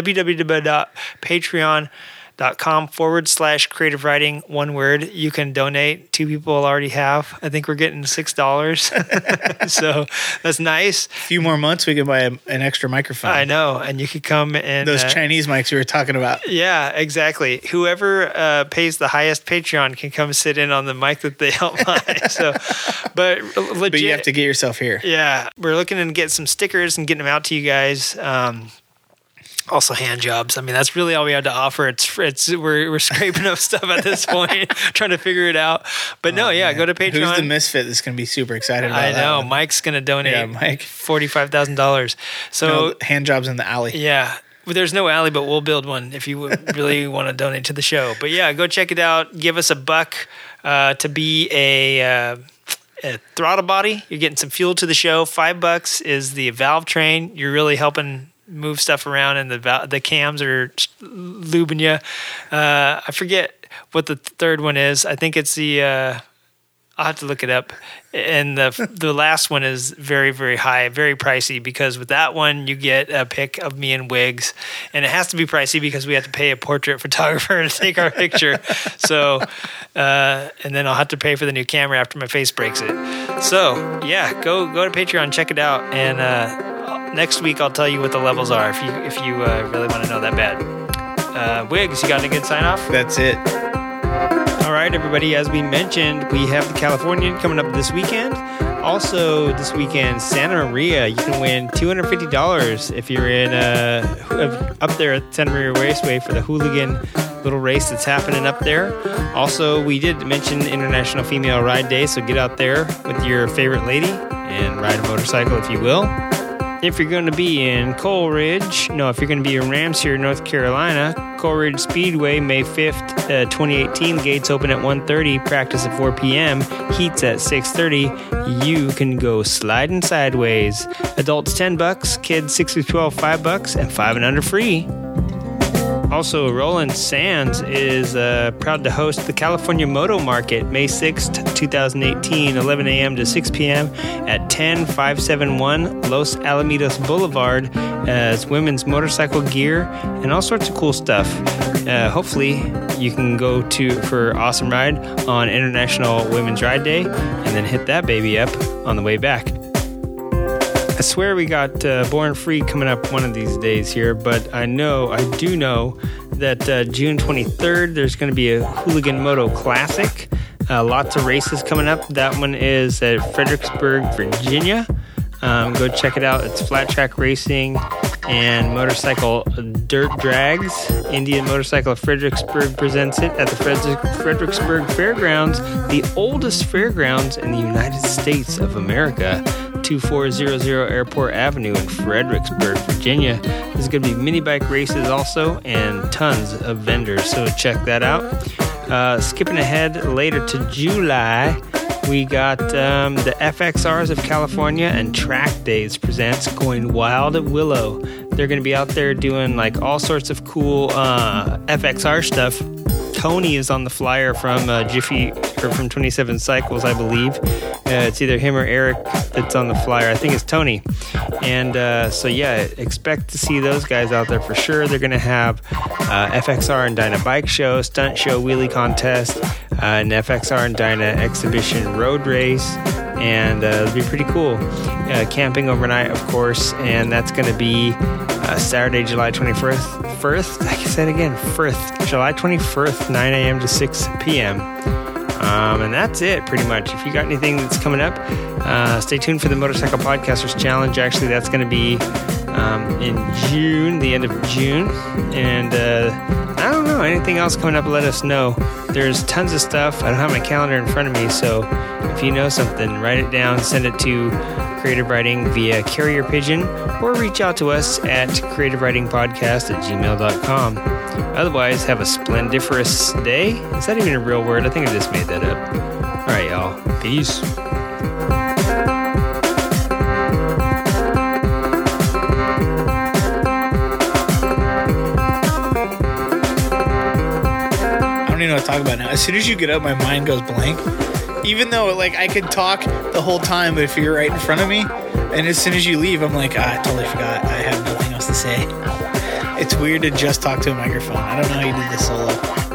patreon.com/creative writing, one word, you can donate. Two people already have. I think we're getting $6. So that's nice. A few more months, we can buy an extra microphone. I know, and you could come and those Chinese mics we were talking about. Yeah, exactly. Whoever pays the highest Patreon can come sit in on the mic that they help buy. So, but legit, but you have to get yourself here. Yeah, we're looking to get some stickers and getting them out to you guys. Also, hand jobs. I mean, that's really all we had to offer. We're scraping up stuff at this point, trying to figure it out. But go to Patreon. Who's the misfit that's going to be super excited about that? I know. Mike's going to donate $45,000. So no, hand jobs in the alley. Yeah. There's no alley, but we'll build one if you really want to donate to the show. But yeah, go check it out. Give us $1 to be a throttle body. You're getting some fuel to the show. $5 is the valve train. You're really helping move stuff around, and the cams are lubing you. I forget what the third one is. I think it's the I'll have to look it up. And the last one is very, very high, very pricey, because with that one, you get a pic of me and Wigs. And it has to be pricey because we have to pay a portrait photographer to take our picture. So, and then I'll have to pay for the new camera after my face breaks it. So, yeah, go to Patreon, check it out. And next week, I'll tell you what the levels are if you really want to know that bad. Wigs, you got a good sign-off? That's it. All right, everybody, as we mentioned, we have the Californian coming up this weekend. Also this weekend, Santa Maria, you can win $250 if you're in up there at Santa Maria Raceway for the hooligan little race that's happening up there. Also, we did mention International Female Ride Day, so get out there with your favorite lady and ride a motorcycle if you will. If you're going to be in if you're going to be in Ramsey, North Carolina, Coleridge Speedway, May 5th, 2018. Gates open at 1:30, practice at 4 p.m., heats at 6:30. You can go sliding sideways. Adults $10, kids 6 to 12 $5, and 5 and under free. Also, Roland Sands is proud to host the California Moto Market, May 6th, 2018, 11 a.m. to 6 p.m. at 10571 Los Alamitos Boulevard. It's women's motorcycle gear and all sorts of cool stuff. hopefully you can go to for Awesome Ride on International Women's Ride Day and then hit that baby up on the way back. I swear we got Born Free coming up one of these days here, but I do know that June 23rd, there's going to be a Hooligan Moto Classic. Lots of races coming up. That one is at Fredericksburg, Virginia. Go check it out. It's flat track racing and motorcycle dirt drags. Indian Motorcycle of Fredericksburg presents it at the Fredericksburg Fairgrounds, the oldest fairgrounds in the United States of America. 2400 Airport Avenue in Fredericksburg, Virginia. There's going to be mini bike races also and tons of vendors, so check that out. Skipping ahead later to July, we got the FXRs of California and Track Days presents Going Wild at Willow. They're going to be out there doing like all sorts of cool FXR stuff. Tony is on the flyer from Jiffy or from 27 Cycles, I believe. It's either him or Eric that's on the flyer. I think it's Tony. And so, yeah, expect to see those guys out there for sure. They're going to have FXR and Dyna Bike Show, Stunt Show, Wheelie Contest, an FXR and Dyna Exhibition Road Race. And it'll be pretty cool. Camping overnight, of course, and that's going to be Saturday, July 21st. July 21st, 9 a.m. to 6 p.m. And that's it, pretty much. If you got anything that's coming up, stay tuned for the Motorcycle Podcasters Challenge. Actually, that's going to be in June, the end of June. And I don't know, anything else coming up, let us know. There's tons of stuff. I don't have my calendar in front of me, so if you know something, write it down, send it to Creative Writing via Carrier Pigeon, or reach out to us at creativewritingpodcast@gmail.com. Otherwise, have a splendiferous day. Is that even a real word? I think I just made that up. All right, y'all. Peace. I don't even know what to talk about now. As soon as you get up, my mind goes blank. Even though, like, I could talk the whole time, but if you're right in front of me, and as soon as you leave, I'm like, I totally forgot. I have nothing else to say. It's weird to just talk to a microphone. I don't know how you did this solo.